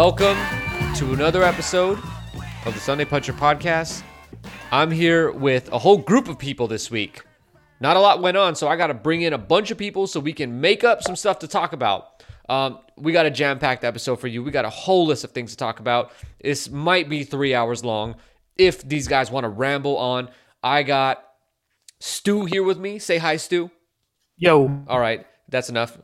Welcome to another episode of the Sunday Puncher Podcast. I'm here with a whole group of people this week. Not a lot went on, so I got to bring in a bunch of people so we can make up some stuff to talk about. We got a jam-packed episode for you. We got a whole list of things to talk about. This might be 3 hours long if these guys want to ramble on. I got Stu here with me. Say hi, Stu. Yo. All right, that's enough.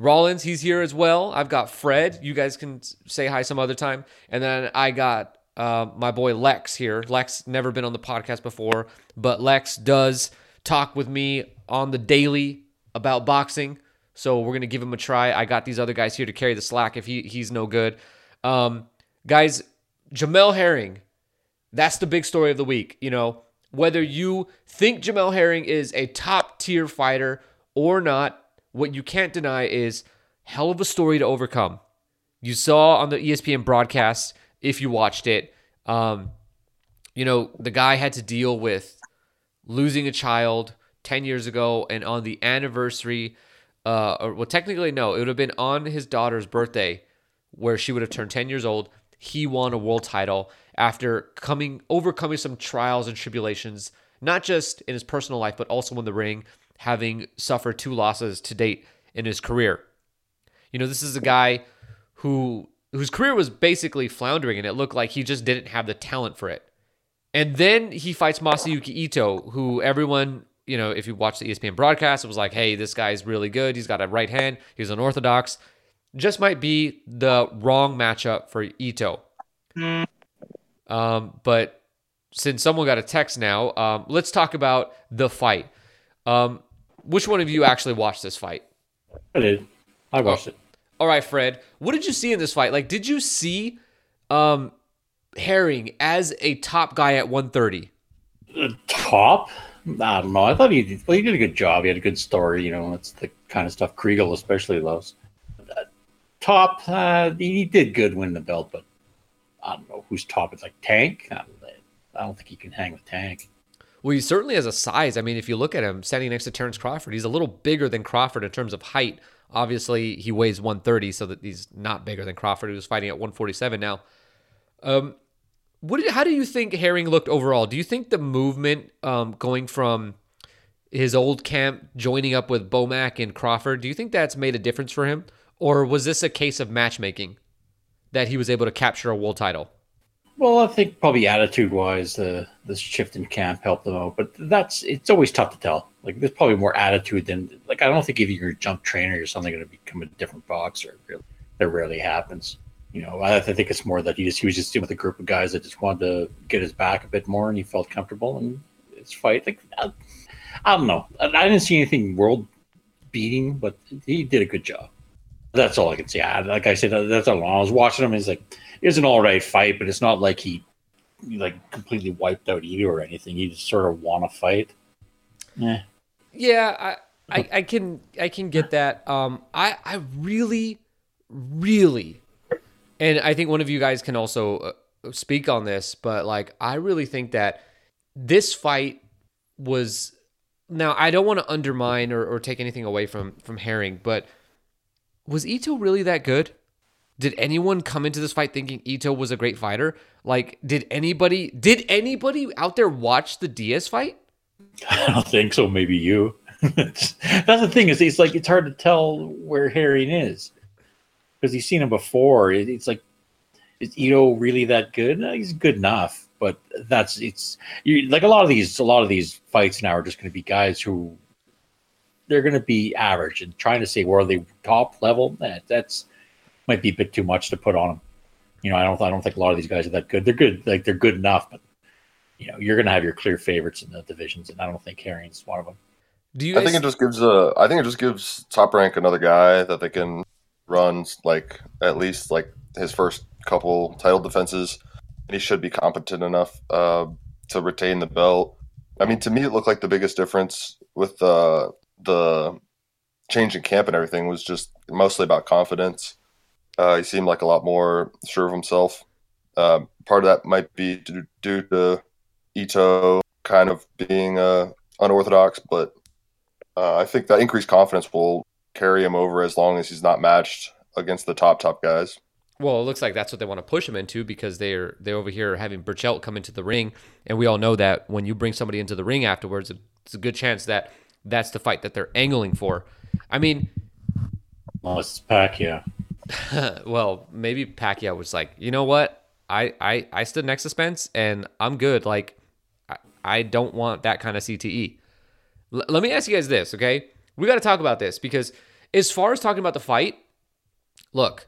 Rollins, he's here as well. I've got Fred. You guys can say hi some other time. And then I got my boy Lex here. Lex never been on the podcast before, but Lex does talk with me on the daily about boxing. So we're going to give him a try. I got these other guys here to carry the slack if he's no good. Guys, Jamel Herring, that's the big story of the week. You know, whether you think Jamel Herring is a top-tier fighter or not, what you can't deny is hell of a story to overcome. You saw on the ESPN broadcast, if you watched it, you know, the guy had to deal with losing a child 10 years ago, and on the anniversary... well, technically, no. It would have been on his daughter's birthday where she would have turned 10 years old. He won a world title after overcoming some trials and tribulations, not just in his personal life, but also in the ring, having suffered 2 losses to date in his career. You know, this is a guy whose career was basically floundering, and it looked like he just didn't have the talent for it. And then he fights Masayuki Ito, who everyone... You know, if you watch the ESPN broadcast, it was like, hey, this guy's really good. He's got a right hand. He's unorthodox. Just might be the wrong matchup for Ito. But since someone got a text now, let's talk about the fight. Which one of you actually watched this fight? I did. I watched it. All right, Fred. What did you see in this fight? Like, did you see Herring as a top guy at 130? Top? I don't know. I thought he did a good job. He had a good story. You know, that's the kind of stuff Kriegel especially loves. Top, he did good win the belt, but I don't know who's top. It's like Tank. I don't think he can hang with Tank. Well, he certainly has a size. I mean, if you look at him standing next to Terrence Crawford, he's a little bigger than Crawford in terms of height. Obviously, he weighs 130, so that he's not bigger than Crawford, who's fighting at 147 now. How do you think Herring looked overall? Do you think the movement going from his old camp, joining up with Bomack and Crawford, do you think that's made a difference for him? Or was this a case of matchmaking that he was able to capture a world title? Well, I think probably attitude-wise, the shift in camp helped them out. But it's always tough to tell. Like, there's probably more attitude than... Like, I don't think if you're a jump trainer, you're suddenly going to become a different boxer. Really, that rarely happens. You know, I think it's more that he was just with a group of guys that just wanted to get his back a bit more, and he felt comfortable in his fight. Like, I don't know. I didn't see anything world-beating, but he did a good job. That's all I can say. Like I said, that's all I was watching him. He's like, it was an all-right fight, but it's not like he completely wiped out Ito or anything. He just sort of want to fight. Yeah. Yeah, I can get that. I really, really... And I think one of you guys can also speak on this, but like, I really think that this fight was... Now, I don't want to undermine or take anything away from Herring, but was Ito really that good? Did anyone come into this fight thinking Ito was a great fighter? Like, did anybody out there watch the Diaz fight? I don't think so. Maybe you. That's the thing, is it's like, it's hard to tell where Herring is. Because you've seen him before, it's like, is Ito really that good? No, he's good enough, but like a lot of these fights now are just going to be guys who they're going to be average, and trying to say where are they top level, that's might be a bit too much to put on them. You know, I don't think a lot of these guys are that good. They're good, like they're good enough, but you know, you're going to have your clear favorites in the divisions, and I don't think Herring's one of them. I think it just gives Top Rank another guy that they can runs like at least like his first couple title defenses, and he should be competent enough to retain the belt. I mean, to me, it looked like the biggest difference with the change in camp and everything was just mostly about confidence. He seemed like a lot more sure of himself. Part of that might be due to Ito kind of being unorthodox, but I think that increased confidence will carry him over as long as he's not matched against the top guys. Well, it looks like that's what they want to push him into, because they're over here having Burchelt come into the ring, and we all know that when you bring somebody into the ring afterwards, it's a good chance that that's the fight that they're angling for. I mean, unless it's Pacquiao. Well, maybe Pacquiao was like, you know what? I stood next to Spence, and I'm good. Like, I don't want that kind of CTE. Let me ask you guys this, okay? We got to talk about this, because as far as talking about the fight, look,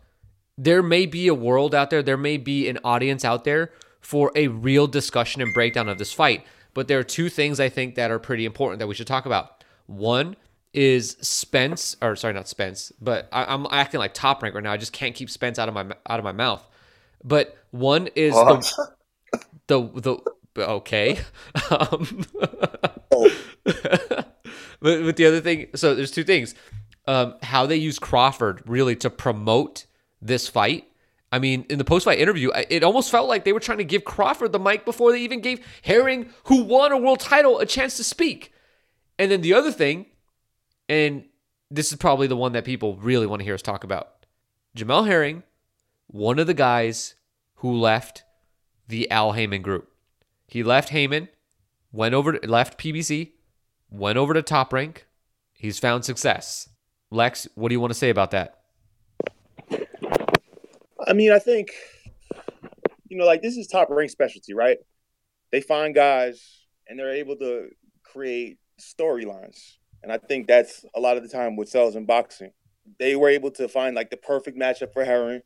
there may be a world out there, there may be an audience out there for a real discussion and breakdown of this fight. But there are two things I think that are pretty important that we should talk about. One is Spence, or sorry, not Spence, but I'm acting like Top Rank right now. I just can't keep Spence out of my mouth. But one is the okay. But the other thing, so there's two things. How they use Crawford really to promote this fight. I mean, in the post-fight interview, it almost felt like they were trying to give Crawford the mic before they even gave Herring, who won a world title, a chance to speak. And then the other thing, and this is probably the one that people really want to hear us talk about, Jamel Herring, one of the guys who left the Al Heyman group. He left Heyman, left PBC, went over to Top Rank. He's found success. Lex, what do you want to say about that? I mean, I think, you know, like, this is Top Rank specialty, right? They find guys and they're able to create storylines. And I think that's a lot of the time what sells in boxing. They were able to find, like, the perfect matchup for Herring,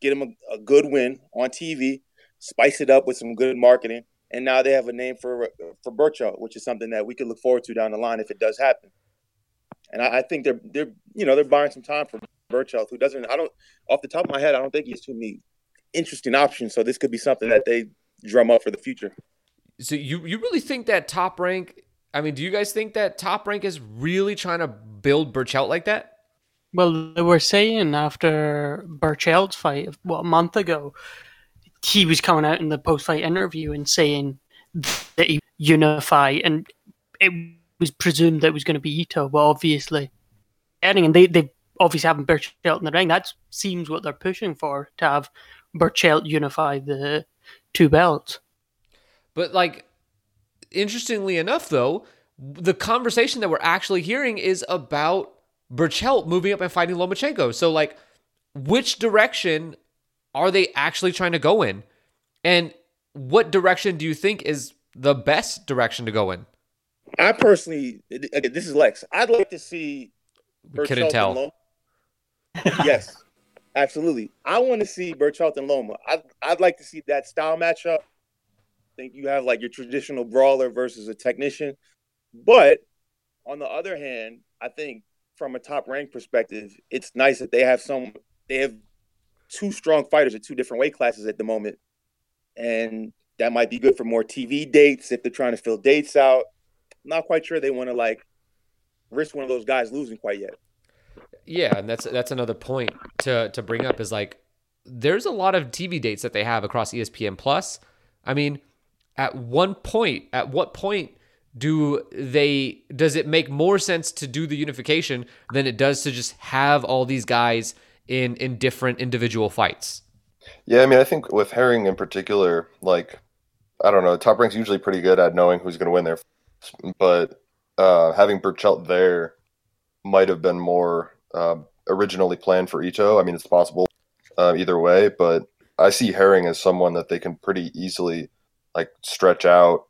get him a good win on TV, spice it up with some good marketing. And now they have a name for Burchell, which is something that we could look forward to down the line if it does happen. And I think they're buying some time for Burchell, who doesn't, off the top of my head, I don't think he's too many interesting options. So this could be something that they drum up for the future. So you really think that Top Rank, I mean, do you guys think that Top Rank is really trying to build Burchelt like that? Well, they were saying after Burchelt's fight, a month ago, he was coming out in the post-fight interview and saying that he unify, and it was presumed that it was going to be Ito, but obviously Herring, and they obviously having Burchelt in the ring, that seems what they're pushing for, to have Burchelt unify the two belts. But, like, interestingly enough, though, the conversation that we're actually hearing is about Burchelt moving up and fighting Lomachenko. So, like, which direction are they actually trying to go in? And what direction do you think is the best direction to go in? I personally, this is Lex, I'd like to see Burchelt Kid and Tell. Yes, absolutely. I want to see Burchelt and Loma. I'd like to see that style matchup. I think you have, like, your traditional brawler versus a technician. But on the other hand, I think from a Top Rank perspective, it's nice that they have two strong fighters at two different weight classes at the moment. And that might be good for more TV dates if they're trying to fill dates out. I'm not quite sure they want to, like, risk one of those guys losing quite yet. Yeah, and that's another point to bring up, is, like, there's a lot of TV dates that they have across ESPN Plus. I mean, at what point does it make more sense to do the unification than it does to just have all these guys in different individual fights? Yeah, I mean, I think with Herring in particular, like, I don't know, Top Rank's usually pretty good at knowing who's going to win there, but having Burchelt there might have been more originally planned for Ito. I mean, it's possible either way, but I see Herring as someone that they can pretty easily, like, stretch out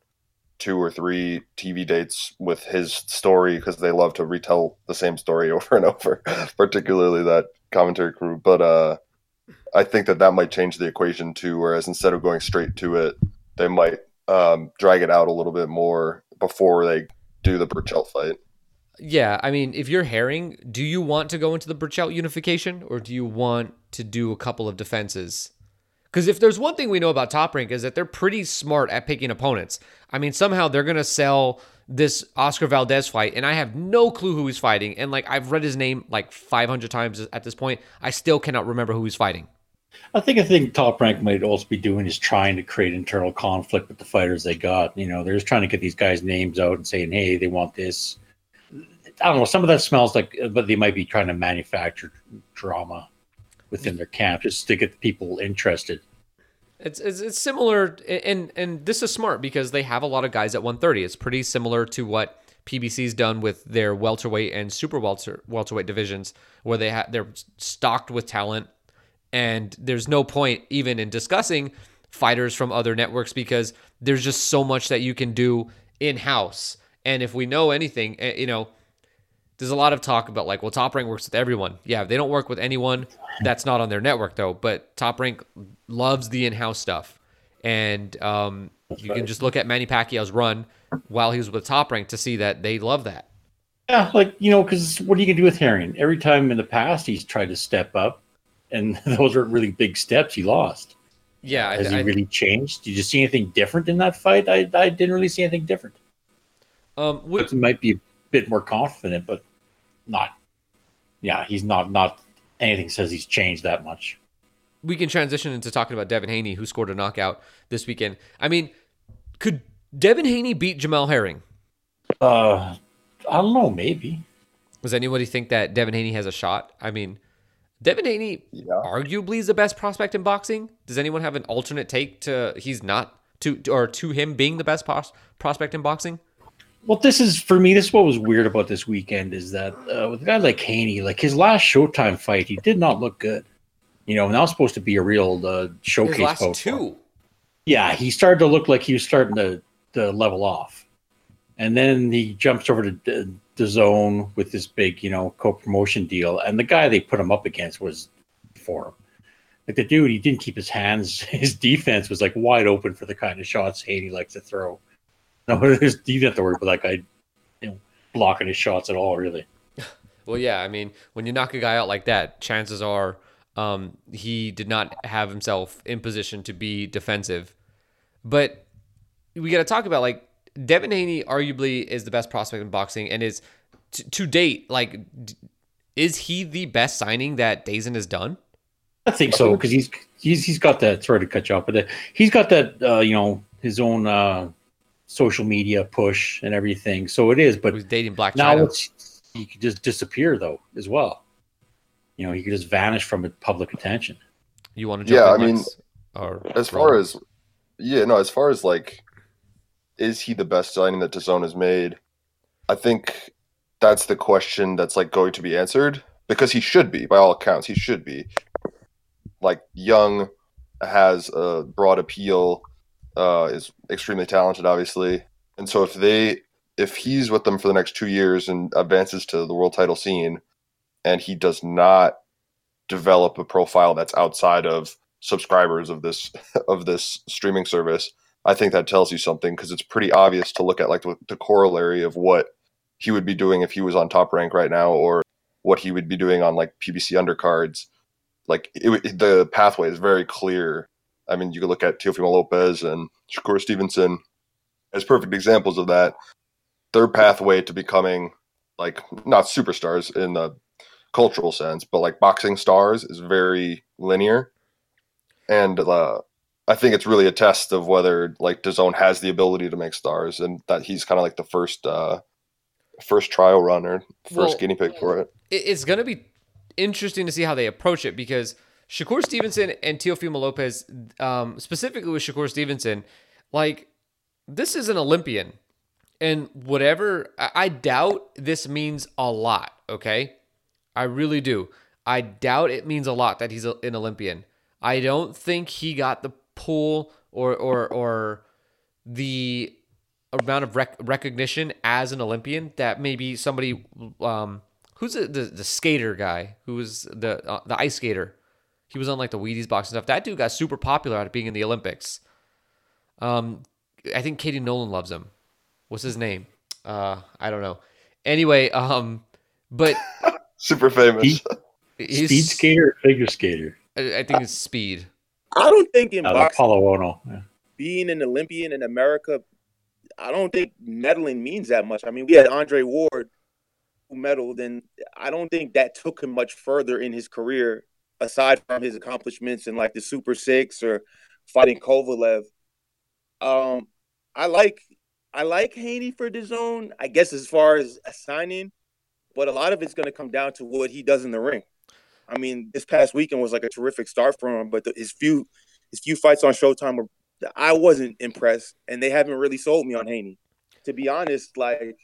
2 or 3 TV dates with his story, because they love to retell the same story over and over, particularly that commentary crew. But I think that might change the equation too, whereas instead of going straight to it, they might drag it out a little bit more before they do the Burchelt fight. Yeah, I mean, if you're Herring, do you want to go into the Burchelt unification, or do you want to do a couple of defenses? Because if there's one thing we know about Top Rank, is that they're pretty smart at picking opponents. I mean, somehow they're going to sell this Oscar Valdez fight, and I have no clue who he's fighting. And, like, I've read his name, like, 500 times at this point. I still cannot remember who he's fighting. I think Top Rank might also be doing is trying to create internal conflict with the fighters they got. You know, they're just trying to get these guys' names out and saying, hey, they want this. I don't know. Some of that smells like, but they might be trying to manufacture drama. within their camp, just to get people interested. It's similar, and this is smart because they have a lot of guys at 130. It's pretty similar to what PBC's done with their welterweight and super welterweight divisions, where they're stocked with talent, and there's no point even in discussing fighters from other networks because there's just so much that you can do in-house. And if we know anything, you know, there's a lot of talk about like, well, Top Rank works with everyone. Yeah, they don't work with anyone that's not on their network though, but Top Rank loves the in-house stuff. And you can just look at Manny Pacquiao's run while he was with Top Rank to see that they love that. Yeah, like, you know, because what are you going to do with Herring? Every time in the past he's tried to step up, and those are really big steps. He lost. Yeah. Has he really changed? Did you see anything different in that fight? I didn't really see anything different. He might be a bit more confident, but not. Yeah, he's not anything says he's changed that much. We can transition into talking about Devin Haney, who scored a knockout this weekend. I mean, could Devin Haney beat Jamel Herring? I don't know, maybe. Does anybody think that Devin Haney has a shot? I mean, Devin Haney arguably is the best prospect in boxing. Does anyone have an alternate take to to him being the best prospect in boxing? Well, this is what was weird about this weekend is that with a guy like Haney, like his last Showtime fight, he did not look good. You know, and that was supposed to be a real showcase. His last two. Yeah, he started to look like he was starting to level off. And then he jumps over to the zone with this big, you know, co-promotion deal. And the guy they put him up against was for him. Like the dude, he didn't keep his hands. His defense was like wide open for the kind of shots Haney likes to throw. No, you didn't have to worry about that guy, you know, blocking his shots at all, really. Well, yeah, I mean, when you knock a guy out like that, chances are he did not have himself in position to be defensive. But we got to talk about, like, Devin Haney arguably is the best prospect in boxing and is, to date, like, is he the best signing that Dazn has done? I think so, because he's got that, sorry to cut you off, but he's got that, you know, his own... social media push and everything, so it is. But he's dating Black China. Now he could just disappear though, as well. You know, he could just vanish from public attention. You want to? Jump in, I mean, as far as like, is he the best signing that DAZN has made? I think that's the question that's like going to be answered because he should be, by all accounts, he should be. Like, young, has a broad appeal. Is extremely talented, obviously, and so if he's with them for the next 2 years and advances to the world title scene, and he does not develop a profile that's outside of subscribers of this streaming service, I think that tells you something, because it's pretty obvious to look at like the corollary of what he would be doing if he was on Top Rank right now, or what he would be doing on like PBC undercards. Like the pathway is very clear. I mean, you could look at Teofimo Lopez and Shakur Stevenson as perfect examples of that. Their pathway to becoming, like, not superstars in the cultural sense, but like boxing stars is very linear. And I think it's really a test of whether like DAZN has the ability to make stars, and that he's kind of like the first trial run or guinea pig for it. It's going to be interesting to see how they approach it, because Shakur Stevenson and Teofimo Lopez, specifically with Shakur Stevenson, like, this is an Olympian. And whatever, I doubt this means a lot, okay? I really do. I doubt it means a lot that he's an Olympian. I don't think he got the pull or the amount of recognition as an Olympian that maybe somebody... who's the skater guy? Who was the ice skater? He was on like the Wheaties box and stuff. That dude got super popular out of being in the Olympics. I think Katie Nolan loves him. What's his name? I don't know. Anyway, but super famous. Speed skater or figure skater? I think it's speed. I don't think in boxing, being an Olympian in America, I don't think medaling means that much. I mean, we had Andre Ward who medaled, and I don't think that took him much further in his career, aside from his accomplishments in like the Super Six or fighting Kovalev. I like Haney for DAZN, I guess, as far as a signing, but a lot of it's going to come down to what he does in the ring. I mean, this past weekend was like a terrific start for him, but his few fights on Showtime were, I wasn't impressed, and they haven't really sold me on Haney. To be honest, like,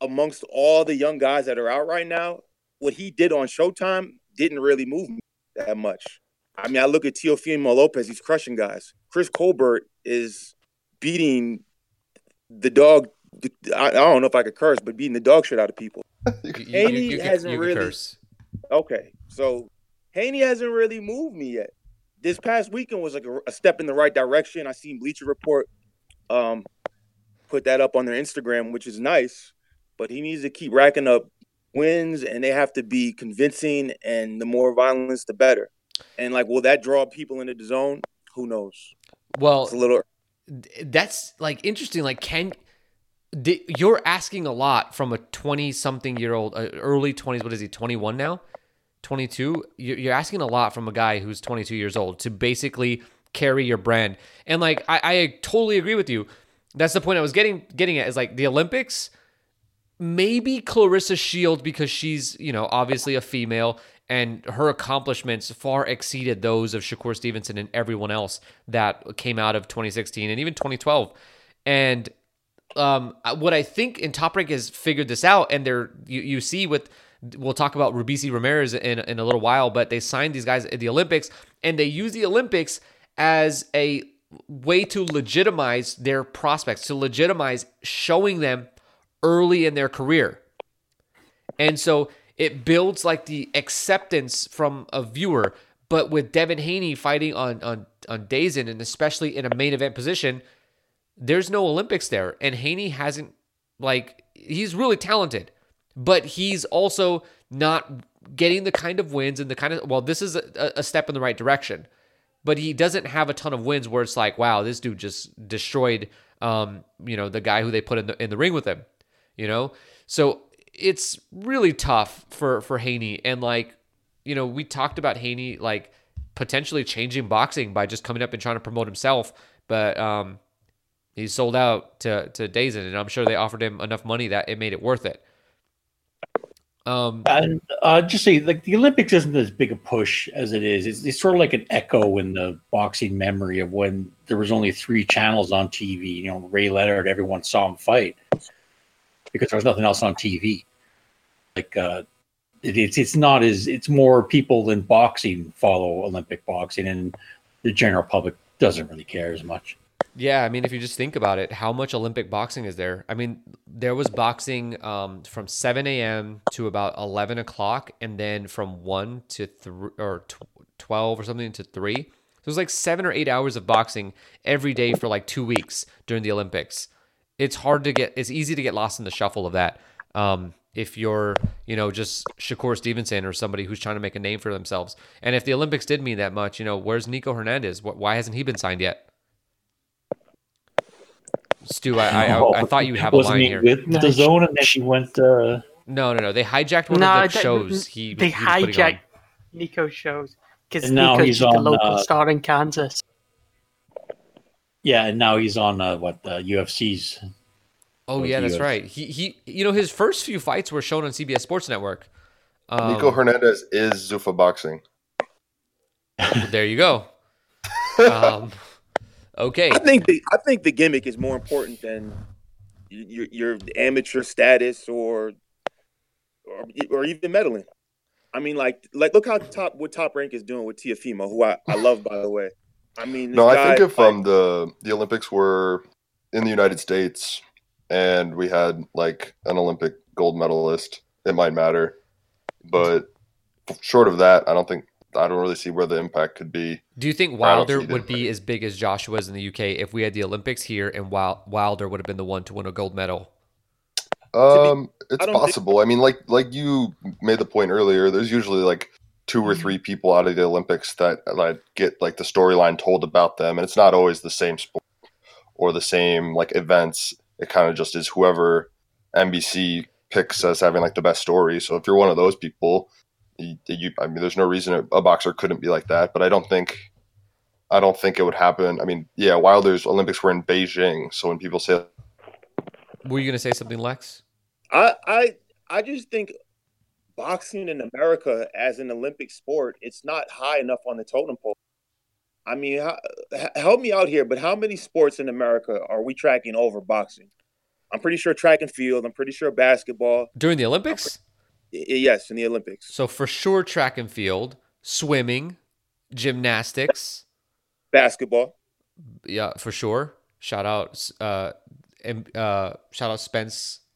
amongst all the young guys that are out right now, what he did on Showtime didn't really move me that much. I mean, I look at Teofimo Lopez, he's crushing guys. Chris Colbert is beating the dog. I don't know if I could curse, but beating the dog shit out of people. Haney hasn't really. Curse. Okay, so Haney hasn't really moved me yet. This past weekend was like a step in the right direction. I seen Bleacher Report put that up on their Instagram, which is nice. But he needs to keep racking up wins, and they have to be convincing. And the more violence, the better. And like, will that draw people into the zone? Who knows? Well, it's a little. That's like interesting. Like, you're asking a lot from a 20-something-year-old, early 20s. What is he? 21 now? 22? You're asking a lot from a guy who's 22 years old to basically carry your brand. And like, I totally agree with you. That's the point I was getting at. Is like the Olympics. Maybe Clarissa Shields, because she's, you know, obviously a female, and her accomplishments far exceeded those of Shakur Stevenson and everyone else that came out of 2016 and even 2012. And what I think, and Top Rank has figured this out, and they're you see with, we'll talk about Rubisi Ramirez in a little while, but they signed these guys at the Olympics, and they use the Olympics as a way to legitimize their prospects, to legitimize showing them early in their career. And so it builds like the acceptance from a viewer. But with Devin Haney fighting on days in, and especially in a main event position, there's no Olympics there. And Haney hasn't, like, he's really talented, but he's also not getting the kind of wins and the kind of, well, this is a step in the right direction, but he doesn't have a ton of wins where it's like, wow, this dude just destroyed, you know, the guy who they put in the ring with him. You know, so it's really tough for Haney. And like, you know, we talked about Haney, like, potentially changing boxing by just coming up and trying to promote himself. But he sold out to DAZN, and I'm sure they offered him enough money that it made it worth it. And just say, like, the Olympics isn't as big a push as it is. It's sort of like an echo in the boxing memory of when there was only 3 channels on TV. You know, Ray Leonard, everyone saw him fight, because there was nothing else on TV. Like, it's not as, it's more people than boxing follow Olympic boxing, and the general public doesn't really care as much. Yeah, I mean, if you just think about it, how much Olympic boxing is there? I mean, there was boxing from 7 a.m. to about 11 o'clock, and then from 1 to 3, or 12 or something to 3. So it was like 7 or 8 hours of boxing every day for like 2 weeks during the Olympics. It's easy to get lost in the shuffle of that. If you're, you know, just Shakur Stevenson or somebody who's trying to make a name for themselves. And if the Olympics did mean that much, you know, where's Nico Hernandez? Why hasn't he been signed yet? Stu, I thought you'd have a line here. Wasn't he with the zone, and then he went... No. They hijacked one of the shows. They hijacked Nico's shows, because Nico's the local star in Kansas. Yeah, and now he's on UFC's. Oh yeah, that's UFC. Right. He, you know, his first few fights were shown on CBS Sports Network. Nico Hernandez is Zuffa Boxing. There you go. Okay, I think the gimmick is more important than your amateur status or even meddling. I mean, like look how Top Rank is doing with Teofimo, who I love, by the way. I mean, I think if the Olympics were in the United States and we had like an Olympic gold medalist, it might matter. But short of that, I don't really see where the impact could be. Do you think Wilder would be as big as Joshua's in the UK if we had the Olympics here, and Wilder would have been the one to win a gold medal? It's possible. I mean, like you made the point earlier, there's usually like 2 or 3 people out of the Olympics that like get like the storyline told about them, and it's not always the same sport or the same like events. It kind of just is whoever NBC picks as having like the best story. So if you're one of those people, there's no reason a boxer couldn't be like that. But I don't think it would happen. I mean, yeah, Wilder's Olympics were in Beijing, so when people say, were you going to say something, Lex? I just think boxing in America as an Olympic sport, it's not high enough on the totem pole. I mean, help me out here, but how many sports in America are we tracking over boxing? I'm pretty sure track and field. I'm pretty sure basketball. During the Olympics? Yes, in the Olympics. So for sure track and field, swimming, gymnastics. Basketball. Yeah, for sure. Shout out Spence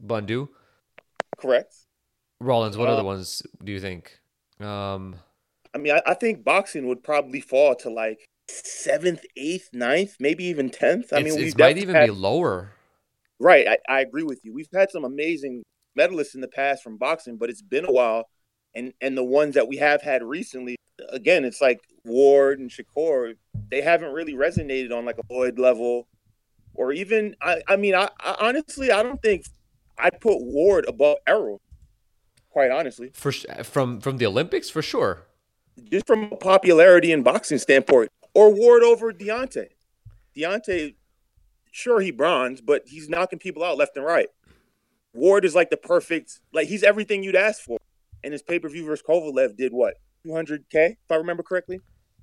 Bundu. Correct. Rollins, what other ones do you think? I mean, I think boxing would probably fall to like 7th, 8th, 9th, maybe even 10th. I mean, it might even be lower. Right. I agree with you. We've had some amazing medalists in the past from boxing, but it's been a while. And the ones that we have had recently, again, it's like Ward and Shakur, they haven't really resonated on like a Floyd level. Or even, I mean, I honestly, I don't think I'd put Ward above Errol, quite honestly. From the Olympics, for sure. Just from a popularity and boxing standpoint. Or Ward over Deontay. Deontay, sure, he bronzed, but he's knocking people out left and right. Ward is like the perfect, like he's everything you'd ask for. And his pay-per-view versus Kovalev did what? 200K, if I remember correctly?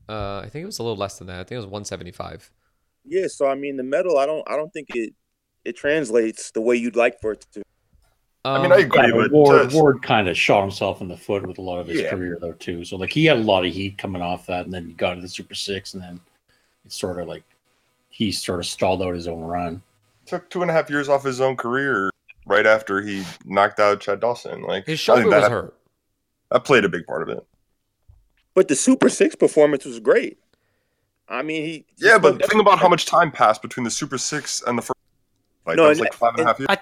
I think it was a little less than that. I think it was 175. Yeah, so I mean the medal, I don't think it translates the way you'd like for it to. I mean, I agree with Ward kind of shot himself in the foot with a lot of his career though too. So like he had a lot of heat coming off that, and then he got into the Super Six, and then it's sort of like he sort of stalled out his own run. Took 2.5 years off his own career right after he knocked out Chad Dawson. Like his shoulder was hurt. That played a big part of it. But the Super Six performance was great. I mean, he... Yeah, but think about how much time passed between the Super Six and the first... Like, no, that was like 5.5 years.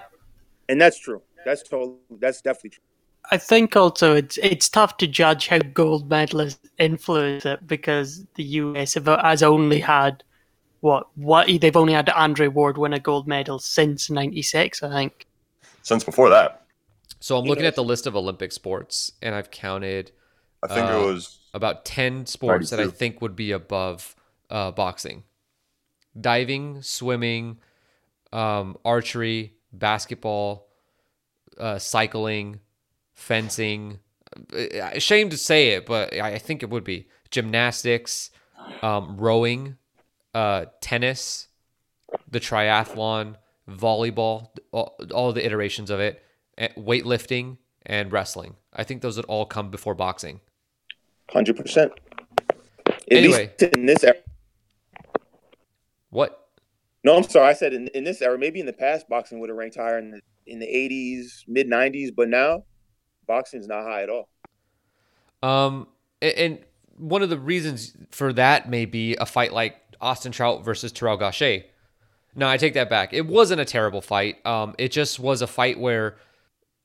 And that's true. That's definitely true. I think also it's tough to judge how gold medalists influence it because the US has only had, they've only had Andre Ward win a gold medal since 96, I think. Since before that. So I'm looking at the list of Olympic sports, and I've counted... I think it was... About 10 sports 32. That I think would be above... boxing, diving, swimming, archery, basketball, cycling, fencing. Shame to say it, but I think it would be gymnastics, rowing, tennis, the triathlon, volleyball, all the iterations of it, weightlifting, and wrestling. I think those would all come before boxing. 100%. Anyway, at least in this era. What? No, I'm sorry. I said in this era, maybe in the past, boxing would have ranked higher in the 80s, mid 90s, but now boxing's not high at all. And one of the reasons for that may be a fight like Austin Trout versus Terrell Gachet. No, I take that back. It wasn't a terrible fight. It just was a fight where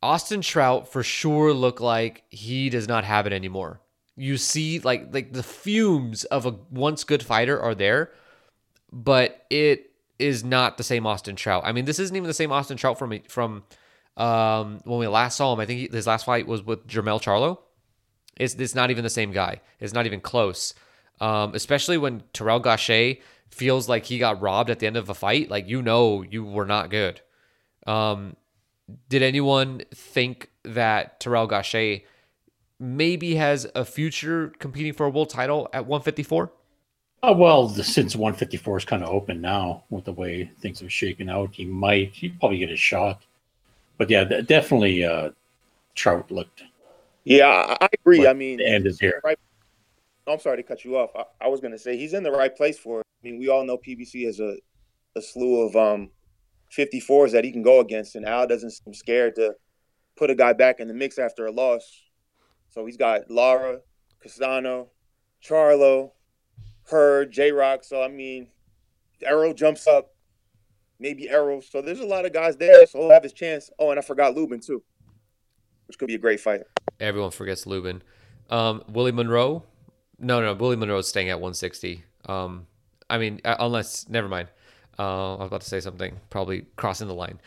Austin Trout for sure looked like he does not have it anymore. You see, like the fumes of a once good fighter are there. But it is not the same Austin Trout. I mean, this isn't even the same Austin Trout from when we last saw him. I think his last fight was with Jermel Charlo. It's not even the same guy. It's not even close. Especially when Terrell Gachet feels like he got robbed at the end of a fight. Like, you know, you were not good. Did anyone think that Terrell Gachet maybe has a future competing for a world title at 154? Well, since 154 is kind of open now with the way things are shaken out, he'd probably get a shot. But yeah, definitely Trout looked. Yeah, I agree. Like, I mean, the end is here. Right, I'm sorry to cut you off. I was going to say he's in the right place for it. I mean, we all know PBC has a slew of 54s that he can go against, and Al doesn't seem scared to put a guy back in the mix after a loss. So he's got Lara, Castano, Charlo, her, J-Rock, so I mean, Errol jumps up, maybe Errol. So there's a lot of guys there, so he'll have his chance. Oh, and I forgot Lubin, too, which could be a great fight. Everyone forgets Lubin. Willie Monroe? No, Willie Monroe's staying at 160. I mean, unless, never mind. I was about to say something, probably crossing the line.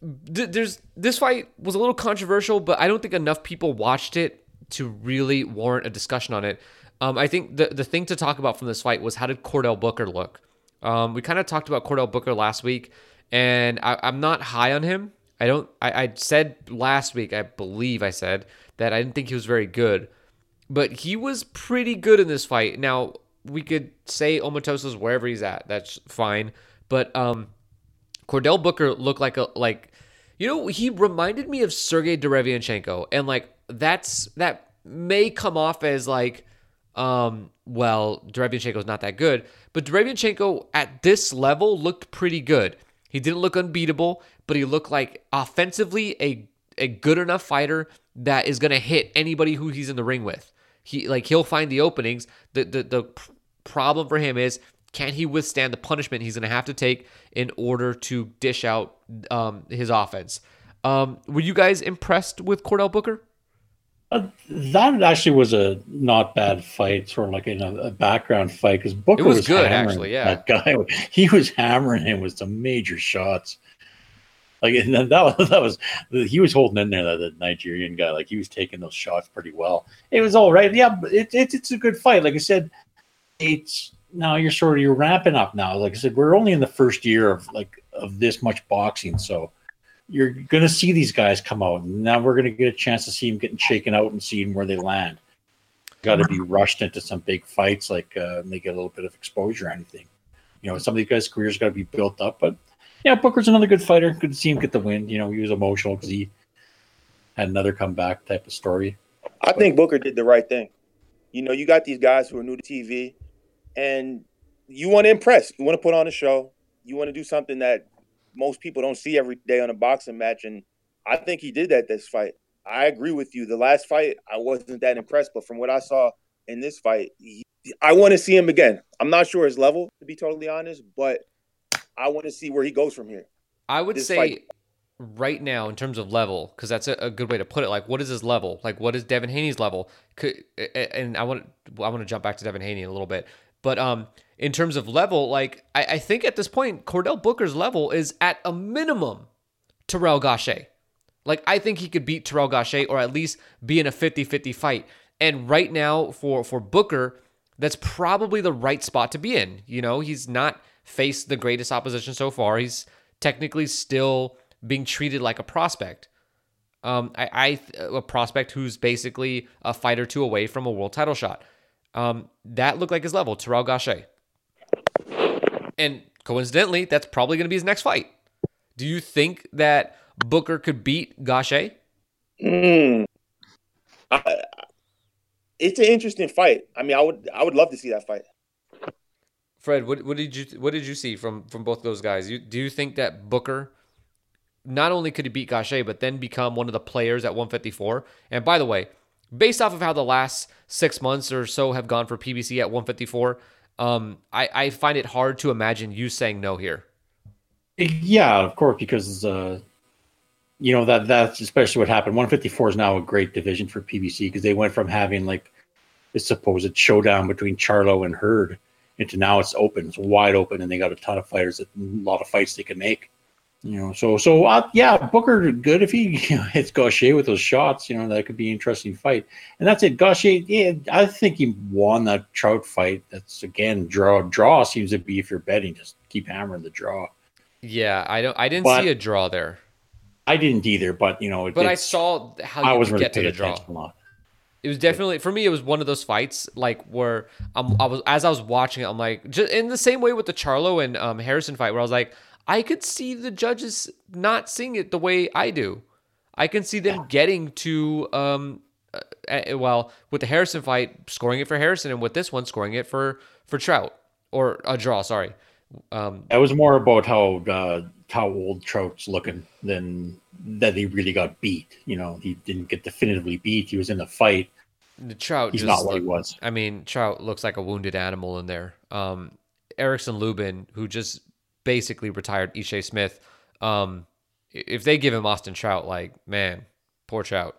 This fight was a little controversial, but I don't think enough people watched it to really warrant a discussion on it. I think the thing to talk about from this fight was how did Cordell Booker look? We kind of talked about Cordell Booker last week, and I'm not high on him. I I said last week, I believe I said, that I didn't think he was very good. But he was pretty good in this fight. Now, we could say Omotoso's wherever he's at. That's fine. But Cordell Booker looked like a you know, he reminded me of Sergey Derevyanchenko. And like that may come off as like well, Derevyanchenko's not that good. But Derevyanchenko at this level looked pretty good. He didn't look unbeatable, but he looked like offensively a good enough fighter that is going to hit anybody who he's in the ring with. He'll find the openings. The problem for him is, can he withstand the punishment he's going to have to take in order to dish out his offense? Were you guys impressed with Cordell Booker? That actually was a not bad fight, sort of like in a background fight, because Booker was good, actually. Yeah, that guy, he was hammering him with some major shots. Like, and that was he was holding in there, that Nigerian guy. Like, he was taking those shots pretty well. It was all right. Yeah, it's a good fight. Like I said, it's now you're ramping up now. Like I said, we're only in the first year of this much boxing, so you're gonna see these guys come out, and now we're gonna get a chance to see them getting shaken out and seeing where they land. Got to be rushed into some big fights, like they get a little bit of exposure or anything. You know, some of these guys' careers got to be built up, but. Yeah, Booker's another good fighter. Good to see him get the win. You know, he was emotional because he had another comeback type of story. I think Booker did the right thing. You know, you got these guys who are new to TV, and you want to impress. You want to put on a show. You want to do something that most people don't see every day on a boxing match, and I think he did that this fight. I agree with you. The last fight, I wasn't that impressed, but from what I saw in this fight, I want to see him again. I'm not sure his level, to be totally honest, but I want to see where he goes from here. I would say right now, in terms of level, because that's a good way to put it. Like, what is his level? Like, what is Devin Haney's level? And I want to jump back to Devin Haney in a little bit. But in terms of level, like I think at this point, Cordell Booker's level is at a minimum Terrell Gachet. Like, I think he could beat Terrell Gachet, or at least be in a 50-50 fight. And right now for Booker, that's probably the right spot to be in. You know, he's not faced the greatest opposition so far. He's technically still being treated like a prospect. A prospect who's basically a fight or two away from a world title shot. That looked like his level, Terrell Gachet. And coincidentally, that's probably going to be his next fight. Do you think that Booker could beat Gachet? It's an interesting fight. I mean, I would love to see that fight. Fred, what did you see from both those guys? Do you think that Booker, not only could he beat Gachet, but then become one of the players at 154? And by the way, based off of how the last 6 months or so have gone for PBC at 154, I find it hard to imagine you saying no here. Yeah, of course, because you know that's especially what happened. 154 is now a great division for PBC because they went from having like this supposed showdown between Charlo and Hurd. Into now it's open, it's wide open, and they got a ton of fighters, a lot of fights they can make. You know, so yeah, Booker good if he hits Gachet with those shots. You know, that could be an interesting fight. And that's it, Gachet. Yeah, I think he won that Trout fight. That's again draw seems to be if you're betting, just keep hammering the draw. Yeah, I didn't see a draw there. I didn't either, but you know, I saw how you could get to the draw. It was definitely, for me, it was one of those fights like where I was watching it, I'm like, just in the same way with the Charlo and Harrison fight, where I was like, I could see the judges not seeing it the way I do. I can see them getting to, well, with the Harrison fight, scoring it for Harrison, and with this one, scoring it for Trout, or a draw, sorry. It was more about how old Trout's looking than that he really got beat. You know, he didn't get definitively beat. He was in the fight. The Trout, he's not what he was. I mean, Trout looks like a wounded animal in there. Erickson Lubin, who just basically retired Ishae Smith. If they give him Austin Trout, like, man, poor Trout.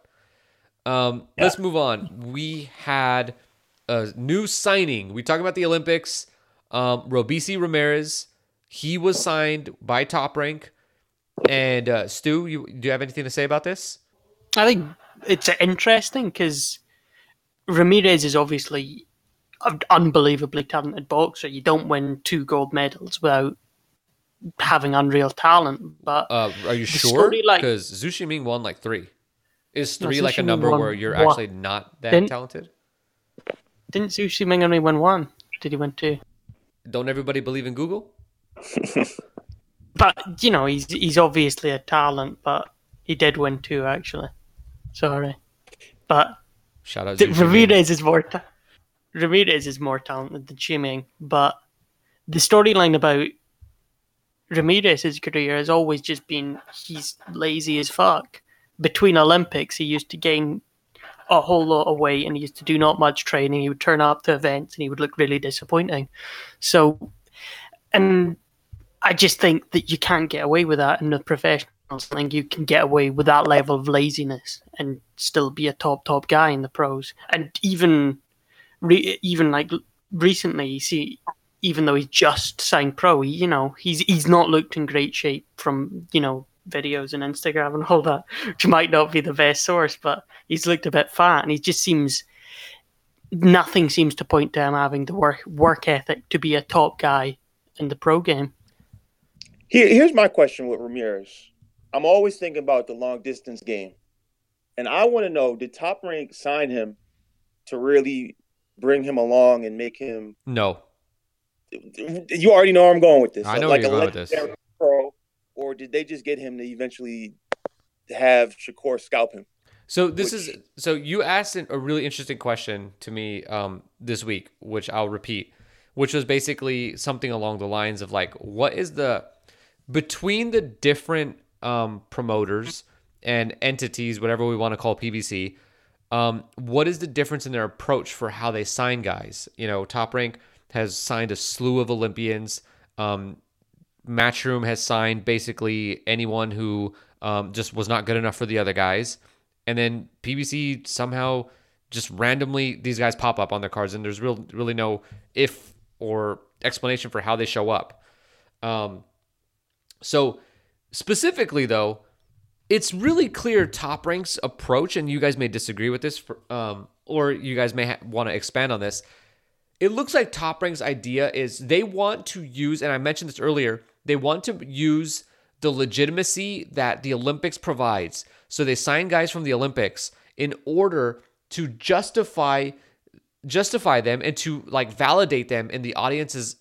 Let's move on. We had a new signing. We talked about the Olympics. Rubisi Ramirez, he was signed by Top Rank. And Stu, do you have anything to say about this? I think it's interesting because Ramirez is obviously an unbelievably talented boxer. You don't win two gold medals without having unreal talent. But are you sure? Because like, Zhu Ximing won like three. Is three like a number where you're actually not that talented? Didn't Zhu Ximing only win one? Did he win two? Don't everybody believe in Google? But, you know, he's obviously a talent, but he did win two, actually. Sorry. But shout out Ramirez is more talented than Ximing, but the storyline about Ramirez's career has always just been he's lazy as fuck. Between Olympics, he used to gain a whole lot of weight and he used to do not much training. He would turn up to events and he would look really disappointing. So, and I just think that you can't get away with that in the professionals. I think you can get away with that level of laziness and still be a top guy in the pros. And even like recently, you see, even though he's just signed pro, you know, he's not looked in great shape from, you know, videos and Instagram and all that, which might not be the best source, but he's looked a bit fat and he just seems nothing seems to point to him having the work ethic to be a top guy in the pro game. Here's my question with Ramirez. I'm always thinking about the long distance game, and I want to know, did Top Rank sign him to really bring him along and make him? No. You already know where I'm going with this. I know like where you're going with this. Pro, or did they just get him to eventually have Shakur scalp him? So you asked a really interesting question to me this week, which I'll repeat, which was basically something along the lines of like, what is the between the different promoters and entities, whatever we want to call PBC, what is the difference in their approach for how they sign guys? You know, Top Rank has signed a slew of Olympians. Matchroom has signed basically anyone who just was not good enough for the other guys. And then PBC somehow just randomly, these guys pop up on their cards, and there's really no if or explanation for how they show up. So specifically, though, it's really clear Top Rank's approach, and you guys may disagree with this, or you guys may want to expand on this. It looks like Top Rank's idea is they want to use, and I mentioned this earlier, they want to use the legitimacy that the Olympics provides. So they sign guys from the Olympics in order to justify them and to like validate them in the audience's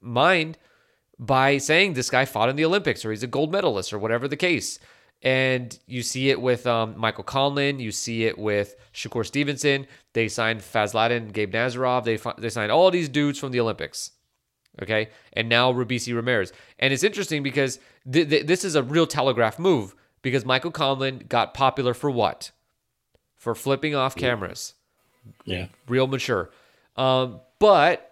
mind by saying this guy fought in the Olympics or he's a gold medalist or whatever the case. And you see it with Michael Conlon. You see it with Shakur Stevenson. They signed Fazladin, Gabe Nazarov. They signed all these dudes from the Olympics. Okay? And now Rubisi Ramirez. And it's interesting because this is a real telegraph move because Michael Conlon got popular for what? For flipping off cameras. Yeah. Real mature. But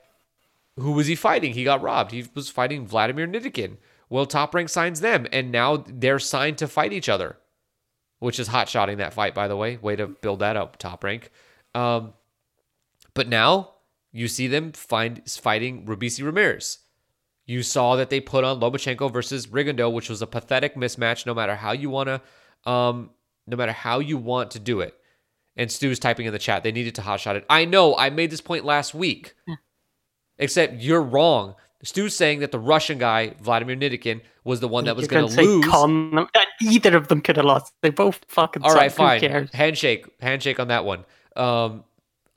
who was he fighting? He got robbed. He was fighting Vladimir Nidikin. Well, Top Rank signs them, and now they're signed to fight each other, which is hot-shotting that fight, by the way. Way to build that up, Top Rank. But now you see them fighting Rubisi Ramirez. You saw that they put on Lomachenko versus Rigondeaux, which was a pathetic mismatch, no matter how you want to do it. And Stu's typing in the chat, they needed to hot-shot it. I know, I made this point last week, except you're wrong. Stu's saying that the Russian guy, Vladimir Nidikin, was the one that was going to lose. Either of them could have lost. They both fucking suck. All right, fine. Who cares? Handshake on that one.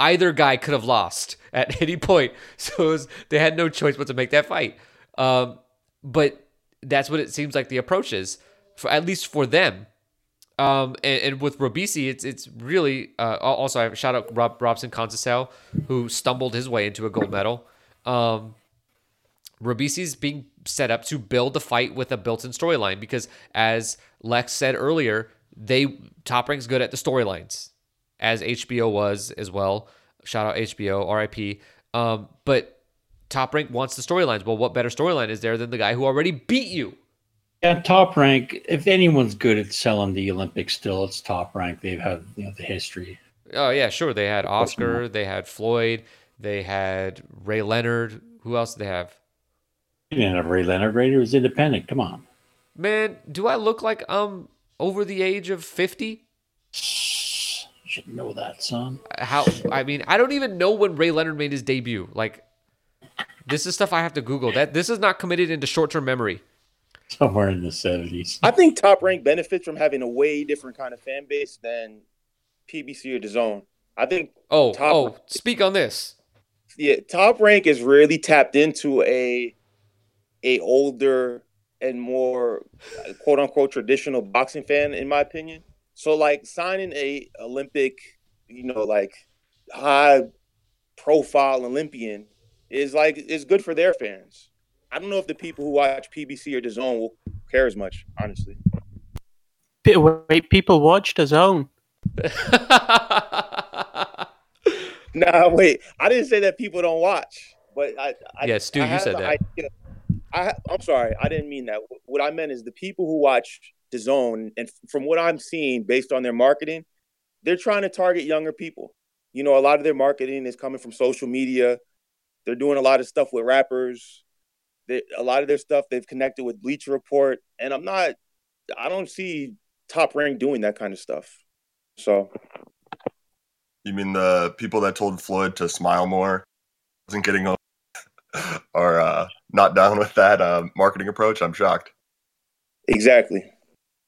Either guy could have lost at any point. So they had no choice but to make that fight. But that's what it seems like the approach is, at least for them. And with Rubisi, it's really... also, I shout out Robson Conceição, who stumbled his way into a gold medal. Rubisi's being set up to build the fight with a built-in storyline because, as Lex said earlier, Top Rank's good at the storylines, as HBO was as well. Shout out HBO, RIP. But Top Rank wants the storylines. Well, what better storyline is there than the guy who already beat you? Yeah, Top Rank. If anyone's good at selling the Olympics, still it's Top Rank. They've had the history. Oh yeah, sure. They had Oscar. They had Floyd. They had Ray Leonard. Who else did they have? You didn't have Ray Leonard. Ray was independent. Come on, man. Do I look like over the age of 50? You should know that, son. I mean, I don't even know when Ray Leonard made his debut. Like, This is stuff I have to Google. That this is not committed into short-term memory. Somewhere in the 70s. I think Top Rank benefits from having a way different kind of fan base than PBC or DAZN. I think speak on this. Yeah, Top Rank is really tapped into a older and more quote unquote traditional boxing fan, in my opinion. So like signing a Olympic, like high profile Olympian is good for their fans. I don't know if the people who watch PBC or DAZN will care as much, honestly. Wait, people watch DAZN? Nah, wait. I didn't say that people don't watch, but Stu, you said that. I'm sorry, I didn't mean that. What I meant is the people who watch DAZN, and from what I'm seeing based on their marketing, they're trying to target younger people. A lot of their marketing is coming from social media. They're doing a lot of stuff with rappers. A lot of their stuff, they've connected with Bleacher Report, and I don't see Top Rank doing that kind of stuff. So, you mean the people that told Floyd to smile more wasn't getting over, or not down with that marketing approach? I'm shocked. Exactly.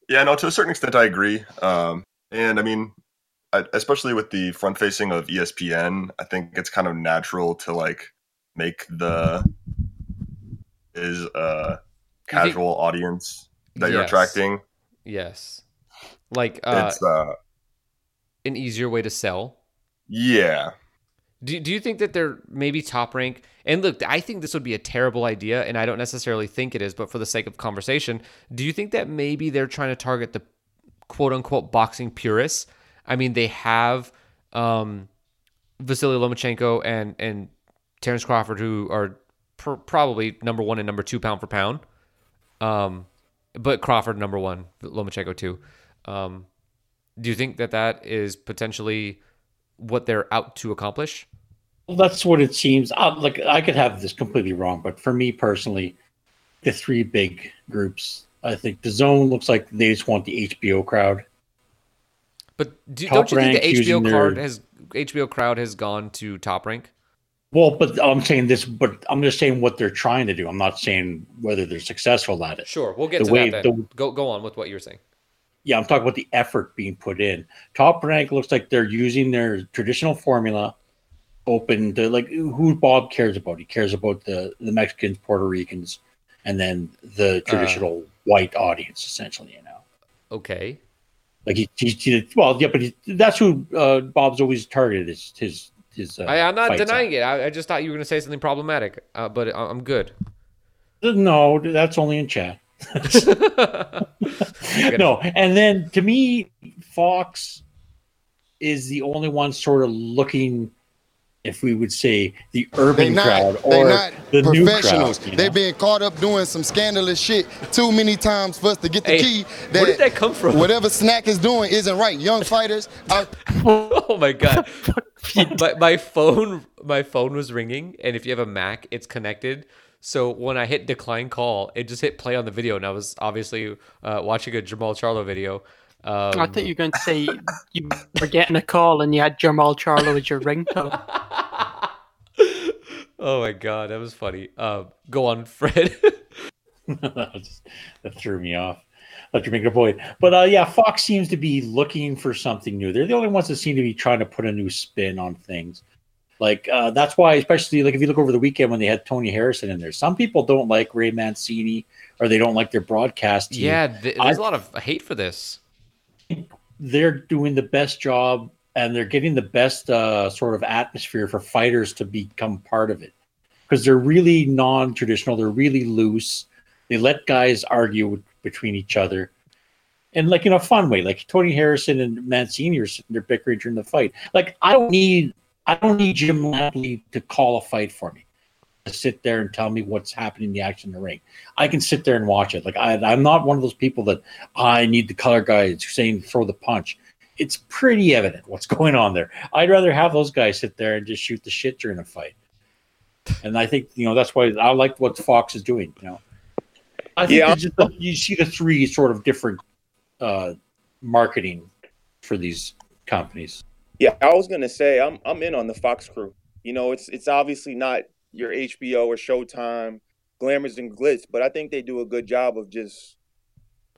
Yeah, no, to a certain extent, I agree. And I mean, especially with the front facing of ESPN, I think it's kind of natural to make the is a casual audience that you're attracting. Yes. It's an easier way to sell. Yeah. Do you think that they're maybe Top Rank? And look, I think this would be a terrible idea, and I don't necessarily think it is, but for the sake of conversation, do you think that maybe they're trying to target the quote-unquote boxing purists? I mean, they have Vasily Lomachenko and Terrence Crawford, who are probably number one and number two pound for pound. But Crawford number one, Lomachenko two. Do you think that is potentially what they're out to accomplish? Well, that's what it seems. I could have this completely wrong, but for me personally, the three big groups, I think DAZN looks like they just want the HBO crowd. But don't you think the HBO crowd has gone to Top Rank? Well, but I'm saying this, but I'm just saying what they're trying to do. I'm not saying whether they're successful at it. Sure, we'll get to that then. Go on with what you're saying. Yeah, I'm talking about the effort being put in. Top Rank looks like they're using their traditional formula, open to who Bob cares about. He cares about the Mexicans, Puerto Ricans, and then the traditional white audience, essentially. Okay. But that's who Bob's always targeted is his. I'm not denying it. I just thought you were going to say something problematic, but I'm good. No, that's only in chat. No, and then to me, Fox is the only one sort of looking, if we would say, the urban crowd or the new crowd. They're being caught up doing some scandalous shit too many times for us to get the key. Where did that come from? Whatever Snack is doing isn't right. Young fighters are... Oh my God. My phone was ringing, and if you have a Mac, it's connected. So when I hit decline call, it just hit play on the video, and I was obviously watching a Jermel Charlo video. I thought you were going to say you were getting a call and you had Jermel Charlo as your ringtone. Oh my God, that was funny. Go on, Fred. That threw me off. Let you make a point. But Fox seems to be looking for something new. They're the only ones that seem to be trying to put a new spin on things. That's why, especially if you look over the weekend when they had Tony Harrison in there, some people don't like Ray Mancini or they don't like their broadcast team. Yeah, there's a lot of hate for this. They're doing the best job and they're getting the best sort of atmosphere for fighters to become part of it because they're really non-traditional. They're really loose. They let guys argue between each other and in a fun way. Tony Harrison and Mancini are sitting there bickering during the fight. I don't need Jim Lampley to call a fight for me, to sit there and tell me what's happening in the action in the ring. I can sit there and watch it. I'm not one of those people that I need the color guys saying throw the punch. It's pretty evident what's going on there. I'd rather have those guys sit there and just shoot the shit during a fight. And I think that's why I like what Fox is doing. I think you see the three sort of different marketing for these companies. Yeah, I was gonna say I'm in on the Fox crew. It's obviously not your HBO or Showtime glamours and glitz, but I think they do a good job of just,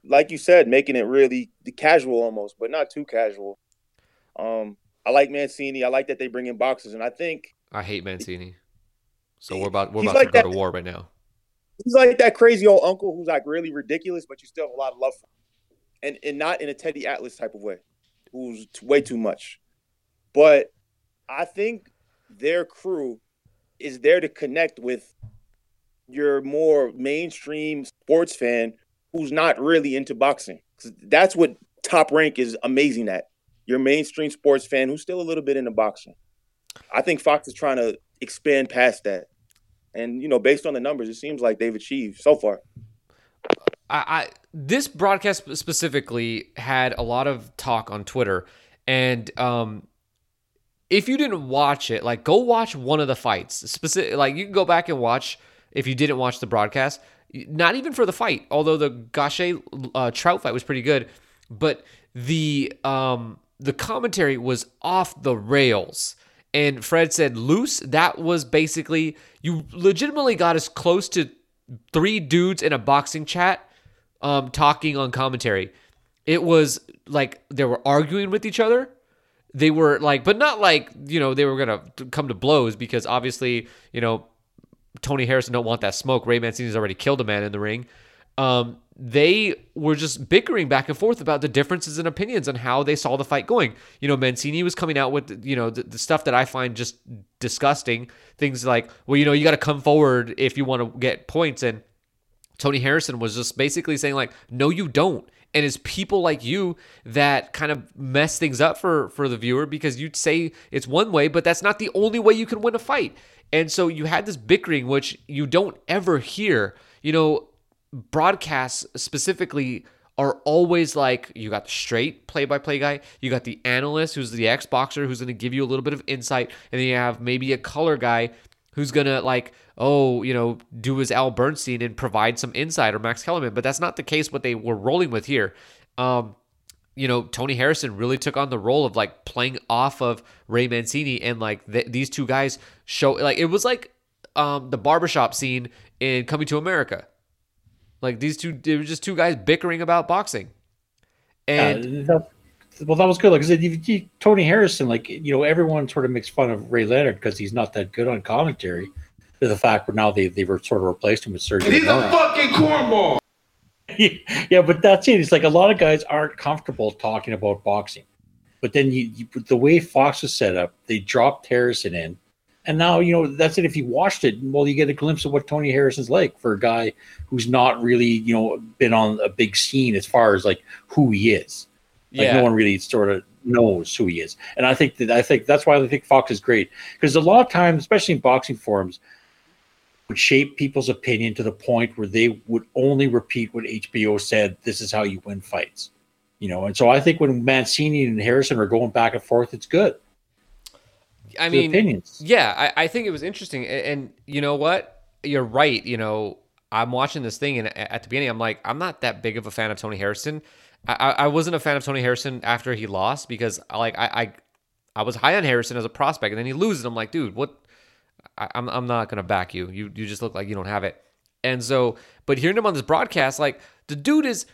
like you said, making it really casual almost, but not too casual. I like Mancini. I like that they bring in boxers, and I think I hate Mancini. So we're about to go to war right now. He's like that crazy old uncle who's like really ridiculous, but you still have a lot of love for him, and not in a Teddy Atlas type of way, who's way too much. But I think their crew is there to connect with your more mainstream sports fan who's not really into boxing. 'Cause that's what Top Rank is amazing at. Your mainstream sports fan who's still a little bit into boxing. I think Fox is trying to expand past that. And, you know, based on the numbers, it seems like they've achieved so far. I this broadcast specifically had a lot of talk on Twitter. And if you didn't watch it, like, go watch one of the fights. Like, you can go back and watch if you didn't watch the broadcast. Not even for the fight, although the Gachet-Trout fight was pretty good. But the commentary was off the rails. And Fred said loose. That was basically, you legitimately got as close to three dudes in a boxing chat talking on commentary. It was like they were arguing with each other. They were like, but not like, you know, they were going to come to blows because obviously, you know, Tony Harrison don't want that smoke. Ray Mancini's already killed a man in the ring. They were just bickering back and forth about the differences in opinions on how they saw the fight going. You know, Mancini was coming out with, you know, the stuff that I find just disgusting. Things like, well, you know, you got to come forward if you want to get points. And Tony Harrison was just basically saying like, no, you don't. And it's people like you that kind of mess things up for the viewer because you'd say it's one way, but that's not the only way you can win a fight. And so you had this bickering, which you don't ever hear. You know, broadcasts specifically are always like, you got the straight play-by-play guy, you got the analyst who's the ex-boxer who's going to give you a little bit of insight, and then you have maybe a color guy who's going to like, oh, you know, do his Al Bernstein and provide some insight, or Max Kellerman, but that's not the case what they were rolling with here. You know, Tony Harrison really took on the role of like playing off of Ray Mancini, and like these two guys show, like, it was like the barbershop scene in Coming to America. Like these two, it was just two guys bickering about boxing. And that was good. Like I said, Tony Harrison, like, you know, everyone sort of makes fun of Ray Leonard because he's not that good on commentary. To the fact where now they were sort of replaced him with Sergio. He's a fucking cornball. Yeah, but that's it. It's like a lot of guys aren't comfortable talking about boxing. But then the way Fox was set up, they dropped Harrison in. And now, you know, that's it. If you watched it, well, you get a glimpse of what Tony Harrison's like for a guy who's not really, you know, been on a big scene as far as like who he is. Like, yeah. No one really sort of knows who he is. And I think that's why I think Fox is great. Because a lot of times, especially in boxing forums, would shape people's opinion to the point where they would only repeat what HBO said, this is how you win fights. You know, and so I think when Mancini and Harrison are going back and forth, it's good. I mean, opinions. Yeah, I think it was interesting. And you know what? You're right. You know, I'm watching this thing, and at the beginning, I'm like, I'm not that big of a fan of Tony Harrison. I wasn't a fan of Tony Harrison after he lost because, like, I was high on Harrison as a prospect, and then he loses. And I'm like, dude, what? I'm not going to back you. You just look like you don't have it. And so, but hearing him on this broadcast, like, the dude is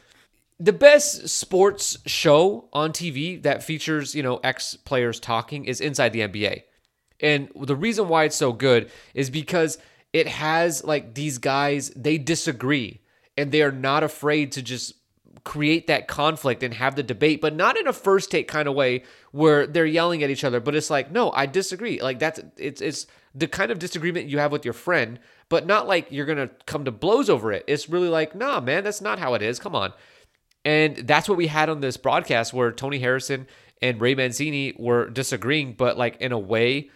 the best sports show on TV that features, you know, ex players talking is Inside the NBA. And the reason why it's so good is because it has like these guys, they disagree and they are not afraid to just create that conflict and have the debate, but not in a first take kind of way where they're yelling at each other, but it's like, no, I disagree. Like that's, it's the kind of disagreement you have with your friend, but not like you're going to come to blows over it. It's really like, nah, man, that's not how it is. Come on. And that's what we had on this broadcast where Tony Harrison and Ray Mancini were disagreeing, but like in a way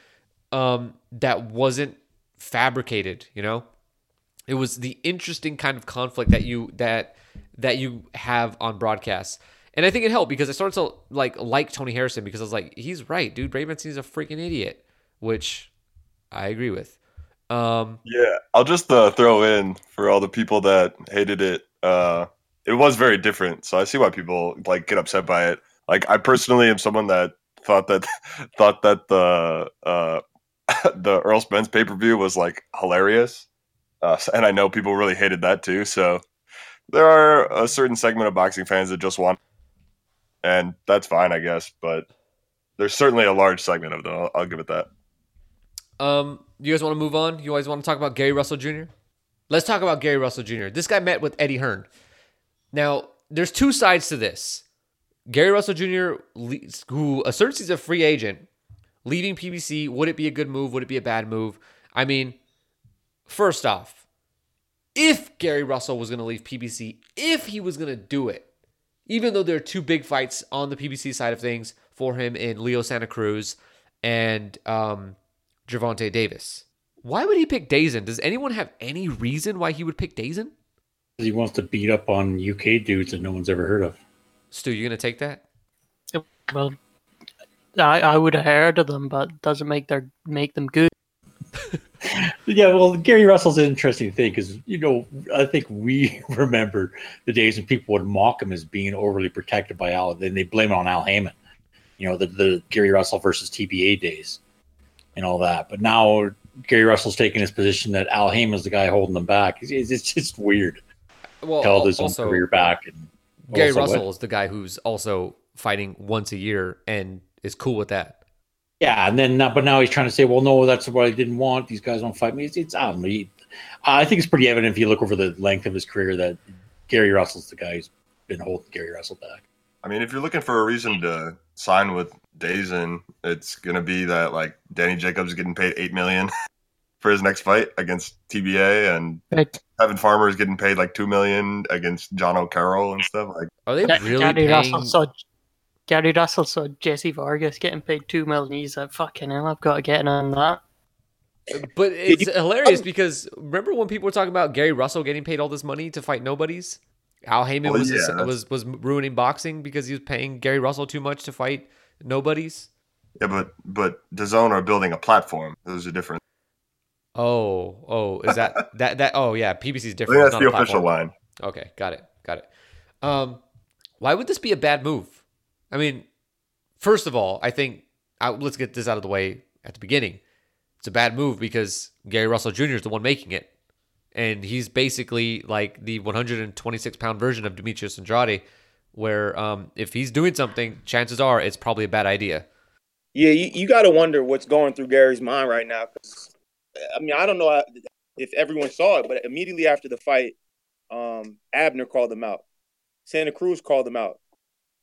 that wasn't fabricated, you know? It was the interesting kind of conflict that you have on broadcasts. And I think it helped because I started to like Tony Harrison because I was like, he's right, dude. Ray Mancini's a freaking idiot, which I agree with. Yeah, I'll just throw in for all the people that hated it. It was very different, so I see why people like get upset by it. Like I personally am someone that thought that the the Errol Spence pay-per-view was like hilarious. And I know people really hated that too. So there are a certain segment of boxing fans that just want, and that's fine, I guess, but there's certainly a large segment of them. I'll give it that. You guys want to move on? You always want to talk about Gary Russell Jr.? Let's talk about Gary Russell Jr. This guy met with Eddie Hearn. Now, there's two sides to this. Gary Russell Jr., who asserts he's a free agent, leaving PBC, would it be a good move? Would it be a bad move? I mean, first off, if Gary Russell was going to leave PBC, if he was going to do it, even though there are two big fights on the PBC side of things for him in Leo Santa Cruz and Gervonta Davis, why would he pick Dazen? Does anyone have any reason why he would pick Dazen? He wants to beat up on UK dudes that no one's ever heard of. Stu, you going to take that? Well, I would have heard of them, but doesn't make them good. Yeah, well, Gary Russell's an interesting thing because, you know, I think we remember the days when people would mock him as being overly protected by Al, and they blame it on Al Heyman. You know, the Gary Russell versus TBA days and all that. But now Gary Russell's taking his position that Al Heyman's the guy holding them back. It's just weird. Well, he held his own career back. And Gary Russell is the guy who's also fighting once a year and is cool with that. Yeah, and then but now he's trying to say, well, no, that's what I didn't want. These guys don't fight me. I think it's pretty evident if you look over the length of his career that Gary Russell's the guy who's been holding Gary Russell back. I mean, if you're looking for a reason to sign with Dazen, it's going to be that like Danny Jacobs is getting paid $8 million for his next fight against TBA, and Kevin Farmer is getting paid like $2 million against John O'Carroll and stuff. Like, are they really paying... Gary Russell saw Jesse Vargas getting paid $2 million. He's like, fucking hell, I've got to get in on that. But it's hilarious because remember when people were talking about Gary Russell getting paid all this money to fight nobodies? Al Heyman was ruining boxing because he was paying Gary Russell too much to fight nobodies. Yeah, but DAZN are building a platform. Those are different. Oh, is that that? Oh, yeah, PBC is different. That's the official line. Okay, got it. Why would this be a bad move? I mean, first of all, I think let's get this out of the way at the beginning. It's a bad move because Gary Russell Jr. is the one making it. And he's basically like the 126-pound version of Demetrius Andrade, where if he's doing something, chances are it's probably a bad idea. Yeah, you got to wonder what's going through Gary's mind right now. Cause, I mean, I don't know if everyone saw it, but immediately after the fight, Abner called him out. Santa Cruz called him out.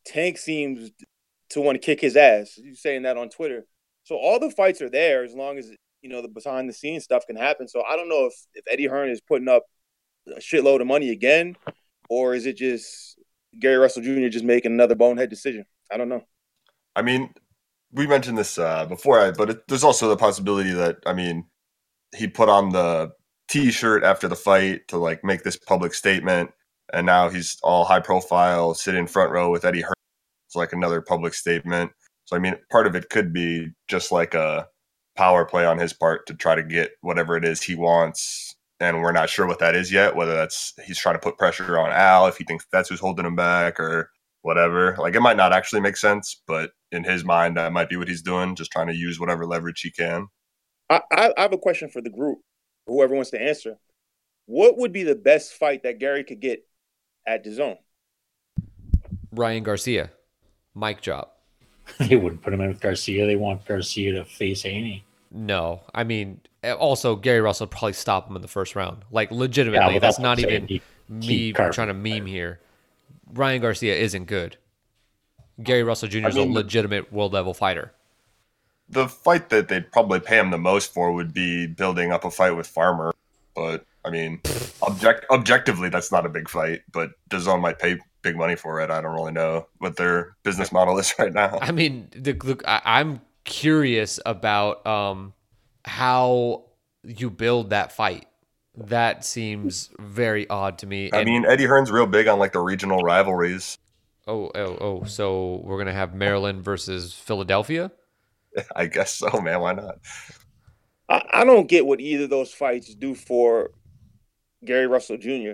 Tank seems to want to kick his ass. He's saying that on Twitter. So all the fights are there as long as, you know, the behind-the-scenes stuff can happen. So I don't know if Eddie Hearn is putting up a shitload of money again, or is it just Gary Russell Jr. just making another bonehead decision? I don't know. I mean, we mentioned this before, but there's also the possibility that, I mean, he put on the T-shirt after the fight to, like, make this public statement. And now he's all high profile, sitting in front row with Eddie Hearn. It's like another public statement. So, I mean, part of it could be just like a power play on his part to try to get whatever it is he wants. And we're not sure what that is yet, whether that's he's trying to put pressure on Al, if he thinks that's who's holding him back or whatever. Like, it might not actually make sense, but in his mind, that might be what he's doing, just trying to use whatever leverage he can. I have a question for the group, whoever wants to answer. What would be the best fight that Gary could get at DAZN? Ryan Garcia. Mic drop. They wouldn't put him in with Garcia. They want Garcia to face Haney. No. I mean, also, Gary Russell would probably stop him in the first round. Like, legitimately, that's not even me trying to meme here. Ryan Garcia isn't good. Gary Russell Jr. is a legitimate world-level fighter. The fight that they'd probably pay him the most for would be building up a fight with Farmer, but... I mean, objectively, that's not a big fight, but DAZN might pay big money for it. I don't really know what their business model is right now. I mean, I'm curious about how you build that fight. That seems very odd to me. I mean, Eddie Hearn's real big on like the regional rivalries. Oh! So we're gonna have Maryland versus Philadelphia? I guess so, man. Why not? I don't get what either of those fights do for Gary Russell Jr.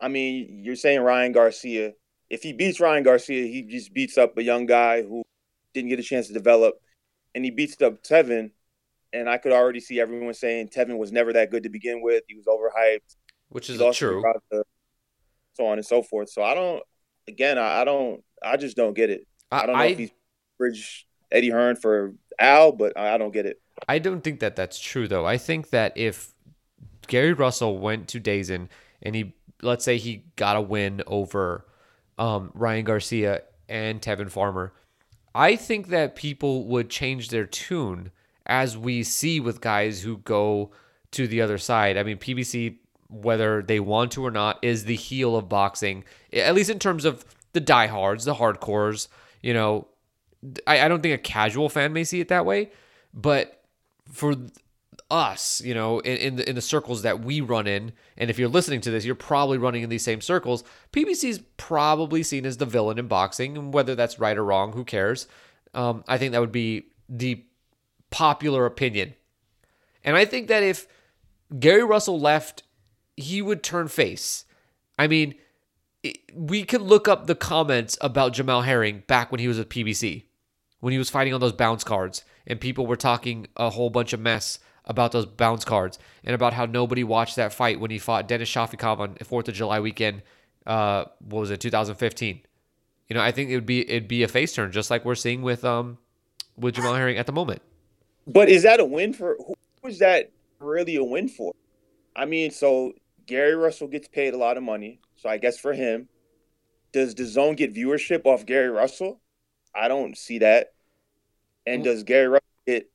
I mean, you're saying Ryan Garcia. If he beats Ryan Garcia, he just beats up a young guy who didn't get a chance to develop, and he beats up Tevin, and I could already see everyone saying Tevin was never that good to begin with. He was overhyped. Which is true. So on and so forth. So I just don't get it. I don't know if he's bridged Eddie Hearn for Al, but I don't get it. I don't think that that's true, though. I think that if Gary Russell went to DAZN and let's say he got a win over Ryan Garcia and Tevin Farmer, I think that people would change their tune, as we see with guys who go to the other side. I mean, PBC, whether they want to or not, is the heel of boxing, at least in terms of the diehards, the hardcores. You know, I don't think a casual fan may see it that way, but for us, you know, in the circles that we run in, and if you're listening to this, you're probably running in these same circles. PBC's probably seen as the villain in boxing, and whether that's right or wrong, who cares? I think that would be the popular opinion. And I think that if Gary Russell left, he would turn face. I mean, we could look up the comments about Jamel Herring back when he was with PBC, when he was fighting on those bounce cards, and people were talking a whole bunch of mess about those bounce cards and about how nobody watched that fight when he fought Dennis Shafikov on 4th of July weekend, 2015. You know, I think it'd be a face turn, just like we're seeing with Jamel Herring at the moment. But is that a win for who? Is that really a win for? I mean, so Gary Russell gets paid a lot of money, so I guess for him, does DAZN get viewership off Gary Russell? I don't see that. And does Gary Russell get?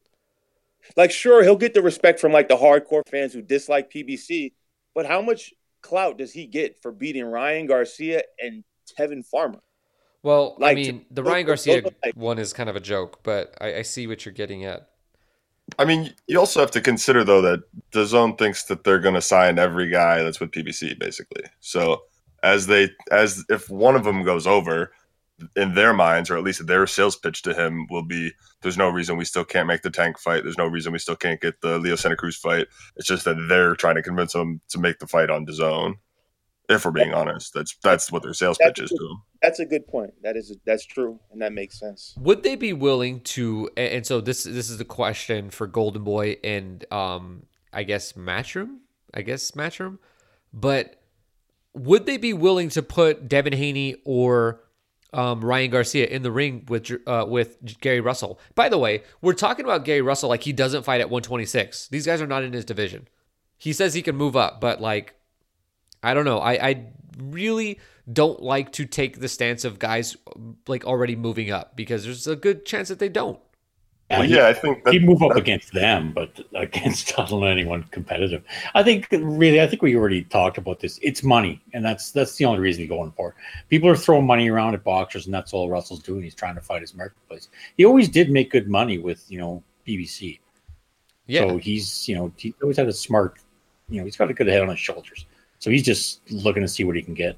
Like, sure, he'll get the respect from, like, the hardcore fans who dislike PBC, but how much clout does he get for beating Ryan Garcia and Tevin Farmer? Well, like, I mean, the Ryan Garcia one is kind of a joke, but I see what you're getting at. I mean, you also have to consider, though, that DAZN thinks that they're going to sign every guy that's with PBC, basically. So if one of them goes over, in their minds, or at least their sales pitch to him will be, there's no reason we still can't make the Tank fight. There's no reason we still can't get the Leo Santa Cruz fight. It's just that they're trying to convince him to make the fight on DAZN. If we're being honest, that's what their sales pitch is to them. That's a good point. That's true, and that makes sense. Would they be willing to? And so this is the question for Golden Boy and I guess Matchroom. But would they be willing to put Devin Haney or Ryan Garcia in the ring with Gary Russell? By the way, we're talking about Gary Russell like he doesn't fight at 126. These guys are not in his division. He says he can move up, but, like, I don't know. I really don't like to take the stance of guys, like, already moving up, because there's a good chance that they don't. I think he'd move up against them, but against not anyone competitive. I think we already talked about this. It's money, and that's the only reason he's going for it. People are throwing money around at boxers, and that's all Russell's doing. He's trying to fight his marketplace. He always did make good money with, you know, BBC. Yeah. So he's, you know, he always had a smart, you know, he's got a good head on his shoulders. So he's just looking to see what he can get.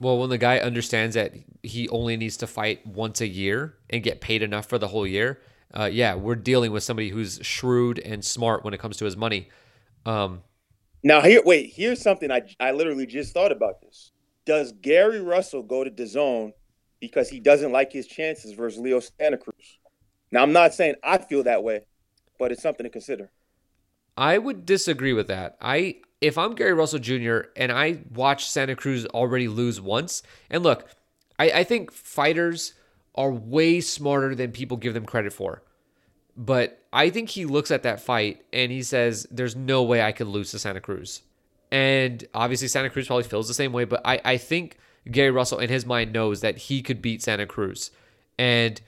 Well, when the guy understands that he only needs to fight once a year and get paid enough for the whole year. We're dealing with somebody who's shrewd and smart when it comes to his money. Here's something I literally just thought about this. Does Gary Russell go to DAZN because he doesn't like his chances versus Leo Santa Cruz? Now, I'm not saying I feel that way, but it's something to consider. I would disagree with that. If I'm Gary Russell Jr. and I watch Santa Cruz already lose once, and look, I think fighters are way smarter than people give them credit for. But I think he looks at that fight and he says, there's no way I could lose to Santa Cruz. And obviously Santa Cruz probably feels the same way, but I think Gary Russell in his mind knows that he could beat Santa Cruz. And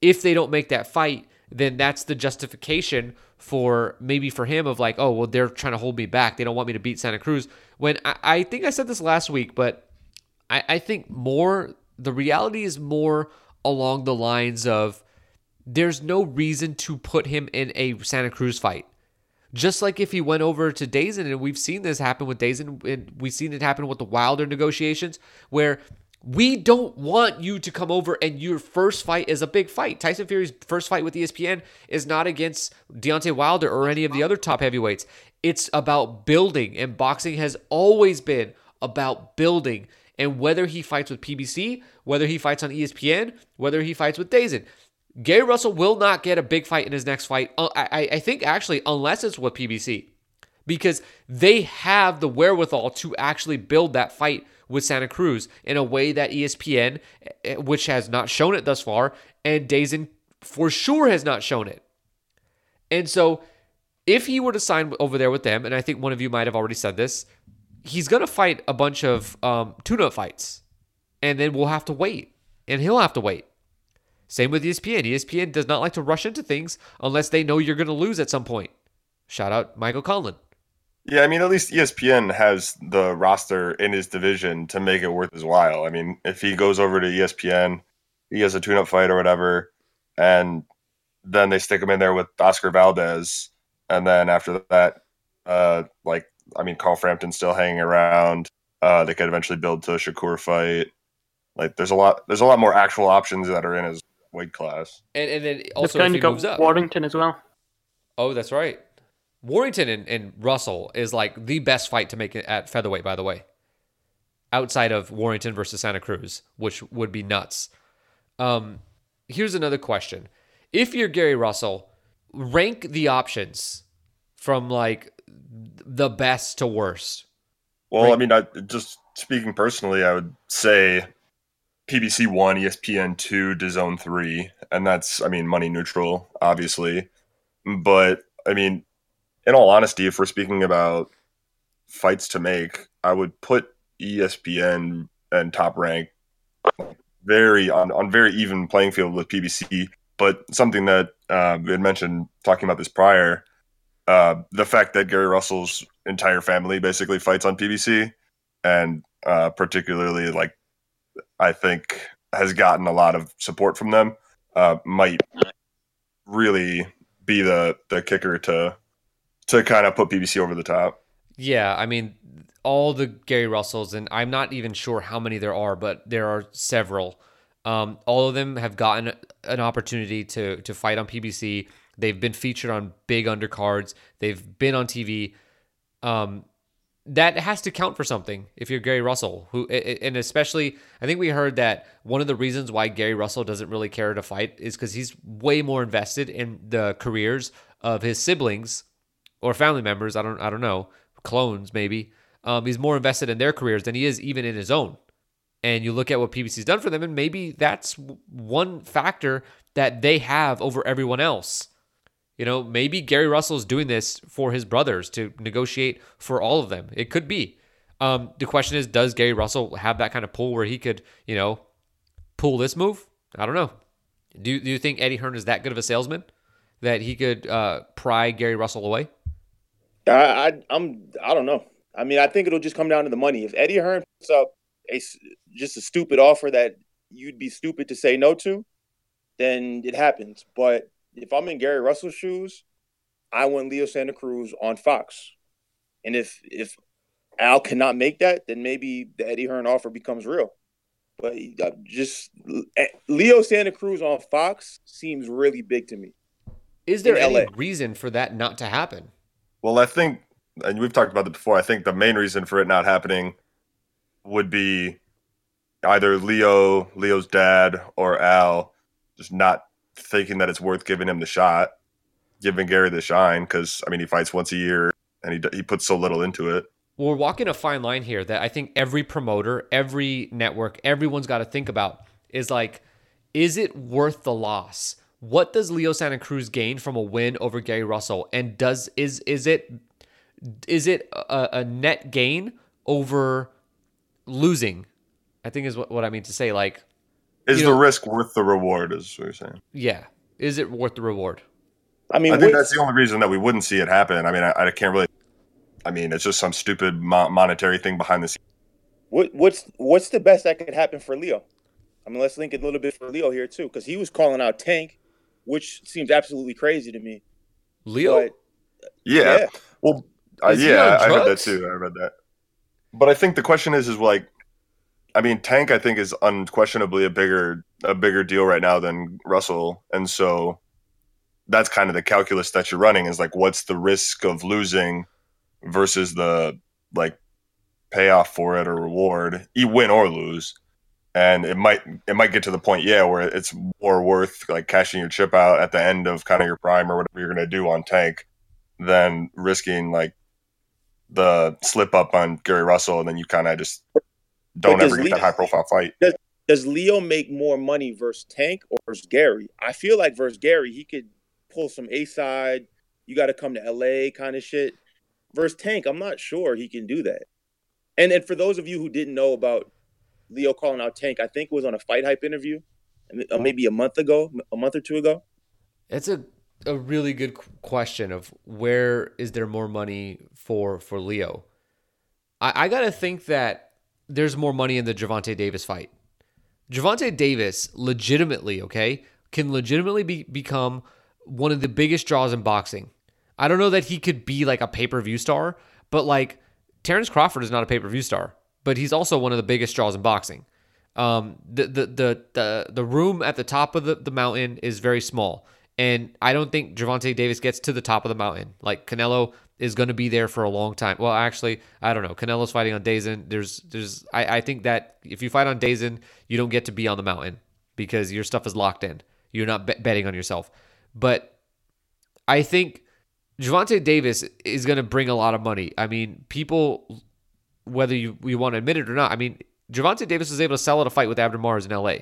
if they don't make that fight, then that's the justification for maybe for him of like, oh, well, they're trying to hold me back. They don't want me to beat Santa Cruz. When I think I said this last week, but I think more, the reality is more along the lines of there's no reason to put him in a Santa Cruz fight. Just like if he went over to DAZN, and we've seen this happen with DAZN, and we've seen it happen with the Wilder negotiations, where we don't want you to come over and your first fight is a big fight. Tyson Fury's first fight with ESPN is not against Deontay Wilder or any of the other top heavyweights. It's about building, and boxing has always been about building. And whether he fights with PBC, whether he fights on ESPN, whether he fights with DAZN, Gary Russell will not get a big fight in his next fight, I think, actually, unless it's with PBC, because they have the wherewithal to actually build that fight with Santa Cruz in a way that ESPN, which has not shown it thus far, and DAZN for sure has not shown it. And so if he were to sign over there with them, and I think one of you might have already said this, he's going to fight a bunch of tune-up fights, and then we'll have to wait, and he'll have to wait. Same with ESPN. ESPN does not like to rush into things unless they know you're going to lose at some point. Shout out Michael Conlon. Yeah, I mean, at least ESPN has the roster in his division to make it worth his while. I mean, if he goes over to ESPN, he has a tune-up fight or whatever, and then they stick him in there with Oscar Valdez, and then after that, Carl Frampton's still hanging around. They could eventually build to a Shakur fight. Like, there's a lot more actual options that are in his weight class, and then also if he moves up, Warrington as well. Oh, that's right. Warrington and Russell is like the best fight to make at featherweight, by the way, outside of Warrington versus Santa Cruz, which would be nuts. Here's another question: if you're Gary Russell, rank the options from like the best to worst. Well, I just speaking personally, I would say PBC 1, ESPN 2, DAZN 3, and that's, money neutral, obviously. But, in all honesty, if we're speaking about fights to make, I would put ESPN and Top Rank very on very even playing field with PBC, but something that we had mentioned talking about this prior, the fact that Gary Russell's entire family basically fights on PBC, and particularly, I think has gotten a lot of support from them, might really be the kicker to kind of put PBC over the top. Yeah, all the Gary Russells, and I'm not even sure how many there are, but there are several. All of them have gotten an opportunity to fight on PBC. They've been featured on big undercards. They've been on TV. That has to count for something if you're Gary Russell, and especially, I think we heard that one of the reasons why Gary Russell doesn't really care to fight is because he's way more invested in the careers of his siblings or family members. I don't know, clones maybe. He's more invested in their careers than he is even in his own. And you look at what PBC's done for them, and maybe that's one factor that they have over everyone else. Maybe Gary Russell's doing this for his brothers to negotiate for all of them. It could be. The question is, does Gary Russell have that kind of pull where he could, pull this move? I don't know. Do you think Eddie Hearn is that good of a salesman that he could pry Gary Russell away? I don't know. I think it'll just come down to the money. If Eddie Hearn puts up just a stupid offer that you'd be stupid to say no to, then it happens. But if I'm in Gary Russell's shoes, I want Leo Santa Cruz on Fox. And if Al cannot make that, then maybe the Eddie Hearn offer becomes real. But just Leo Santa Cruz on Fox seems really big to me. Is there any reason for that not to happen? Well, I think, and we've talked about it before, I think the main reason for it not happening would be either Leo's dad, or Al just not thinking that it's worth giving him the shot, giving Gary the shine, because he fights once a year and he puts so little into it. We're walking a fine line here that I think every promoter, every network, everyone's got to think about is is it worth the loss? What does Leo Santa Cruz gain from a win over Gary Russell, and is it a net gain over losing? I think is what I mean to say. Is the risk worth the reward, is what you're saying? Yeah. Is it worth the reward? I think that's the only reason that we wouldn't see it happen. I can't really... it's just some stupid monetary thing behind the scenes. What's the best that could happen for Leo? Let's link it a little bit for Leo here, too, because he was calling out Tank, which seems absolutely crazy to me. Leo? But, yeah. Well, I heard that, too. I read that. But I think the question is Tank, I think, is unquestionably a bigger deal right now than Russell. And so that's kind of the calculus that you're running is what's the risk of losing versus the payoff for it or reward, win or lose. And it might get to the point, yeah, where it's more worth like cashing your chip out at the end of kind of your prime or whatever you're going to do on Tank than risking like the slip up on Gary Russell, and then you kind of just don't ever get that high profile fight. Does Leo make more money versus Tank or versus Gary? I feel like versus Gary, he could pull some A-side, you got to come to LA kind of shit. Versus Tank, I'm not sure he can do that. And for those of you who didn't know about Leo calling out Tank, I think it was on a Fight Hype interview, maybe a month or two ago. It's a really good question of where is there more money for Leo. I got to think that there's more money in the Gervonta Davis fight. Gervonta Davis can legitimately become one of the biggest draws in boxing. I don't know that he could be like a pay-per-view star, but like Terrence Crawford is not a pay-per-view star, but he's also one of the biggest draws in boxing. The room at the top of the mountain is very small, and I don't think Gervonta Davis gets to the top of the mountain. Like Canelo is going to be there for a long time. Well, actually, I don't know. Canelo's fighting on DAZN. I think that if you fight on DAZN, you don't get to be on the mountain because your stuff is locked in. You're not betting on yourself. But I think Gervonta Davis is going to bring a lot of money. I mean, people, whether you want to admit it or not, I mean, Gervonta Davis was able to sell out a fight with Abner Mares in LA.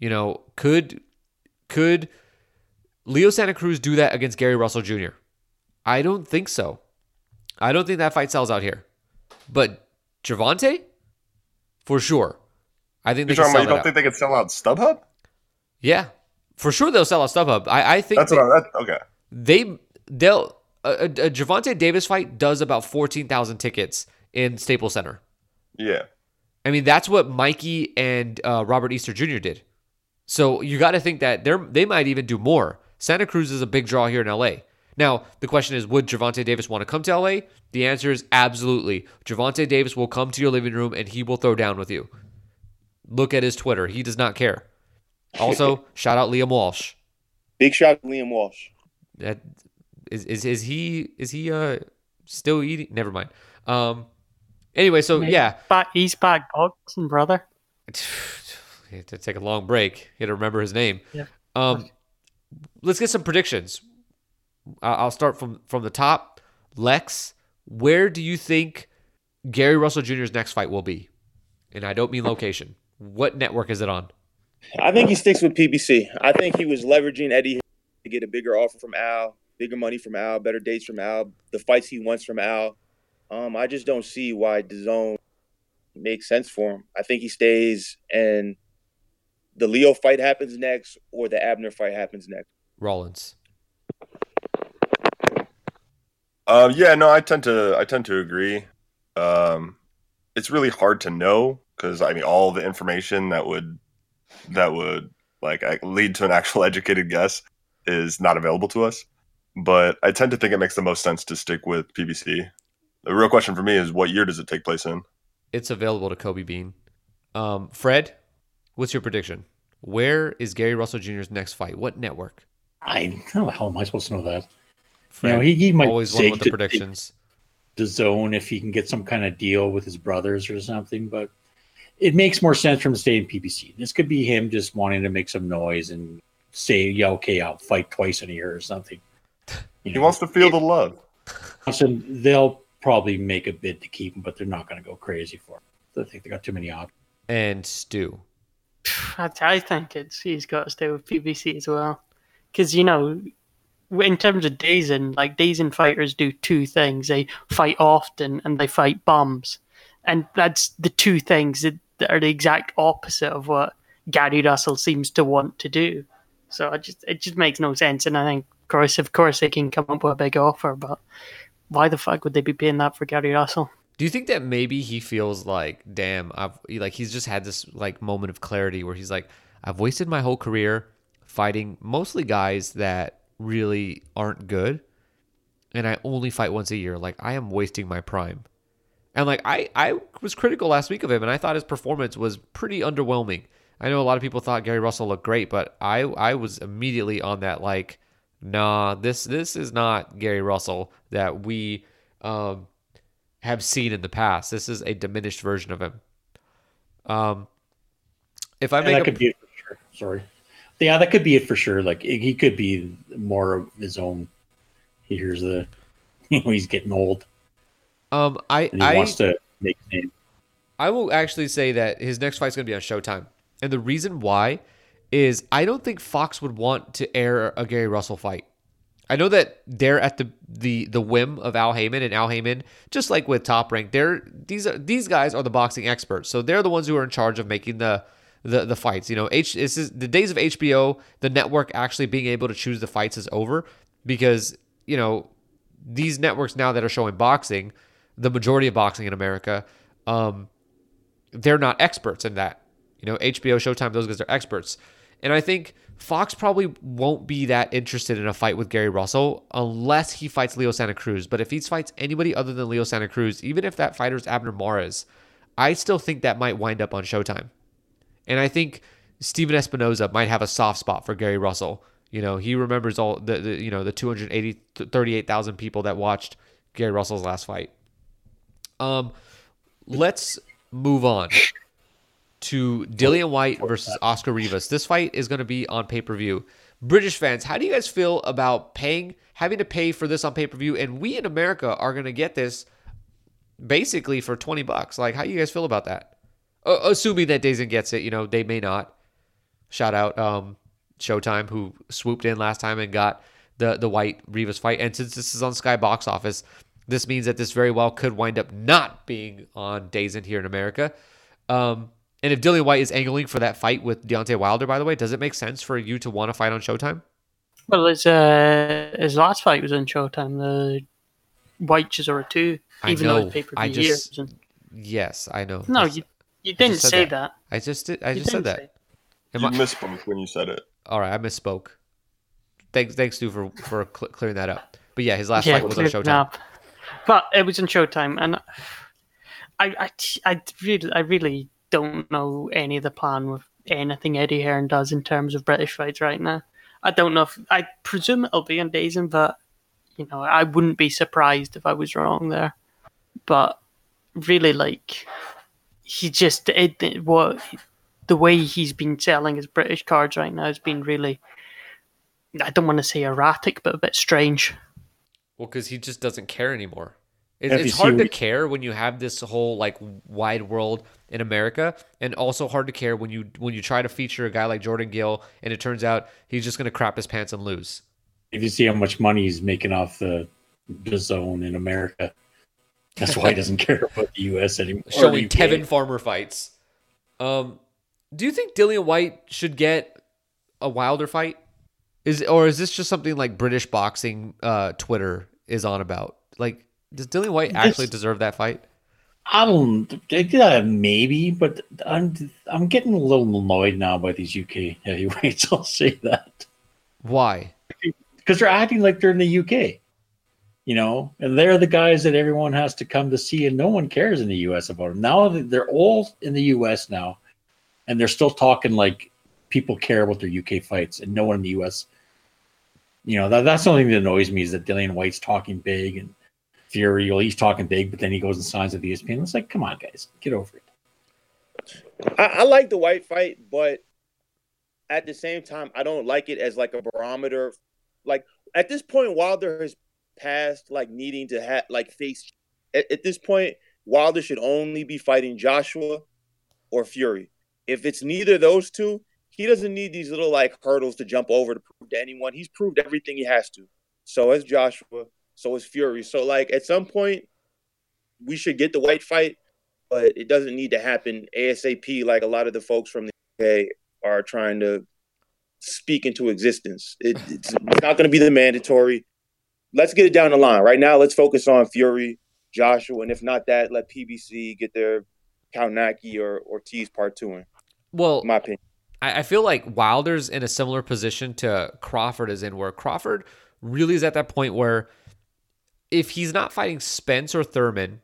You know, could Leo Santa Cruz do that against Gary Russell Jr.? I don't think so. I don't think that fight sells out here. But Gervonta? For sure. I think you don't think they could sell out StubHub? Yeah. For sure they'll sell out StubHub. I think a Gervonta Davis fight does about 14,000 tickets in Staples Center. Yeah. I mean, that's what Mikey and Robert Easter Jr. did. So you got to think that they might even do more. Santa Cruz is a big draw here in L.A. Now, the question is, would Gervonta Davis want to come to L.A.? The answer is absolutely. Gervonta Davis will come to your living room and he will throw down with you. Look at his Twitter. He does not care. Also, shout out Liam Walsh. Big shout out to Liam Walsh. That is he still eating? Never mind. Anyway, so yeah, he's back boxing, brother. You have to take a long break. You had to remember his name. Yeah. Let's get some predictions. I'll start from the top. Lex, where do you think Gary Russell Jr.'s next fight will be? And I don't mean location. What network is it on? I think he sticks with PBC. I think he was leveraging Eddie Hearn to get a bigger offer from Al, bigger money from Al, better dates from Al, the fights he wants from Al. I just don't see why DAZN makes sense for him. I think he stays, and the Leo fight happens next or the Abner fight happens next. Rollins. I tend to agree. It's really hard to know because I mean all the information that would like lead to an actual educated guess is not available to us. But I tend to think it makes the most sense to stick with PBC. The real question for me is what year does it take place in? It's available to Kobe Bean. Fred, what's your prediction? Where is Gary Russell Jr.'s next fight? What network? I don't know. How am I supposed to know that? Fred, he might always win with the predictions. DAZN if he can get some kind of deal with his brothers or something, but it makes more sense for him to stay in PBC. This could be him just wanting to make some noise and say, "Yeah, okay, I'll fight twice in a year" or something. You know, he wants to feel the love. So they'll probably make a bid to keep him, but they're not going to go crazy for him. I think they got too many options. And Stu, I think he's got to stay with PBC as well, because you know. In terms of DAZN, like DAZN fighters do two things. They fight often and they fight bums. And that's the two things that are the exact opposite of what Gary Russell seems to want to do. So it just makes no sense. And I think, of course, they can come up with a big offer, but why the fuck would they be paying that for Gary Russell? Do you think that maybe he feels like, damn, he's just had this like moment of clarity where he's like, I've wasted my whole career fighting mostly guys that really aren't good, and I only fight once a year. Like, I am wasting my prime. And like I was critical last week of him, and I thought his performance was pretty underwhelming. I know a lot of people thought Gary Russell looked great, but I was immediately on that like, nah, this is not Gary Russell that we have seen in the past. This is a diminished version of him. If I make that could be it for sure. Sorry. Yeah, that could be it for sure. Like he could be more of his own. He hears the, you know, he's getting old. He wants to make a name. I will actually say that his next fight is going to be on Showtime, and the reason why is I don't think Fox would want to air a Gary Russell fight. I know that they're at the whim of Al Heyman, and Al Heyman, just like with Top Rank, these guys are the boxing experts, so they're the ones who are in charge of making the fights. You know, this is the days of HBO, the network actually being able to choose the fights is over, because you know these networks now that are showing boxing, the majority of boxing in America, they're not experts in that. You know, HBO, Showtime, those guys are experts, and I think Fox probably won't be that interested in a fight with Gary Russell unless he fights Leo Santa Cruz. But if he fights anybody other than Leo Santa Cruz, even if that fighter is Abner Mares, I still think that might wind up on Showtime. And I think Steven Espinoza might have a soft spot for Gary Russell. You know, he remembers all the 238,000 people that watched Gary Russell's last fight. Let's move on to Dillian White versus Oscar Rivas. This fight is going to be on pay-per-view. British fans, how do you guys feel about having to pay for this on pay-per-view? And we in America are going to get this basically for $20. Like, how do you guys feel about that? Assuming that DAZN gets it, you know, they may not. Shout out Showtime, who swooped in last time and got the White Rivas fight. And since this is on Sky Box Office, this means that this very well could wind up not being on DAZN here in America. And if Dillian White is angling for that fight with Deontay Wilder, by the way, does it make sense for you to want to fight on Showtime? Well, his last fight was on Showtime, the White Chisora 2, even though it's pay-per-view here. Yes, I know. No, you didn't say that. I just did. I just said that. You misspoke when you said it. All right, I misspoke. Thanks, Stu, for clearing that up. But yeah, his last fight was on Showtime. But it was on Showtime, and I really don't know any of the plan with anything Eddie Hearn does in terms of British fights right now. I don't know if I presume it'll be on DAZN, but you know, I wouldn't be surprised if I was wrong there. But really, like the way he's been selling his British cards right now has been really, I don't want to say erratic, but a bit strange. Well, because he just doesn't care anymore. It's hard to care when you have this whole like wide world in America, and also hard to care when you try to feature a guy like Jordan Gill, and it turns out he's just going to crap his pants and lose. If you see how much money he's making off the zone in America, that's why he doesn't care about the U.S. anymore. Showing Tevin Farmer fights. Do you think Dillian White should get a Wilder fight? Is this just something like British boxing Twitter is on about? Like, does Dillian White actually deserve that fight? I don't. Maybe, but I'm getting a little annoyed now by these UK heavyweights. I'll say that. Why? Because they're acting like they're in the UK, you know, and they're the guys that everyone has to come to see, and no one cares in the US about them. Now they're all in the US now, and they're still talking like people care about their UK fights, and no one in the US. You know, that's the only thing that annoys me, is that Dillian White's talking big and Fury, well, he's talking big, but then he goes and signs with ESPN. It's like, come on, guys, get over it. I like the White fight, but at the same time, I don't like it as like a barometer. Like at this point, Wilder has passed like needing to face. At this point, Wilder should only be fighting Joshua or Fury. If it's neither of those two, he doesn't need these little like hurdles to jump over to prove to anyone. He's proved everything he has to. So as Joshua. So it's Fury. So, like, at some point, we should get the White fight, but it doesn't need to happen ASAP like a lot of the folks from the UK are trying to speak into existence. It's not going to be the mandatory. Let's get it down the line. Right now, let's focus on Fury, Joshua, and if not that, let PBC get their Kaunaki or Ortiz part two in. Well, in my opinion. I feel like Wilder's in a similar position to Crawford is in, where Crawford really is at that point where if he's not fighting Spence or Thurman,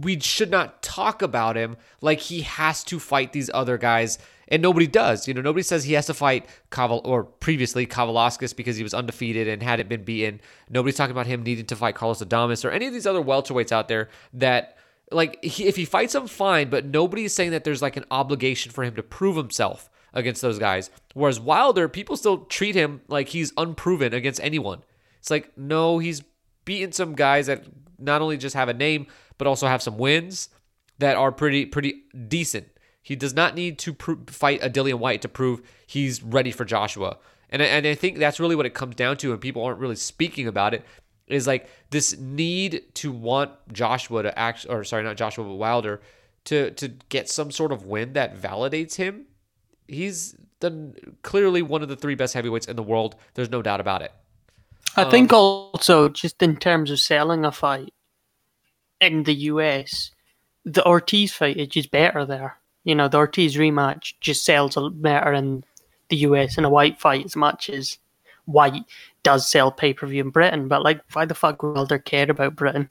we should not talk about him like he has to fight these other guys, and nobody does. You know, nobody says he has to fight Kovalevskis because he was undefeated and hadn't been beaten. Nobody's talking about him needing to fight Carlos Adames or any of these other welterweights out there that like, if he fights him, fine, but nobody's saying that there's like an obligation for him to prove himself against those guys. Whereas Wilder, people still treat him like he's unproven against anyone. It's like, no, he's beaten some guys that not only just have a name, but also have some wins that are pretty decent. He does not need to fight a Dillian White to prove he's ready for Joshua. And I think that's really what it comes down to, and people aren't really speaking about it, is like this need to want Joshua to act, or sorry, not Joshua, but Wilder, to get some sort of win that validates him. He's clearly one of the three best heavyweights in the world. There's no doubt about it. I think also, just in terms of selling a fight in the US, the Ortiz fight is just better there. You know, the Ortiz rematch just sells better in the US in a White fight as much as White does sell pay-per-view in Britain. But, like, why the fuck would Wilder care about Britain?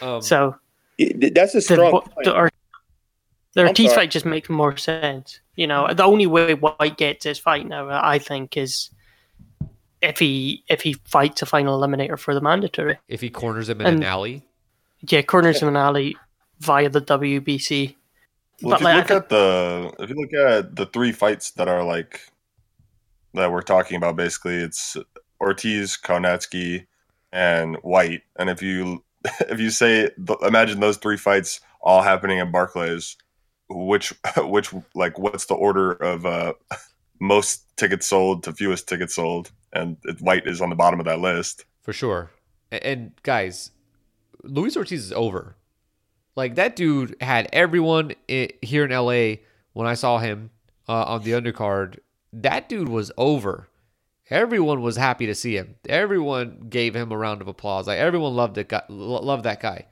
That's a strong point. The Ortiz fight just makes more sense. You know, the only way White gets his fight now, I think, is if he fights a final eliminator for the mandatory. If he corners him in an alley? Yeah, corners him in an alley via the WBC. Well, but if you look at the three fights that are like that we're talking about, basically it's Ortiz, Kaunatsky, and White. And if you say imagine those three fights all happening at Barclays, which like what's the order of most tickets sold to fewest tickets sold, and White is on the bottom of that list for sure. And guys, Luis Ortiz is over. Like, that dude had everyone here in LA when I saw him on the undercard. That dude was over. Everyone was happy to see him. Everyone gave him a round of applause. Like, everyone loved that guy.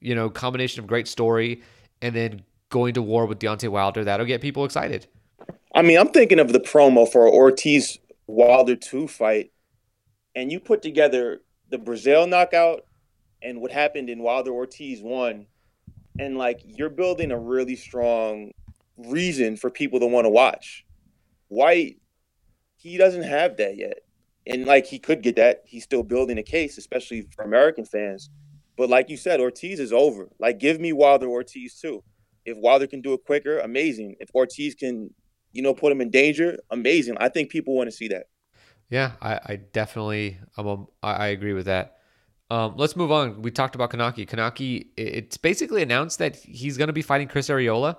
You know, combination of great story and then going to war with Deontay Wilder. That'll get people excited. I mean, I'm thinking of the promo for Ortiz-Wilder 2 fight, and you put together the Brazil knockout and what happened in Wilder-Ortiz 1. And, like, you're building a really strong reason for people to want to watch. White, he doesn't have that yet. And, like, he could get that. He's still building a case, especially for American fans. But like you said, Ortiz is over. Like, give me Wilder-Ortiz too. If Wilder can do it quicker, amazing. If Ortiz can, you know, put him in danger, amazing. I think people want to see that. Yeah, I definitely I agree with that. Let's move on. We talked about Kanaki. Kanaki, it's basically announced that he's going to be fighting Chris Areola.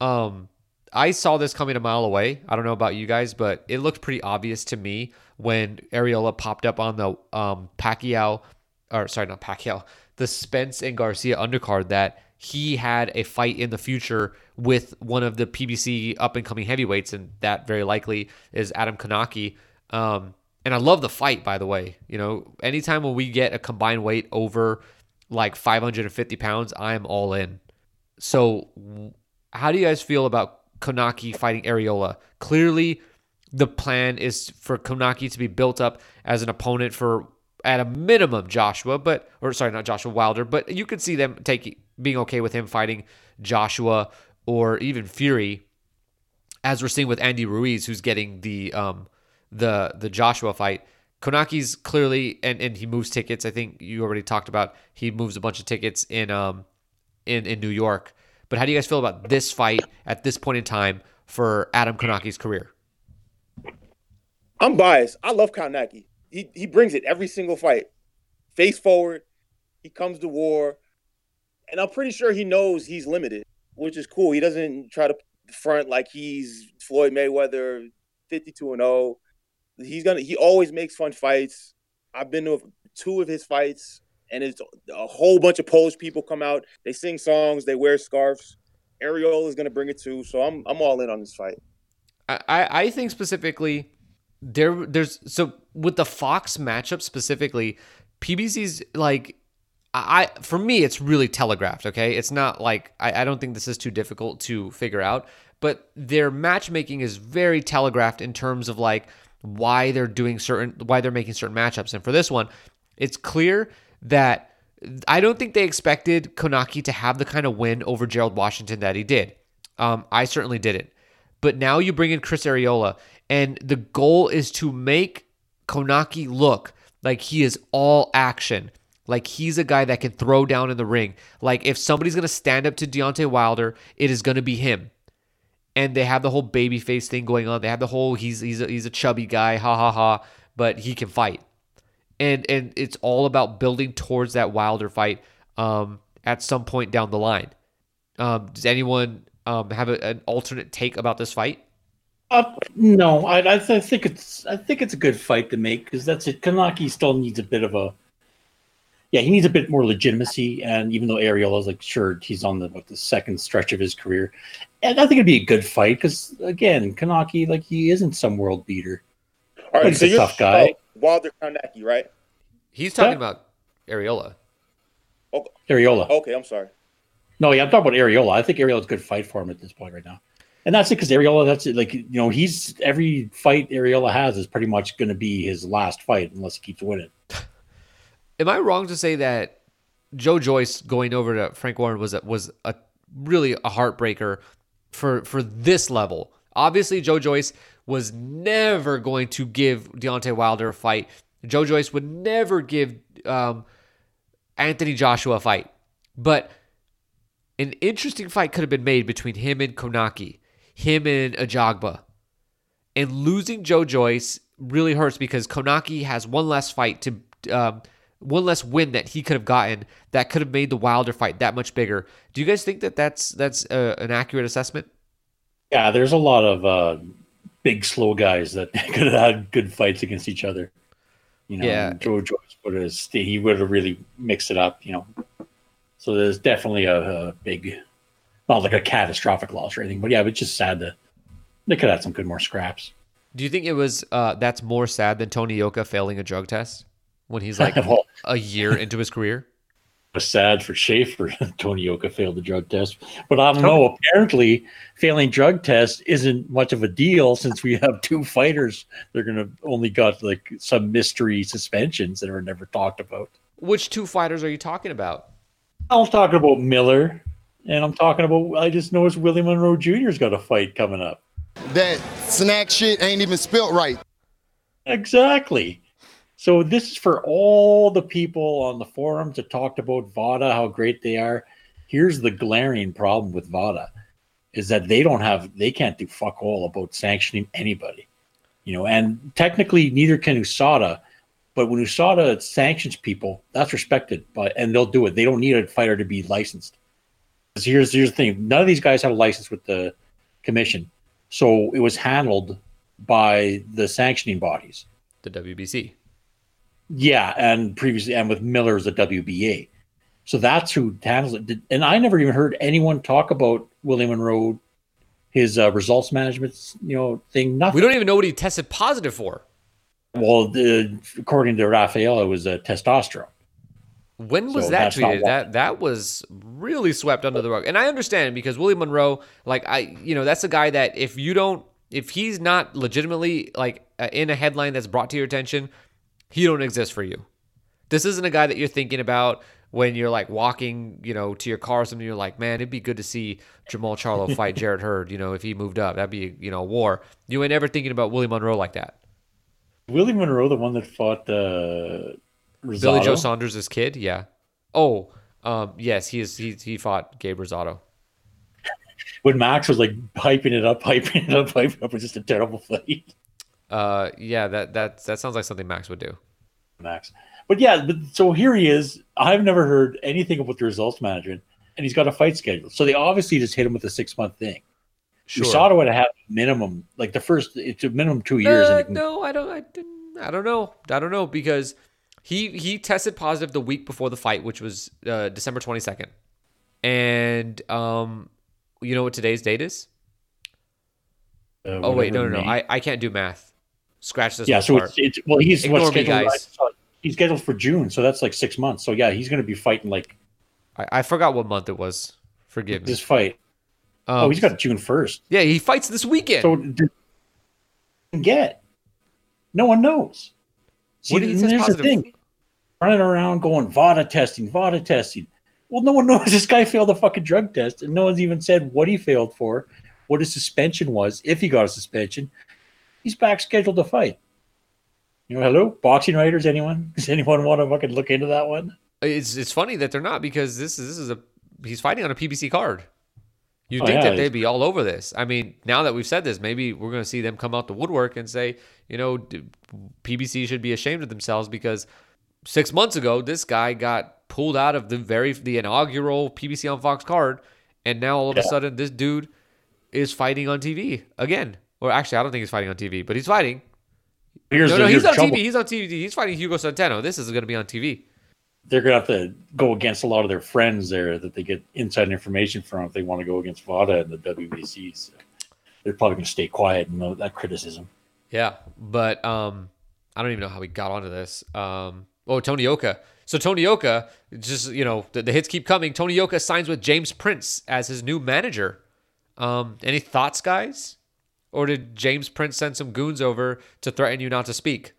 I saw this coming a mile away. I don't know about you guys, but it looked pretty obvious to me when Areola popped up on the the Spence and Garcia undercard that he had a fight in the future with one of the PBC up-and-coming heavyweights, and that very likely is Adam Kanaki. And I love the fight, by the way. You know, anytime when we get a combined weight over like 550 pounds, I'm all in. So how do you guys feel about Konaki fighting Areola? Clearly, the plan is for Konaki to be built up as an opponent for, at a minimum, Wilder, but you could see them being okay with him fighting Joshua or even Fury, as we're seeing with Andy Ruiz, who's getting the Joshua fight. Konaki's clearly, and he moves tickets. I think you already talked about he moves a bunch of tickets in New York. But how do you guys feel about this fight at this point in time for Adam Konaki's career? I'm biased. I love Konaki. He brings it every single fight. Face forward, he comes to war, and I'm pretty sure he knows he's limited, which is cool. He doesn't try to front like he's Floyd Mayweather, 52-0. He always makes fun fights. I've been to two of his fights, and it's a whole bunch of Polish people come out. They sing songs. They wear scarves. Areola is going to bring it too, so I'm all in on this fight. I think specifically there's so with the Fox matchup specifically, PBC's like for me it's really telegraphed. Okay, it's not like I don't think this is too difficult to figure out, but their matchmaking is very telegraphed in terms of like why they're making certain matchups. And for this one, it's clear that I don't think they expected Konaki to have the kind of win over Gerald Washington that he did. I certainly didn't. But now you bring in Chris Areola, and the goal is to make Konaki look like he is all action. Like, he's a guy that can throw down in the ring. Like, if somebody's going to stand up to Deontay Wilder, it is going to be him. And they have the whole babyface thing going on. They have the whole, he's a chubby guy, ha ha ha, but he can fight. And it's all about building towards that Wilder fight at some point down the line. Does anyone have an alternate take about this fight? No, I think it's a good fight to make because that's it. Kanaki still needs a bit of a, he needs a bit more legitimacy. And even though Areola's like, sure, he's on the second stretch of his career, and I think it'd be a good fight because again, Kanaki, like, he isn't some world beater. All right, so you're tough guy. Wilder Kanaki, right? He's talking about Areola. Okay. Areola. Okay, I'm sorry. No, yeah, I'm talking about Areola. I think Areola's a good fight for him at this point right now. And that's it, because Areola, that's it. Like, he's, every fight Areola has is pretty much going to be his last fight unless he keeps winning. Am I wrong to say that Joe Joyce going over to Frank Warren was a really a heartbreaker for this level? Obviously, Joe Joyce was never going to give Deontay Wilder a fight. Joe Joyce would never give Anthony Joshua a fight. But an interesting fight could have been made between him and Konaki, him and Ajagba. And losing Joe Joyce really hurts because Konaki has one less fight to one less win that he could have gotten that could have made the Wilder fight that much bigger. Do you guys think that that's an accurate assessment? Yeah, there's a lot of big, slow guys that could have had good fights against each other. Joe Joyce would have really mixed it up. So there's definitely a big, not like a catastrophic loss or anything, but yeah, it's just sad that they could have had some good more scraps. Do you think it was that's more sad than Tony Yoka failing a drug test when he's like a year into his career? Was sad for Schaefer. Tony Yoka failed the drug test, but I don't know. Apparently, failing drug tests isn't much of a deal since we have two fighters. They're gonna only got like some mystery suspensions that are never talked about. Which two fighters are you talking about? I'm talking about Miller, and I'm talking about. I just noticed Willie Monroe Jr.'s got a fight coming up. That snack shit ain't even spelt right. Exactly. So this is for all the people on the forums that talked about VADA, how great they are. Here's the glaring problem with VADA is that they can't do fuck all about sanctioning anybody. And technically neither can USADA, but when USADA sanctions people, that's respected, and they'll do it. They don't need a fighter to be licensed. So here's the thing. None of these guys have a license with the commission. So it was handled by the sanctioning bodies. The WBC. Yeah, and previously, and with Miller as a WBA. So that's who handles it. And I never even heard anyone talk about Willie Monroe, his results management, thing. Nothing. We don't even know what he tested positive for. Well, according to Rafael, it was testosterone. When was that tweeted? That was really swept under the rug. And I understand because Willie Monroe, like, that's a guy that if he's not legitimately like in a headline that's brought to your attention, he don't exist for you. This isn't a guy that you're thinking about when you're like walking, to your car or something. You're like, man, it'd be good to see Jermel Charlo fight Jared Hurd. If he moved up, that'd be, a war. You ain't ever thinking about Willie Monroe like that. Willie Monroe, the one that fought Rosado? Billy Joe Saunders' kid. Yeah. Oh, yes, he is. He fought Gabe Rosado. When Max was like hyping it up, it was just a terrible fight. That sounds like something Max would do. So here he is. I've never heard anything about the results management, and he's got a fight scheduled. So they obviously just hit him with a 6-month thing. Sure. USADA would have minimum, like it's a minimum 2 years. I don't know because he tested positive the week before the fight, which was December 22nd, and you know what today's date is? No. I can't do math. Scratch this. Yeah, so it's he's what's scheduled. He's scheduled for June, so that's like 6 months. So yeah, he's going to be fighting like. I forgot what month it was. Forgive me. This fight. He's got June 1st. Yeah, he fights this weekend. So no one knows. See, what here's the thing: running around going VADA testing. Well, no one knows. This guy failed a fucking drug test, and no one's even said what he failed for, what his suspension was, if he got a suspension. He's back scheduled to fight. Hello? Boxing writers, anyone? Does anyone want to fucking look into that one? It's funny that they're not, because this is he's fighting on a PBC card. You'd think that they'd be all over this. I mean, now that we've said this, maybe we're going to see them come out the woodwork and say, you know, PBC should be ashamed of themselves, because 6 months ago, this guy got pulled out of the inaugural PBC on Fox card, and now all of a sudden, this dude is fighting on TV again. Or actually, I don't think he's fighting on TV, but he's fighting. He's on TV. He's fighting Hugo Centeno. This is going to be on TV. They're going to have to go against a lot of their friends there that they get inside information from if they want to go against Vada and the WBC. So they're probably going to stay quiet and know that criticism. Yeah, but I don't even know how we got onto this. Tony Yoka. So Tony Yoka, just, you know, the hits keep coming. Tony Yoka signs with James Prince as his new manager. Any thoughts, guys? Or did James Prince send some goons over to threaten you not to speak?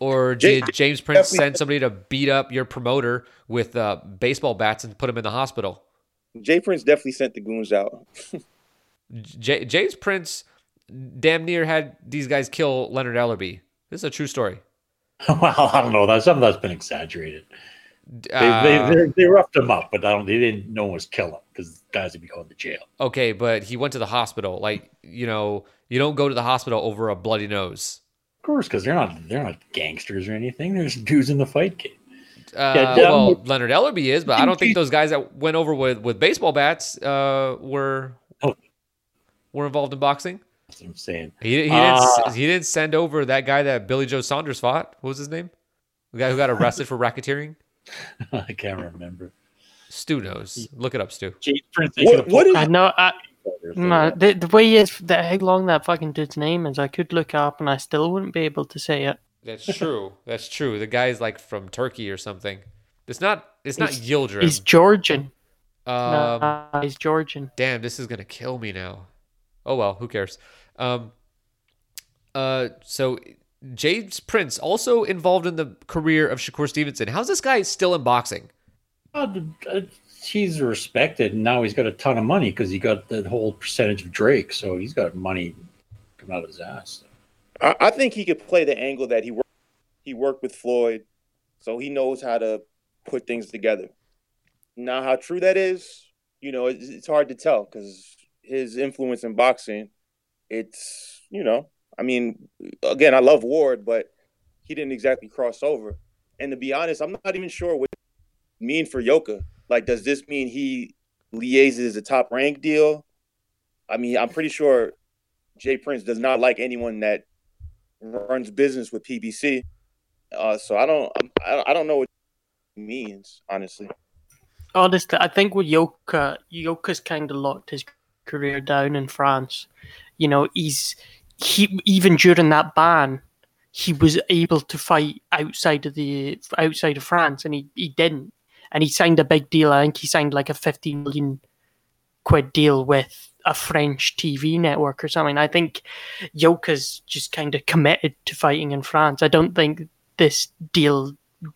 Or did James Prince send somebody to beat up your promoter with baseball bats and put him in the hospital? Jay Prince definitely sent the goons out. James Prince damn near had these guys kill Leonard Ellerbe. This is a true story. Well, I don't know. Some of that's been exaggerated. They roughed him up, but they didn't know it was kill him, because guys would be going to jail. Okay, but he went to the hospital. Like, you know, you don't go to the hospital over a bloody nose. Of course, because they're not gangsters or anything. There's dudes in the fight game. Leonard Ellerbe is, but I don't think those guys that went over with baseball bats were involved in boxing. That's what I'm saying. He didn't send over that guy that Billy Joe Saunders fought. What was his name? The guy who got arrested for racketeering. I can't remember. Stu knows. Look it up, Stu. The way is that how long that fucking dude's name is, I could look up and I still wouldn't be able to say it. That's true. The guy's like from Turkey or something. It's not Yildirim. He's Georgian. He's Georgian. Damn, this is gonna kill me now. Oh well, who cares? So James Prince also involved in the career of Shakur Stevenson. How's this guy still in boxing? He's respected, and now he's got a ton of money because he got that whole percentage of Drake, so he's got money coming out of his ass. I think he could play the angle that he worked with Floyd, so he knows how to put things together. Now, how true that is, you know, it's hard to tell, because his influence in boxing, it's, you know, I mean, again, I love Ward, but he didn't exactly cross over. And to be honest, I'm not even sure what it means for Yoka. Like, does this mean he liaises a top rank deal? I mean, I'm pretty sure Jay Prince does not like anyone that runs business with PBC. So I don't know what it means, honestly. Honestly, I think with Yoka's kind of locked his career down in France. You know, even during that ban, he was able to fight outside of France, and he didn't. And he signed a big deal. I think he signed like a 15 million quid deal with a French TV network or something. I think Yoka's just kind of committed to fighting in France. I don't think this deal,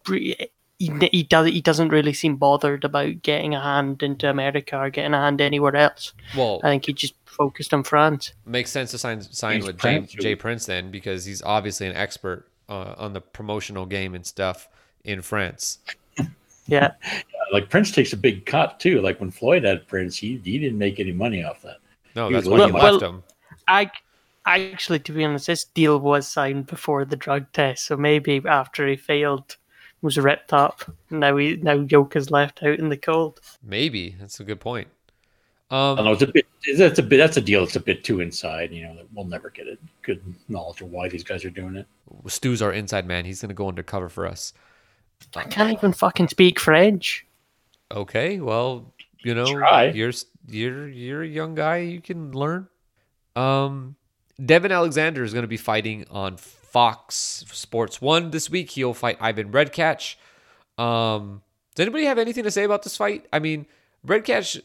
he doesn't really seem bothered about getting a hand into America or getting a hand anywhere else. Well, I think he just focused on France. Makes sense to sign with Jay Prince then, because he's obviously an expert on the promotional game and stuff in France. Yeah. Like Prince takes a big cut too. Like when Floyd had Prince, he didn't make any money off that. No, that's when he left him. I actually, to be honest, this deal was signed before the drug test, so maybe after he failed, was ripped up. Now Yoka's left out in the cold. Maybe that's a good point. I don't know, that's a deal. It's a bit too inside. You know, we'll never get a good knowledge of why these guys are doing it. Stu's our inside man. He's going to go undercover for us. I can't even fucking speak French. Okay, well, you know, you're a young guy. You can learn. Devin Alexander is going to be fighting on Fox Sports 1 this week. He'll fight Ivan Redkach. Does anybody have anything to say about this fight? I mean, Redkach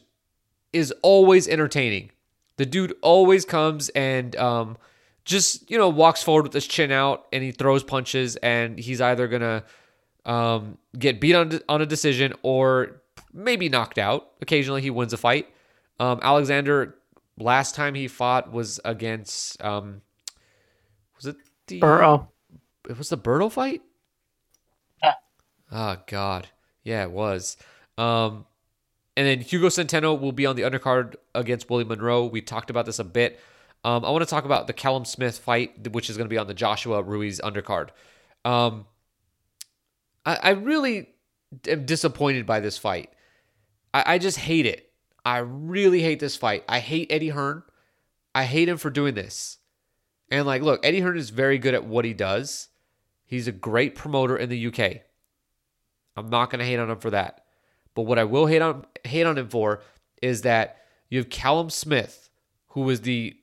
is always entertaining. The dude always comes and just, you know, walks forward with his chin out, and he throws punches, and he's either going to get beat on a decision or maybe knocked out. Occasionally he wins a fight. Alexander, last time he fought was against was it the Burrow? It was the Burrow fight. Oh, God. Yeah, it was. And then Hugo Centeno will be on the undercard against Willie Monroe. We talked about this a bit. I want to talk about the Callum Smith fight, which is going to be on the Joshua Ruiz undercard. I really am disappointed by this fight. I just hate it. I really hate this fight. I hate Eddie Hearn. I hate him for doing this. And like, look, Eddie Hearn is very good at what he does. He's a great promoter in the UK. I'm not going to hate on him for that. But what I will hate on him for is that you have Callum Smith, who is the,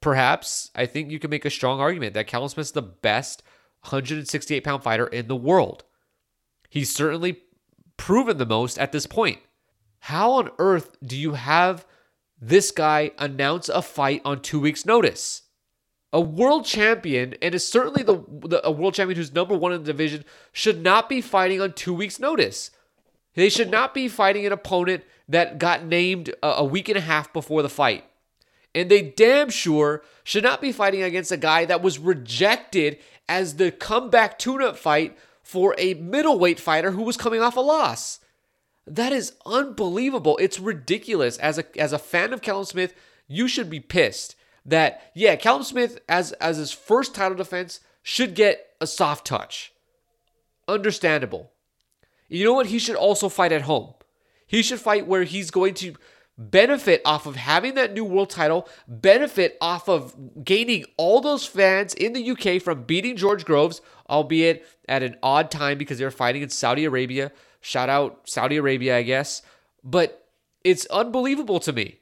perhaps, I think you can make a strong argument that Callum Smith is the best 168-pound fighter in the world. He's certainly proven the most at this point. How on earth do you have this guy announce a fight on 2 weeks' notice? A world champion, and is certainly a world champion who's number one in the division, should not be fighting on 2 weeks' notice. They should not be fighting an opponent that got named a week and a half before the fight. And they damn sure should not be fighting against a guy that was rejected as the comeback tune-up fight for a middleweight fighter who was coming off a loss. That is unbelievable. It's ridiculous. As a fan of Callum Smith, you should be pissed that, yeah, Callum Smith, as his first title defense, should get a soft touch. Understandable. You know what? He should also fight at home. He should fight where he's going to benefit off of having that new world title, benefit off of gaining all those fans in the UK from beating George Groves, albeit at an odd time because they were fighting in Saudi Arabia. Shout out Saudi Arabia, I guess. But it's unbelievable to me.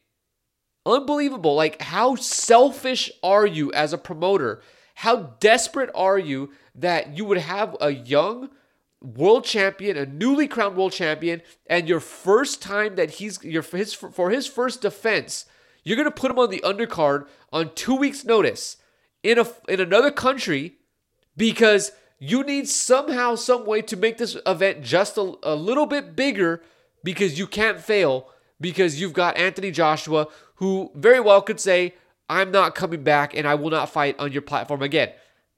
Unbelievable. Like, how selfish are you as a promoter? How desperate are you that you would have a young world champion, a newly crowned world champion, and your first time that for his first defense, you're going to put him on the undercard on 2 weeks' notice in another country because you need somehow, some way to make this event just a little bit bigger because you can't fail because you've got Anthony Joshua, who very well could say, I'm not coming back and I will not fight on your platform again.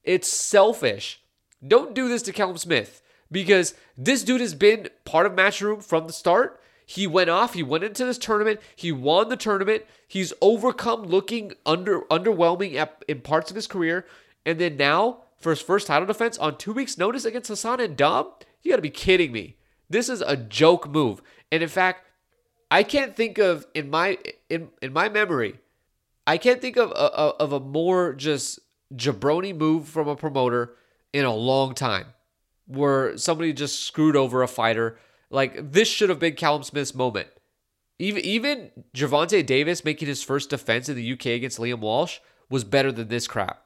It's selfish. Don't do this to Callum Smith because this dude has been part of Matchroom from the start. He went off. He went into this tournament. He won the tournament. He's overcome looking underwhelming in parts of his career. And then now, for his first title defense on 2 weeks' notice against Hassan and Dom? You gotta be kidding me. This is a joke move. And in fact, I can't think of, in my memory, I can't think of a more just jabroni move from a promoter in a long time where somebody just screwed over a fighter. Like, this should have been Callum Smith's moment. Even Gervonta Davis making his first defense in the UK against Liam Walsh was better than this crap.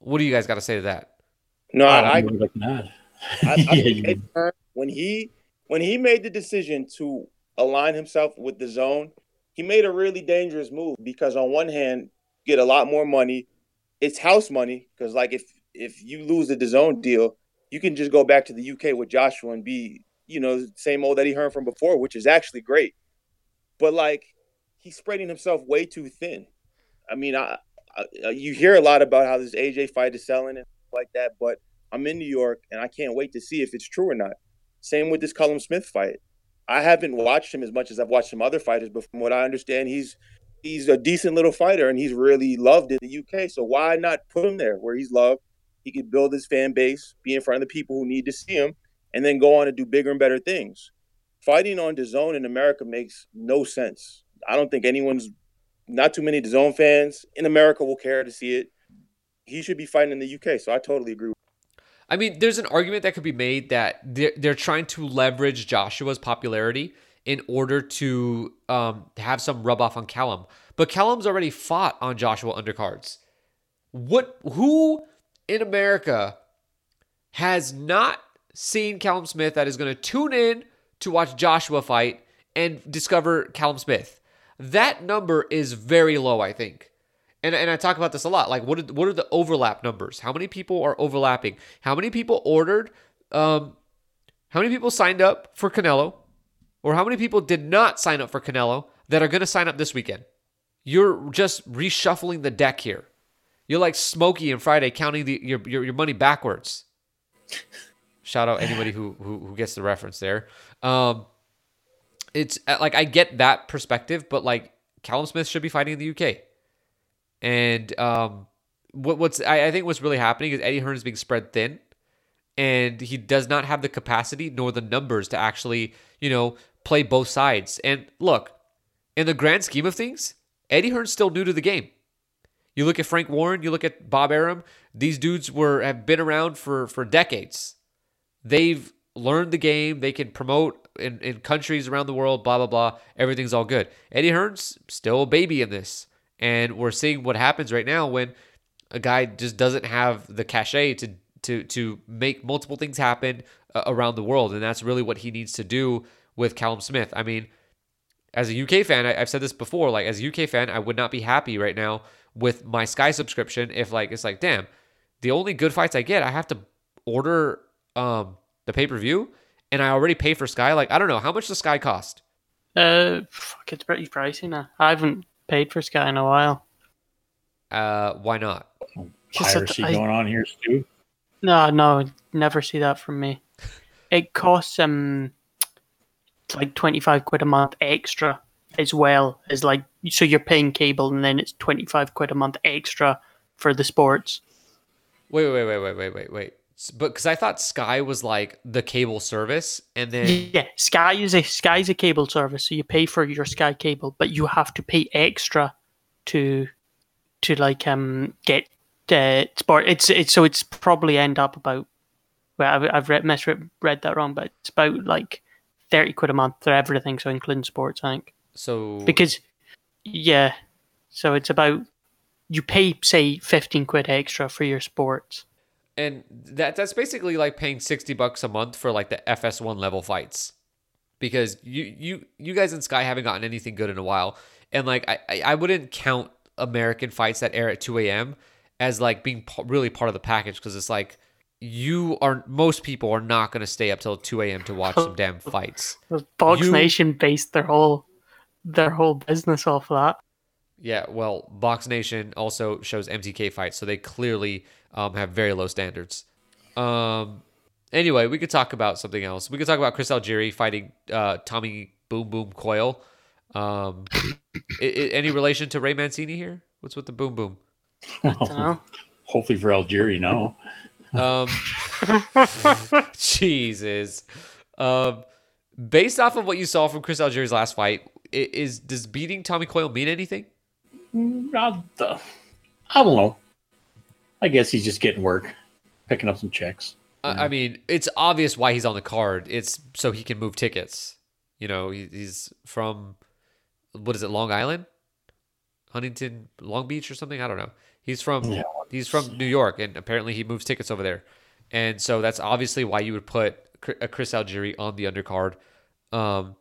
What do you guys got to say to that? No, I when he made the decision to align himself with the zone, he made a really dangerous move because on one hand, you get a lot more money. It's house money because, like, if you lose the zone deal, you can just go back to the UK with Joshua and be, you know, same old that he heard from before, which is actually great. But, like, he's spreading himself way too thin. I mean, you hear a lot about how this AJ fight is selling and stuff like that, but I'm in New York and I can't wait to see if it's true or not. Same with this Callum Smith fight. I haven't watched him as much as I've watched some other fighters, but from what I understand, he's a decent little fighter and he's really loved in the UK. So why not put him there where he's loved? He can build his fan base, be in front of the people who need to see him, and then go on to do bigger and better things. Fighting on DAZN in America makes no sense. I don't think not too many DAZN fans in America will care to see it. He should be fighting in the UK, so I totally agree with you. I mean, there's an argument that could be made that they're trying to leverage Joshua's popularity in order to have some rub off on Callum. But Callum's already fought on Joshua undercards. Who in America has not seen Callum Smith that is going to tune in to watch Joshua fight and discover Callum Smith? That number is very low, I think. And I talk about this a lot. Like, what are the overlap numbers? How many people are overlapping? How many people ordered? How many people signed up for Canelo? Or how many people did not sign up for Canelo that are going to sign up this weekend? You're just reshuffling the deck here. You're like Smokey and Friday counting your money backwards. Shout out anybody who gets the reference there. It's like, I get that perspective, but like Callum Smith should be fighting in the UK. And I think what's really happening is Eddie Hearn is being spread thin, and he does not have the capacity nor the numbers to actually, play both sides. And look, in the grand scheme of things, Eddie Hearn's still new to the game. You look at Frank Warren, you look at Bob Arum, these dudes have been around for decades. They've learned the game, they can promote in countries around the world, blah, blah, blah. Everything's all good. Eddie Hearn's still a baby in this. And we're seeing what happens right now when a guy just doesn't have the cachet to make multiple things happen around the world. And that's really what he needs to do with Callum Smith. I mean, as a UK fan, I've said this before, like as a UK fan, I would not be happy right now with my Sky subscription if it's damn, the only good fights I get, I have to order the pay-per-view, and I already pay for Sky. I don't know. How much does Sky cost? It's pretty pricey now. I haven't paid for Sky in a while. Why not? Piracy going on here, Stu? No, never see that from me. It costs £25 a month extra, as well as so you're paying cable, and then it's £25 a month extra for the sports. Wait. But because I thought Sky was the cable service, and then Sky's a cable service, so you pay for your Sky cable, but you have to pay extra to get sport. It's probably end up about, well, I've misread that wrong, but it's about £30 a month for everything, so including sports, I think. So so it's about, you pay say £15 extra for your sports. And that's basically paying $60 a month for the FS1 level fights, because you guys in Sky haven't gotten anything good in a while. And I wouldn't count American fights that air at 2 a.m. as being really part of the package, because it's most people are not going to stay up till 2 a.m. to watch some damn fights. Box Nation based their whole business off of that. Yeah, well, Box Nation also shows MTK fights, so they clearly have very low standards. Anyway, we could talk about something else. We could talk about Chris Algieri fighting Tommy Boom Boom Coyle. Any relation to Ray Mancini here? What's with the Boom Boom? I don't know. Hopefully for Algieri, no. Jesus. Based off of what you saw from Chris Algieri's last fight, does beating Tommy Coyle mean anything? I don't know. I guess he's just getting work, picking up some checks. I mean, it's obvious why he's on the card. It's so he can move tickets. He's from, what is it, Long Island? Huntington, Long Beach or something? I don't know. He's from New York, and apparently he moves tickets over there. And so that's obviously why you would put Chris Algieri on the undercard. And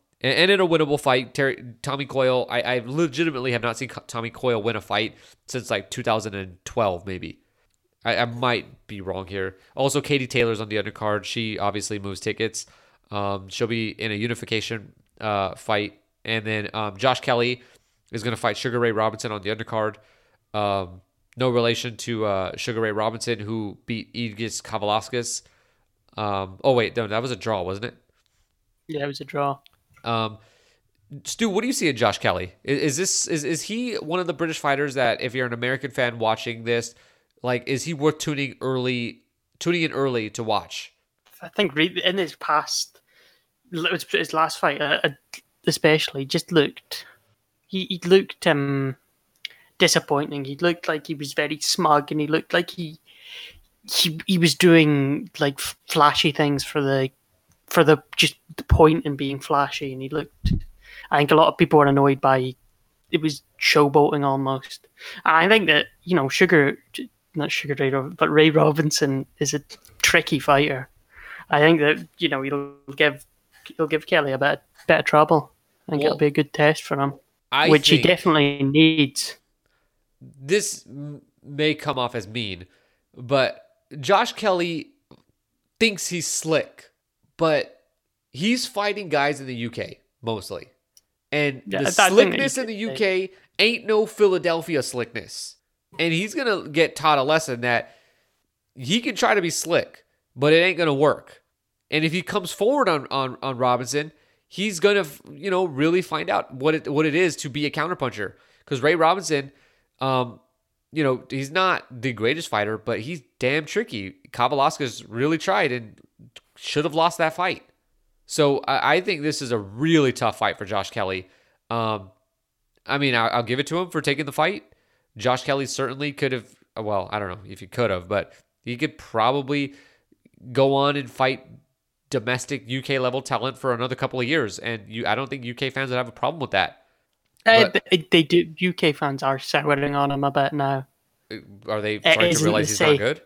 in a winnable fight, Tommy Coyle, I legitimately have not seen Tommy Coyle win a fight since 2012, maybe. I might be wrong here. Also, Katie Taylor's on the undercard. She obviously moves tickets. She'll be in a unification fight. And then Josh Kelly is going to fight Sugar Ray Robinson on the undercard. No relation to Sugar Ray Robinson, who beat Idgis Kavalauskas. No, that was a draw, wasn't it? Yeah, it was a draw. Stu, what do you see in Josh Kelly? Is he one of the British fighters that, if you're an American fan watching this, is he worth tuning in early to watch? I think in his past, his last fight especially, just looked, he looked disappointing. He looked like he was very smug, and he looked like he was doing flashy things for the point in being flashy, and he looked. I think a lot of people were annoyed by it, was showboating almost. And I think that Ray Robinson is a tricky fighter. I think that he'll give Kelly a bit of trouble. I think it'll be a good test for him, which he definitely needs. This may come off as mean, but Josh Kelly thinks he's slick. But he's fighting guys in the UK, mostly. And the slickness in the UK ain't no Philadelphia slickness. And he's going to get taught a lesson that he can try to be slick, but it ain't going to work. And if he comes forward on Robinson, he's going to, you know, really find out what it is to be a counterpuncher. Because Ray Robinson, you know, he's not the greatest fighter, but he's damn tricky. Kovalevska's really tried and should have lost that fight. So I think this is a really tough fight for Josh Kelly. I mean, I'll give it to him for taking the fight. Josh Kelly certainly could have, well, I don't know if he could have, but he could probably go on and fight domestic UK level talent for another couple of years. And I don't think UK fans would have a problem with that. They do. UK fans are souring on him a bit now. Are they trying to realize he's not good?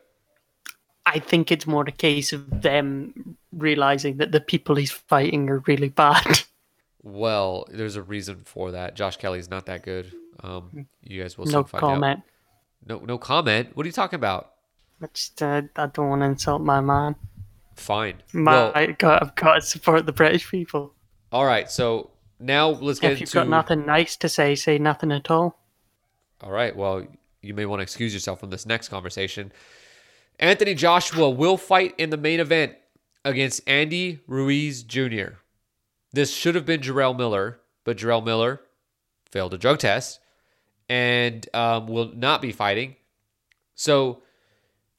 I think it's more a case of them realizing that the people he's fighting are really bad. Well, there's a reason for that. Josh Kelly's not that good. You guys will soon find out. No comment. No comment? What are you talking about? I don't want to insult my man. Fine. I've got to support the British people. All right, so now let's get into... If you've got nothing nice to say, say nothing at all. All right, well, you may want to excuse yourself from this next conversation. Anthony Joshua will fight in the main event against Andy Ruiz Jr. This should have been Jarrell Miller, but Jarrell Miller failed a drug test and will not be fighting. So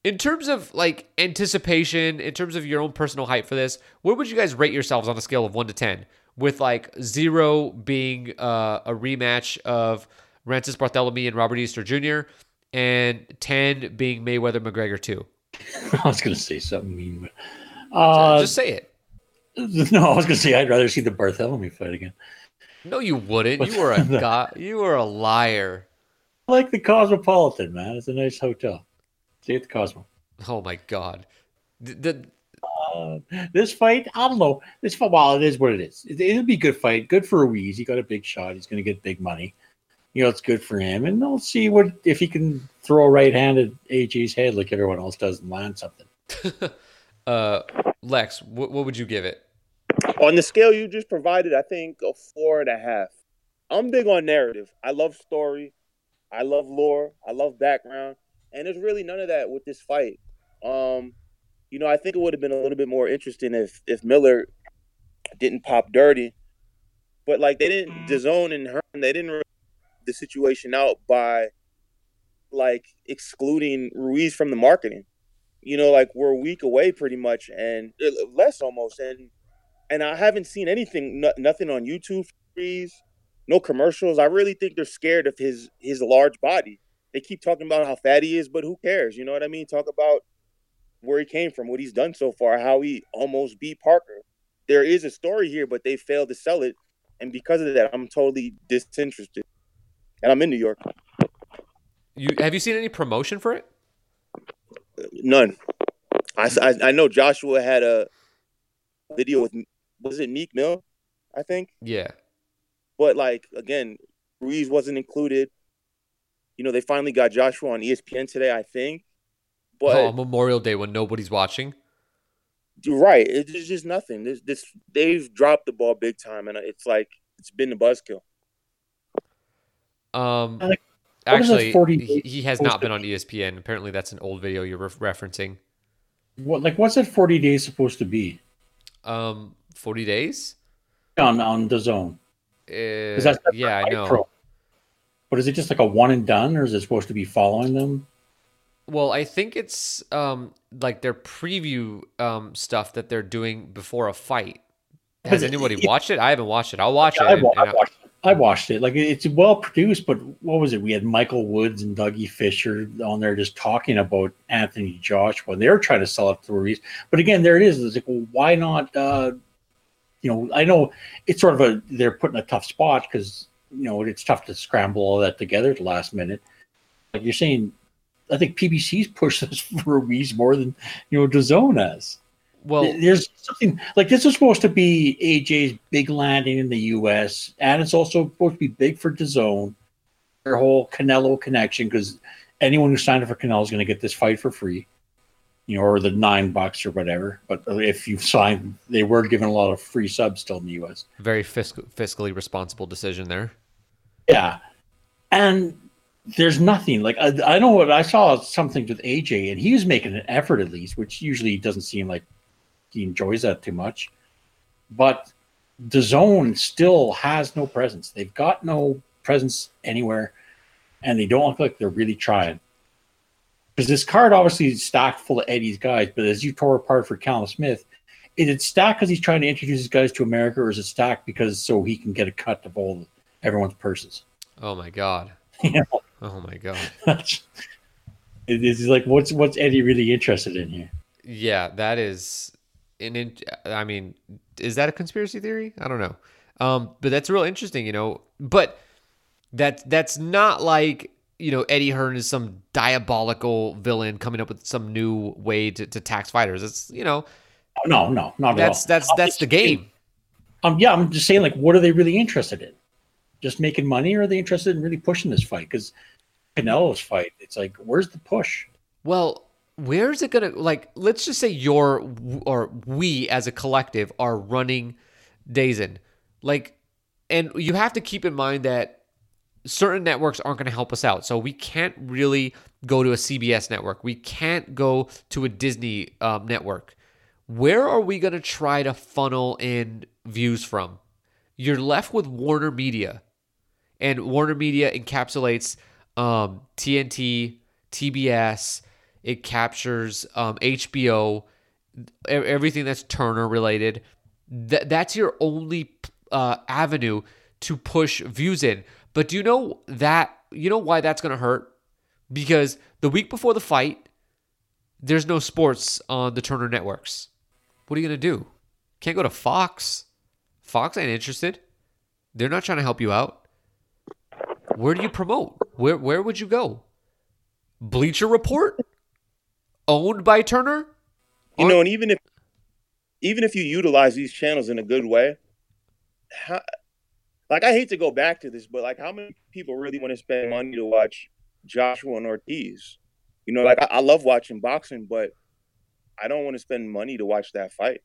in terms of like anticipation, in terms of your own personal hype for this, where would you guys rate yourselves on a scale of 1 to 10? With like 0 being a rematch of Rancis Barthélemy and Robert Easter Jr. and 10 being Mayweather McGregor 2. I was going to say something mean. Just say it. No, I was going to say I'd rather see the Barthélemy fight again. No, you wouldn't. You were a you were a liar. I like the Cosmopolitan, man. It's a nice hotel. See you at the Cosmo. Oh my God. This fight, I don't know. This fight, well, it is what it is. It'll be a good fight. Good for Ruiz. He got a big shot. He's going to get big money. You know, it's good for him. And we'll see if he can throw a right hand at AJ's head like everyone else does and land something. Lex, what would you give it? On the scale you just provided, I think a 4.5. I'm big on narrative. I love story. I love lore. I love background. And there's really none of that with this fight. You know, I think it would have been a little bit more interesting if Miller didn't pop dirty. But, like, they didn't DAZN and Hearn. They didn't really the situation out by, like, excluding Ruiz from the marketing. You know, like, we're a week away pretty much and less almost. And I haven't seen anything, nothing on YouTube, no commercials. I really think they're scared of his large body. They keep talking about how fat he is, but who cares? You know what I mean? Talk about where he came from, what he's done so far, how he almost beat Parker. There is a story here, but they failed to sell it. And because of that, I'm totally disinterested. And I'm in New York. Have you seen any promotion for it? None. I know Joshua had a video with, was it Meek Mill? I think. Yeah. But like, again, Ruiz wasn't included. You know, they finally got Joshua on ESPN today, I think. But Memorial Day when nobody's watching. Right. It's just nothing. They've dropped the ball big time, and it's like, it's been a buzzkill. Actually, he has not been on ESPN. Apparently, that's an old video you're referencing. What's that 40 days supposed to be? 40 days? On DAZN. Yeah, I know. Pro. But is it just like a one and done, or is it supposed to be following them? Well, I think it's like their preview stuff that they're doing before a fight. Has anybody watched it? I haven't watched it. I'll watch it. I watched it. Like, it's well produced, but what was it? We had Michael Woods and Dougie Fisher on there just talking about Anthony Joshua. They were trying to sell it to Ruiz, but again, there it is. It's like, well, why not? You know, I know it's sort of they're put in a tough spot because you know it's tough to scramble all that together at the last minute. Like you're saying, I think PBC's pushed this for Ruiz more than you know DAZN has. Well, there's something like this is supposed to be AJ's big landing in the U.S. and it's also supposed to be big for DAZN, their whole Canelo connection, because anyone who signed up for Canelo is going to get this fight for free, you know, or the $9 or whatever. But if you've signed, they were given a lot of free subs still in the U.S. Very fiscally responsible decision there. Yeah, and there's nothing like I know what I saw something with AJ, and he was making an effort at least, which usually doesn't seem like. he enjoys that too much. But the zone still has no presence. They've got no presence anywhere, and they don't look like they're really trying. Because this card obviously is stacked full of Eddie's guys, but as you tore apart for Callum Smith, is it stacked because he's trying to introduce his guys to America, or is it stacked because so he can get a cut of all everyone's purses? Oh my God. You know? Oh my God. It's like, what's Eddie really interested in here? Yeah, that is, I mean, is that a conspiracy theory? I don't know. But that's real interesting, you know, but that's not like, you know, Eddie Hearn is some diabolical villain coming up with some new way to tax fighters. It's, you know, no, not at all. That's the game. Yeah, I'm just saying, like, what are they really interested in? Just making money, or are they interested in really pushing this fight? Because Canelo's fight, it's like, where's the push? Well, where's it gonna, like, let's just say we as a collective are running DAZN, like, and you have to keep in mind that certain networks aren't going to help us out. So we can't really go to a CBS network. We can't go to a Disney network. Where are we going to try to funnel in views from? You're left with Warner Media. And Warner Media encapsulates TNT, TBS. It captures HBO, everything that's Turner related. That's your only avenue to push views in. But do you know that, you know why that's going to hurt? Because the week before the fight, there's no sports on the Turner networks. What are you going to do? Can't go to Fox. Fox ain't interested. They're not trying to help you out. Where do you promote? Where would you go? Bleacher Report? Owned by Turner? You know, and even if you utilize these channels in a good way, I hate to go back to this, but, like, how many people really want to spend money to watch Joshua and Ortiz? You know, like, I love watching boxing, but I don't want to spend money to watch that fight.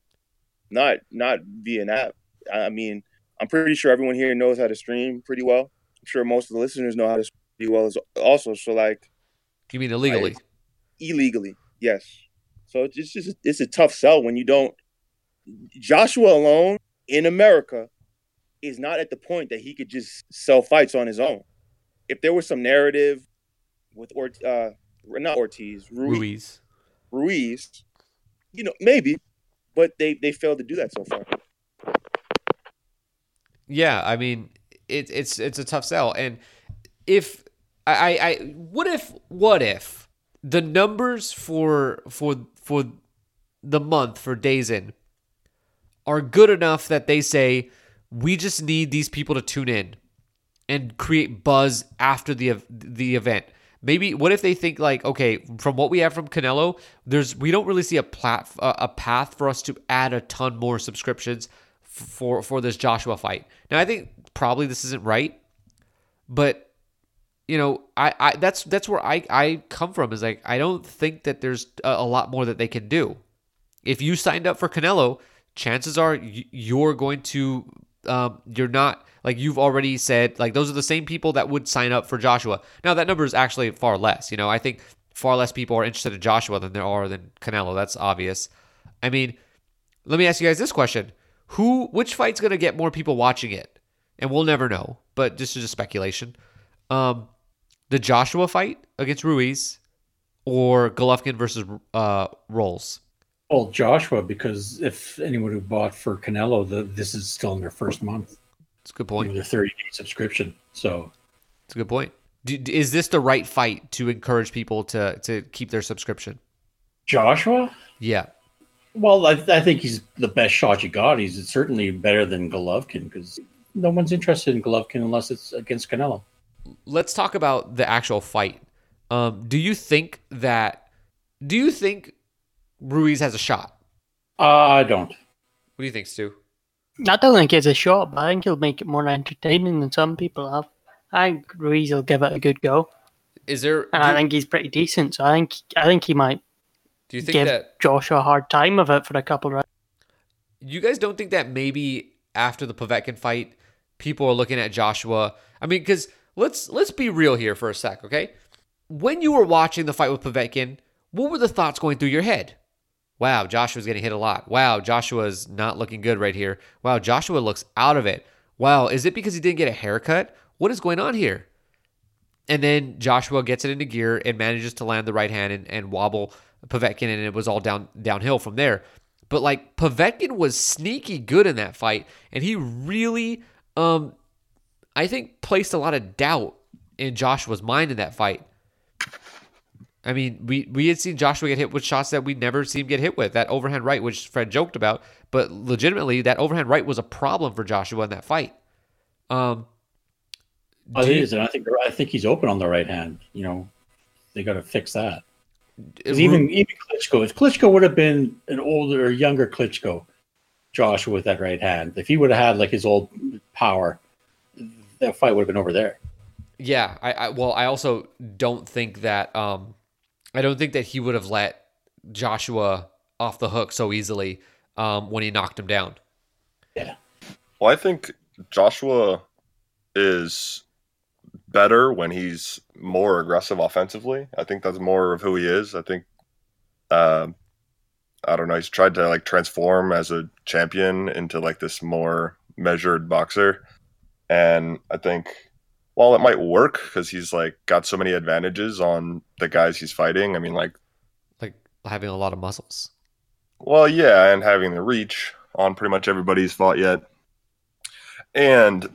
Not via an app. I mean, I'm pretty sure everyone here knows how to stream pretty well. I'm sure most of the listeners know how to stream pretty well also. So, like... You mean illegally? Like, illegally, yes. So it's just it's a tough sell when you don't... Joshua alone in America... is not at the point that he could just sell fights on his own. If there was some narrative with Ruiz, you know, maybe, but they failed to do that so far. Yeah, I mean, it's a tough sell. And if what if the numbers for the month for DAZN are good enough that they say, we just need these people to tune in and create buzz after the event. Maybe, what if they think, like, okay, from what we have from Canelo, we don't really see a path for us to add a ton more subscriptions for this Joshua fight. Now, I think probably this isn't right, but, you know, I that's where I come from, is like, I don't think that there's a lot more that they can do. If you signed up for Canelo, chances are you're going to... you're not, like, you've already said, like, those are the same people that would sign up for Joshua. Now that number is actually far less, you know, I think far less people are interested in Joshua than there are than Canelo. That's obvious. I mean, let me ask you guys this question. Which fight's going to get more people watching it? And we'll never know, but this is just speculation. The Joshua fight against Ruiz or Golovkin versus Rolls? Well, Joshua, because if anyone who bought for Canelo, this is still in their first month. That's a good point. Their 30-day subscription. So, that's a good point. Is this the right fight to encourage people to keep their subscription? Joshua? Yeah. Well, I think he's the best shot you got. He's certainly better than Golovkin, because no one's interested in Golovkin unless it's against Canelo. Let's talk about the actual fight. Do you think Ruiz has a shot? I don't. What do you think, Stu? I don't think it's a shot, but I think he'll make it more entertaining than some people have. I think Ruiz will give it a good go. I think he's pretty decent, so I think he might. Do you think give that Joshua a hard time of it for a couple rounds? You guys don't think that maybe after the Povetkin fight, people are looking at Joshua? I mean, because let's be real here for a sec, okay? When you were watching the fight with Povetkin, what were the thoughts going through your head? Wow, Joshua's getting hit a lot. Wow, Joshua's not looking good right here. Wow, Joshua looks out of it. Wow, is it because he didn't get a haircut? What is going on here? And then Joshua gets it into gear and manages to land the right hand and wobble Povetkin, and it was all downhill from there. But like Povetkin was sneaky good in that fight, and he really, I think, placed a lot of doubt in Joshua's mind in that fight. I mean, we had seen Joshua get hit with shots that we'd never seen him get hit with, that overhand right, which Fred joked about, but legitimately, that overhand right was a problem for Joshua in that fight. I think he's open on the right hand. You know, they got to fix that. Even Klitschko, if Klitschko would have been an older or younger Klitschko, Joshua with that right hand, if he would have had like his old power, that fight would have been over there. Yeah, I also don't think that. I don't think that he would have let Joshua off the hook so easily when he knocked him down. Yeah. Well, I think Joshua is better when he's more aggressive offensively. I think that's more of who he is. I think, I don't know, he's tried to like transform as a champion into like this more measured boxer. And I think while it might work because he's like got so many advantages on the guys he's fighting, I mean, like having a lot of muscles. Well, yeah, and having the reach on pretty much everybody he's fought yet. And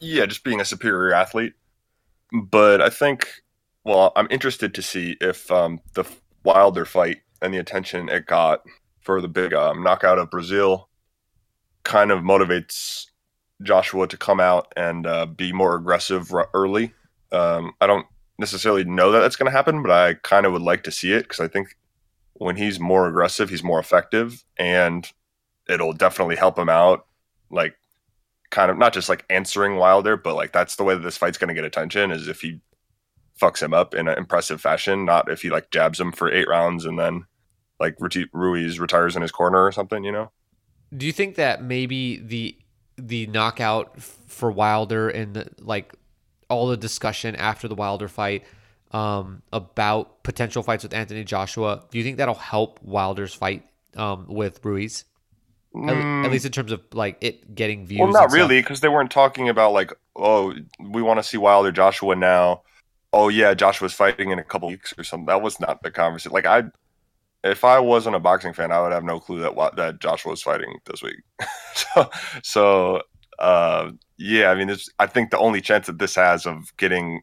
yeah, just being a superior athlete. But I think, well, I'm interested to see if the Wilder fight and the attention it got for the big knockout of Brazil kind of motivates Joshua to come out and be more aggressive early. I don't necessarily know that that's going to happen, but I kind of would like to see it because I think when he's more aggressive, he's more effective, and it'll definitely help him out, like, kind of not just like answering Wilder, but like that's the way that this fight's going to get attention is if he fucks him up in an impressive fashion, not if he like jabs him for 8 rounds and then like Ruiz retires in his corner or something, you know? Do you think that maybe the knockout for Wilder and the, like all the discussion after the Wilder fight about potential fights with Anthony Joshua, do you think that'll help Wilder's fight with Ruiz? At least in terms of like it getting views. Well, not really, because they weren't talking about like, oh, we want to see Wilder Joshua now. Oh yeah, Joshua's fighting in a couple weeks or something. That was not the conversation. Like if I wasn't a boxing fan, I would have no clue that Joshua was fighting this week. So yeah, I mean, I think the only chance that this has of getting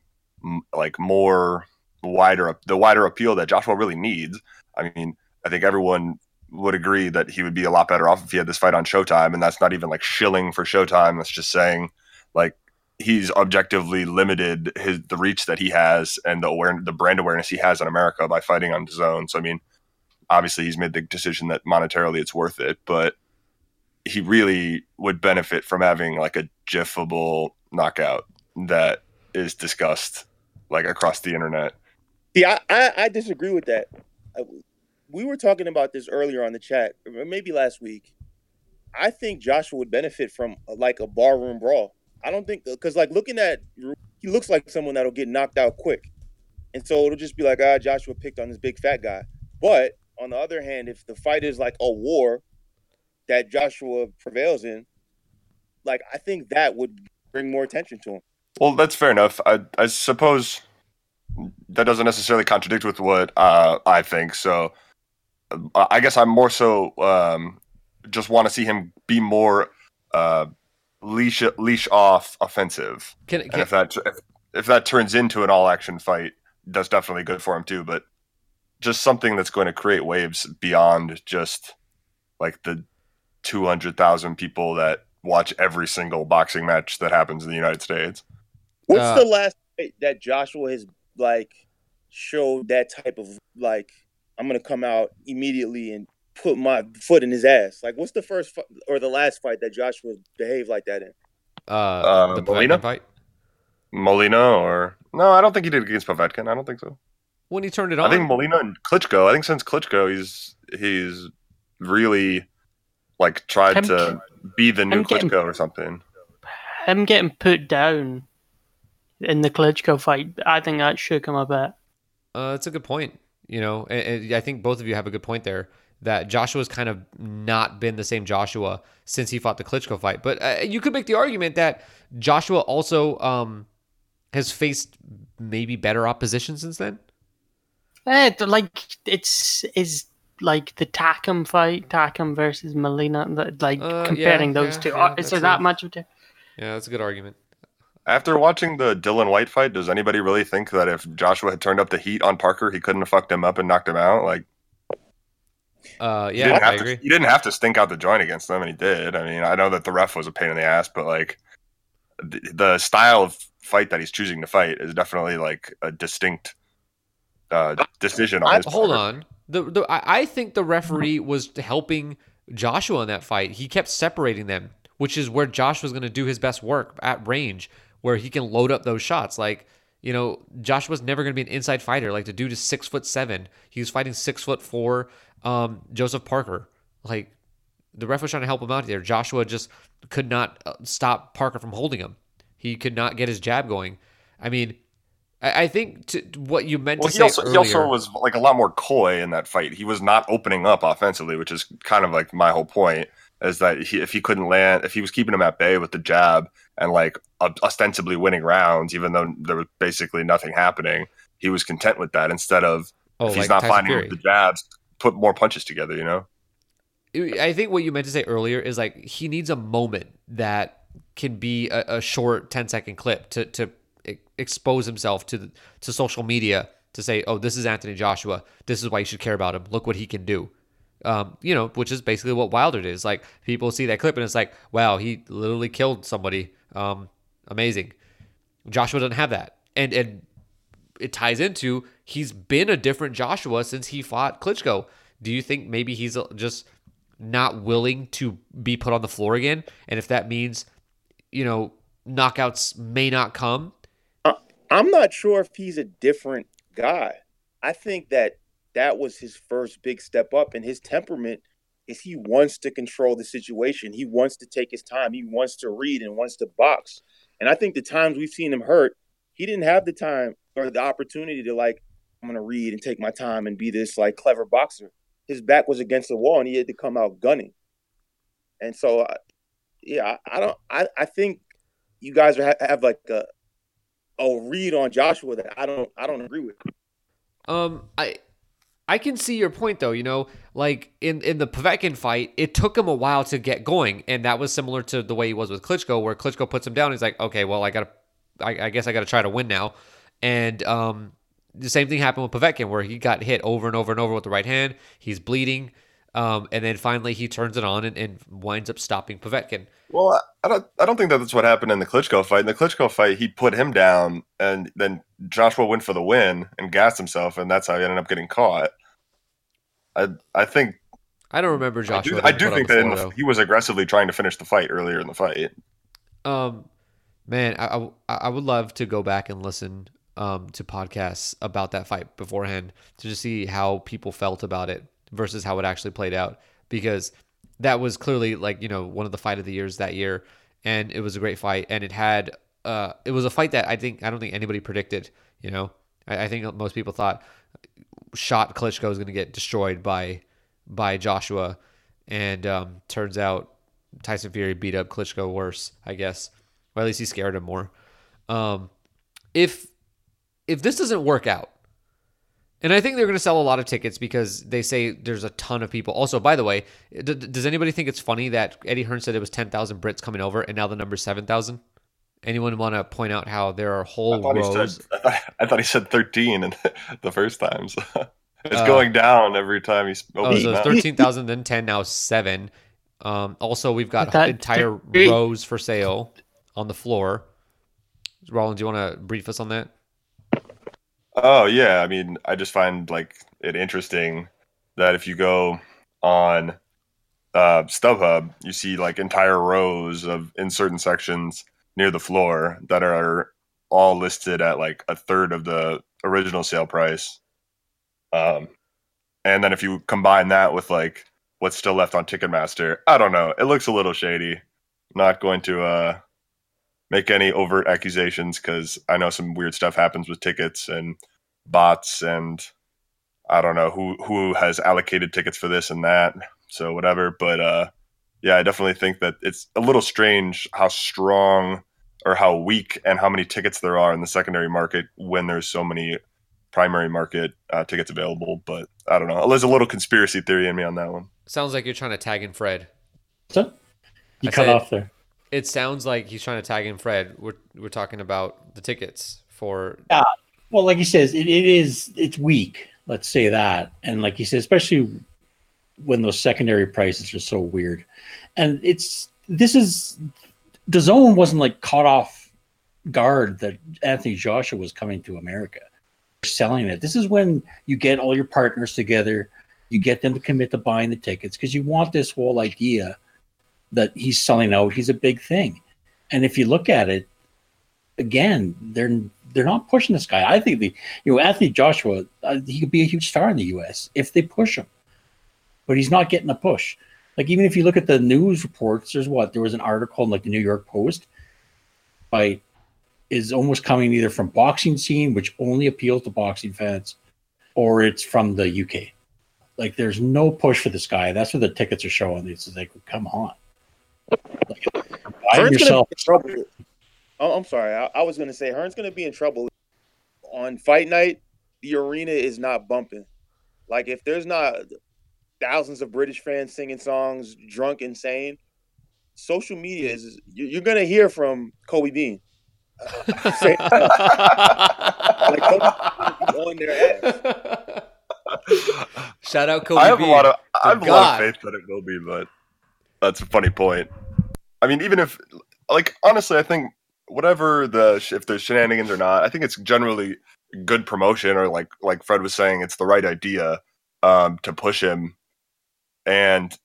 like more wider appeal that Joshua really needs. I mean, I think everyone would agree that he would be a lot better off if he had this fight on Showtime, and that's not even like shilling for Showtime. That's just saying like he's objectively limited the reach that he has and the brand awareness he has in America by fighting on DAZN. So I mean, obviously he's made the decision that monetarily it's worth it, but he really would benefit from having like a GIF-able knockout that is discussed like across the internet. Yeah, I disagree with that. We were talking about this earlier on the chat, maybe last week. I think Joshua would benefit from like a barroom brawl. I don't think, because like looking at, he looks like someone that'll get knocked out quick. And so it'll just be like, Joshua picked on this big fat guy. But on the other hand, if the fight is like a war that Joshua prevails in, like I think that would bring more attention to him. Well, that's fair enough. I suppose that doesn't necessarily contradict with what I think. So I guess I'm more so just want to see him be more leash off offensive. And if that turns into an all action fight, that's definitely good for him too. But just something that's going to create waves beyond just like the 200,000 people that watch every single boxing match that happens in the United States. What's the last fight that Joshua has like showed that type of like? I'm going to come out immediately and put my foot in his ass. Like, what's the first or the last fight that Joshua behaved like that in? The Molina fight? Molina or... No, I don't think he did against Povetkin. I don't think so. When he turned it on? I think Molina and Klitschko. I think since Klitschko, he's really, like, tried to be the new Klitschko or something. Him getting put down in the Klitschko fight, I think that shook him a bit. That's a good point. You know, and I think both of you have a good point there. that Joshua's kind of not been the same Joshua since he fought the Klitschko fight. But you could make the argument that Joshua also has faced maybe better opposition since then. Like the Takam fight, Takam versus Molina, comparing those two. Yeah, is there that much of a difference? Yeah, that's a good argument. After watching the Dillian White fight, does anybody really think that if Joshua had turned up the heat on Parker, he couldn't have fucked him up and knocked him out? Yeah, I agree. He didn't have to stink out the joint against them, and he did. I mean, I know that the ref was a pain in the ass, but the style of fight that he's choosing to fight is definitely a distinct decision on his part. Hold on. I think the referee was helping Joshua in that fight. He kept separating them, which is where Joshua's going to do his best work at range, where he can load up those shots. Joshua's never going to be an inside fighter. The dude is 6'7". He was fighting 6'4", Joseph Parker. The ref was trying to help him out there. Joshua just could not stop Parker from holding him. He could not get his jab going. I mean, I think what you meant to say earlier. He also was a lot more coy in that fight. He was not opening up offensively, which is kind of my whole point, is that if he couldn't land, if he was keeping him at bay with the jab and ostensibly winning rounds, even though there was basically nothing happening, he was content with that instead of if he's not finding with the jabs, put more punches together, you know? I think what you meant to say earlier is he needs a moment that can be a short 10-second clip to expose himself to social media to say, oh, this is Anthony Joshua. This is why you should care about him. Look what he can do. Which is basically what Wilder did. People see that clip and it's wow, he literally killed somebody. Amazing. Joshua doesn't have that. And it ties into he's been a different Joshua since he fought Klitschko. Do you think maybe he's just not willing to be put on the floor again? And if that means, knockouts may not come, I'm not sure if he's a different guy. I think that was his first big step up, and his temperament is he wants to control the situation. He wants to take his time. He wants to read and wants to box. And I think the times we've seen him hurt, he didn't have the time or the opportunity to I'm going to read and take my time and be this clever boxer. His back was against the wall, and he had to come out gunning. And so, I think you guys have a read on Joshua that I don't agree with. I can see your point though. In the Povetkin fight, it took him a while to get going, and that was similar to the way he was with Klitschko, where Klitschko puts him down. And he's okay, well, I guess I gotta try to win now. And the same thing happened with Povetkin, where he got hit over and over and over with the right hand. He's bleeding. And then finally he turns it on and winds up stopping Povetkin. Well, I don't think that's what happened in the Klitschko fight. In the Klitschko fight, he put him down, and then Joshua went for the win and gassed himself, and that's how he ended up getting caught. I think I don't remember Joshua. I do think that he was aggressively trying to finish the fight earlier in the fight. Man, I would love to go back and listen to podcasts about that fight beforehand to just see how people felt about it versus how it actually played out, because that was clearly one of the fight of the years that year, and it was a great fight, and it had it was a fight that I don't think anybody predicted. I think most people thought shot Klitschko was going to get destroyed by Joshua, and turns out Tyson Fury beat up Klitschko worse, I guess, or at least he scared him more. If this doesn't work out, and I think they're going to sell a lot of tickets because they say there's a ton of people. Also, by the way, does anybody think it's funny that Eddie Hearn said it was 10,000 Brits coming over and now the number's 7,000? Anyone want to point out how there are whole rows? I thought he said 13 in the first time. So it's going down every time he's... So 13,000, then 10, now 7. Also, we've got entire rows for sale on the floor. Roland, do you want to brief us on that? Oh, yeah. I mean, I just find it interesting that if you go on StubHub, you see entire rows of in certain sections near the floor that are all listed at a third of the original sale price. And then if you combine that with what's still left on Ticketmaster, I don't know. It looks a little shady. I'm not going to... make any overt accusations, because I know some weird stuff happens with tickets and bots and I don't know who has allocated tickets for this and that, so whatever. But yeah, I definitely think that it's a little strange how strong or how weak and how many tickets there are in the secondary market when there's so many primary market tickets available. But I don't know. There's a little conspiracy theory in me on that one. Sounds like you're trying to tag in Fred. So you cut off there. It sounds like he's trying to tag in Fred. We're talking about the tickets for. Yeah. Well, like he says, it's weak. Let's say that. And like he said, especially when those secondary prices are so weird. And DAZN wasn't like caught off guard that Anthony Joshua was coming to America, selling it. This is when you get all your partners together, you get them to commit to buying the tickets because you want this whole idea that he's selling out. He's a big thing. And if you look at it, again, they're not pushing this guy. I think Anthony Joshua, he could be a huge star in the U.S. if they push him, but he's not getting a push. Like, even if you look at the news reports, there was an article in like the New York Post is almost coming either from boxing scene, which only appeals to boxing fans, or it's from the UK. Like, there's no push for this guy. That's what the tickets are showing. It's like, come on. Like, buy yourself. I'm sorry. I was going to say Hearn's going to be in trouble. On fight night, the arena is not bumping. Like, if there's not thousands of British fans singing songs, drunk, insane, social media is – you're going to hear from Kobe Bean. Like, on their ass. Shout out Kobe Bean. I have a lot of faith that it will be, but that's a funny point. I mean, even if – like, honestly, I think – whatever if there's shenanigans or not, I think it's generally good promotion, or like Fred was saying, it's the right idea to push him. And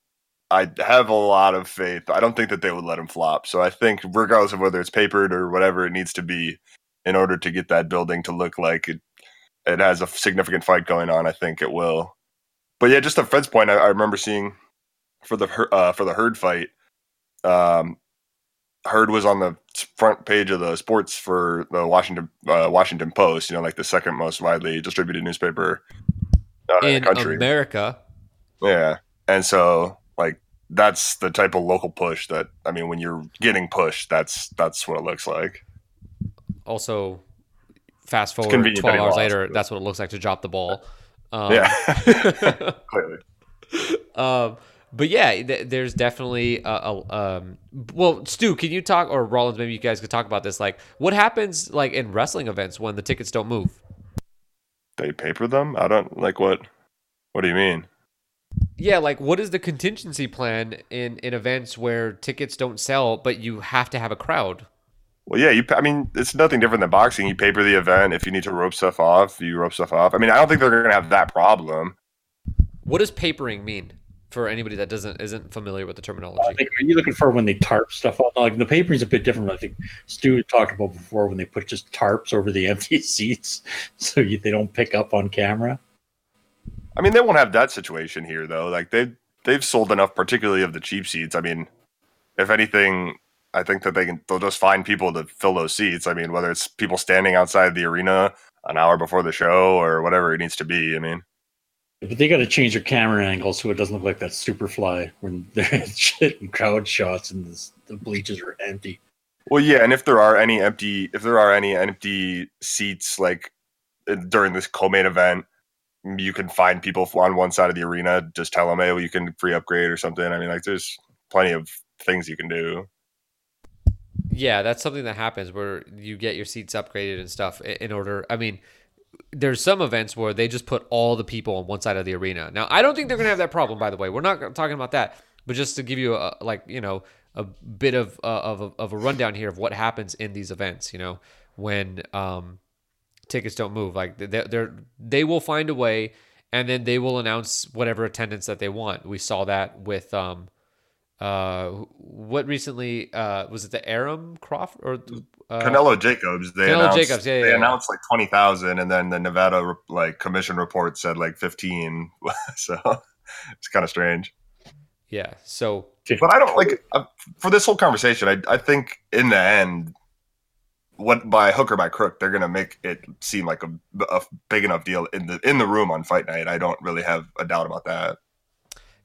I have a lot of faith. I don't think that they would let him flop. So I think regardless of whether it's papered or whatever it needs to be in order to get that building to look like it has a significant fight going on, I think it will. But yeah, just to Fred's point, I remember seeing for the Herd fight, Herd was on the front page of the sports for the Washington Post, like the second most widely distributed newspaper in the country. America. Yeah. And so like, that's the type of local push that, I mean, when you're getting pushed, that's what it looks like. Also, fast forward 12 hours later, that's what it looks like to drop the ball. Yeah. Clearly. But yeah, there's definitely well, Stu, can you talk, or Rollins, maybe you guys could talk about this. Like, what happens like in wrestling events when the tickets don't move? They paper them? I don't like what do you mean? Yeah, like what is the contingency plan in events where tickets don't sell, but you have to have a crowd? Well, yeah, I mean, it's nothing different than boxing. You paper the event. If you need to rope stuff off, you rope stuff off. I mean, I don't think they're going to have that problem. What does papering mean? For anybody that isn't familiar with the terminology, you're looking for when they tarp stuff up. Like the papering's a bit different. I think Stu talked about before when they put just tarps over the empty seats so they don't pick up on camera. I mean, they won't have that situation here though. Like they've sold enough, particularly of the cheap seats. I mean, if anything, I think that they'll just find people to fill those seats. I mean, whether it's people standing outside the arena an hour before the show or whatever it needs to be. I mean. But they got to change their camera angle so it doesn't look like that Superfly when they're in shit and crowd shots and the bleachers are empty. Well, yeah, and if there are any empty seats like during this co-main event, you can find people on one side of the arena. Just tell them, hey, well, you can free upgrade or something. I mean, like there's plenty of things you can do. Yeah, that's something that happens where you get your seats upgraded and stuff in order. I mean. There's some events where they just put all the people on one side of the arena. Now, I don't think they're going to have that problem, by the way. We're not talking about that. But just to give you a bit of a rundown here of what happens in these events, when tickets don't move, like they will find a way, and then they will announce whatever attendance that they want. We saw that with was it the Arum Crawford or Canelo Jacobs? They announced like 20,000, and then the Nevada like commission report said like 15. So it's kind of strange. Yeah. So, but I don't like for this whole conversation. I think in the end, what by hook or by crook, they're going to make it seem like a big enough deal in the room on fight night. I don't really have a doubt about that.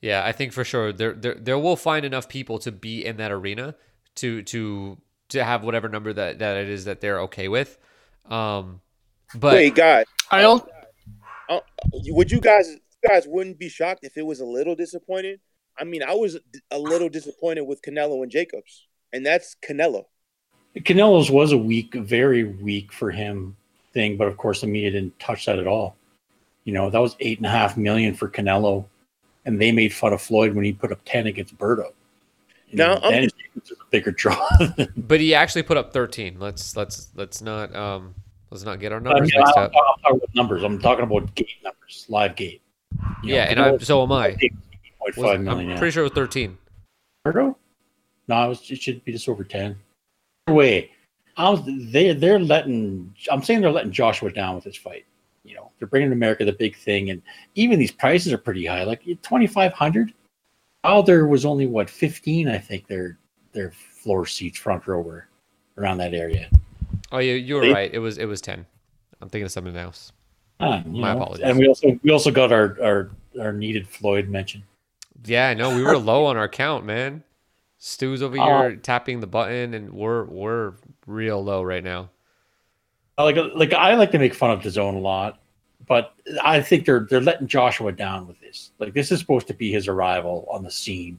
Yeah, I think for sure they will find enough people to be in that arena to have whatever number that it is that they're okay with. But wait, guys, I don't. Would you guys wouldn't be shocked if it was a little disappointed? I mean, I was a little disappointed with Canelo and Jacobs, and that's Canelo. Canelo's was a weak, very weak for him thing, but of course the media didn't touch that at all. You know, that was $8.5 million for Canelo, and they made fun of Floyd when he put up 10 against Berto. Now, Jacobs is a bigger draw. But he actually put up 13. Let's not get our numbers mixed up. I'm talking about numbers. I'm talking about gate numbers, live gate. You know, Canelo, and so am I. I'm pretty sure it was 13. Berto? No, it should be just over 10. Way, they're letting Joshua down with this fight. You know, they're bringing America the big thing, and even these prices are pretty high, like $2,500. Wilder was only what 15, I think. Their floor seats front row were around that area. Oh, yeah, you were right. It was 10. I'm thinking of something else. My apologies. And we also got our needed Floyd mention. Yeah, I know we were low on our count, man. Stu's over here tapping the button, and we're real low right now. Like I like to make fun of the zone a lot, but I think they're letting Joshua down with this. Like, this is supposed to be his arrival on the scene,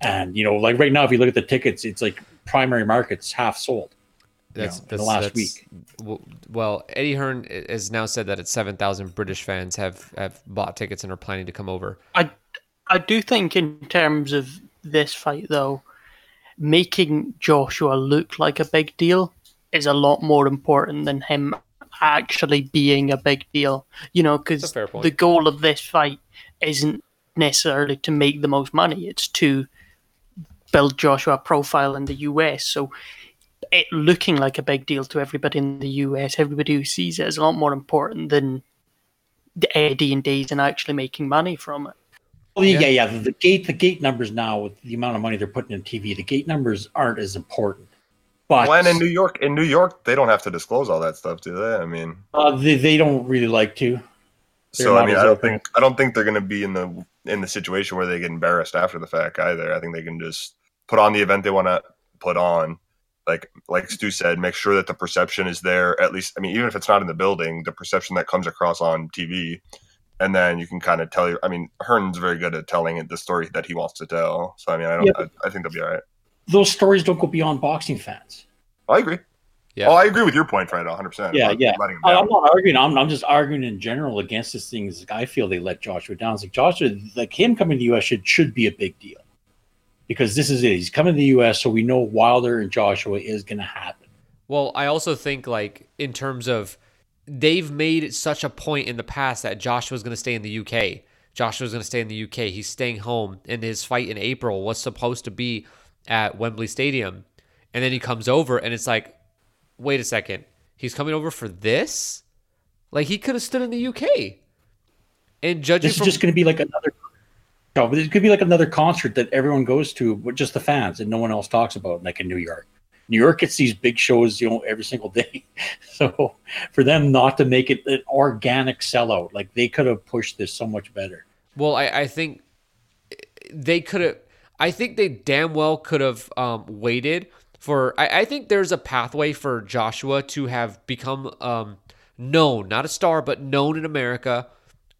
and you know, like right now, if you look at the tickets, it's like primary market's half sold. That's in the last week. Well, Eddie Hearn has now said that it's 7,000 British fans have bought tickets and are planning to come over. I do think in terms of this fight though, making Joshua look like a big deal is a lot more important than him actually being a big deal. You know, because the goal of this fight isn't necessarily to make the most money. It's to build Joshua profile in the US. So it looking like a big deal to everybody in the US, everybody who sees it, is a lot more important than Eddie and Days and actually making money from it. Well, yeah. The gate numbers now, with the amount of money they're putting in TV, the gate numbers aren't as important. But well, and in New York, they don't have to disclose all that stuff, do they? I mean, they don't really like to. So I mean, I don't think they're going to be in the situation where they get embarrassed after the fact either. I think they can just put on the event they want to put on. Like Stu said, make sure that the perception is there. At least, I mean, even if it's not in the building, the perception that comes across on TV. And then you can kind of tell. I mean, Hearn's very good at telling it the story that he wants to tell. So I mean, I think they'll be all right. Those stories don't go beyond boxing fans. I agree. Yeah. Oh, I agree with your point, Fred. 100%. Yeah. I'm not arguing. I'm just arguing in general against this thing. Is I feel they let Joshua down. It's like Joshua, like him coming to the U.S. should be a big deal, because this is it. He's coming to the U.S., so we know Wilder and Joshua is going to happen. Well, I also think like in terms of, they've made such a point in the past that Joshua's going to stay in the UK. He's staying home, and his fight in April was supposed to be at Wembley Stadium. And then he comes over, and it's like, wait a second. He's coming over for this? Like, he could have stood in the UK. And judging this is just going to be like another... No, but it could be like another concert that everyone goes to, but just the fans, and no one else talks about, like in New York. New York gets these big shows, you know, every single day. So for them not to make it an organic sellout, like they could have pushed this so much better. Well, I think they could have. I think they damn well could have waited for. I think there's a pathway for Joshua to have become known, not a star, but known in America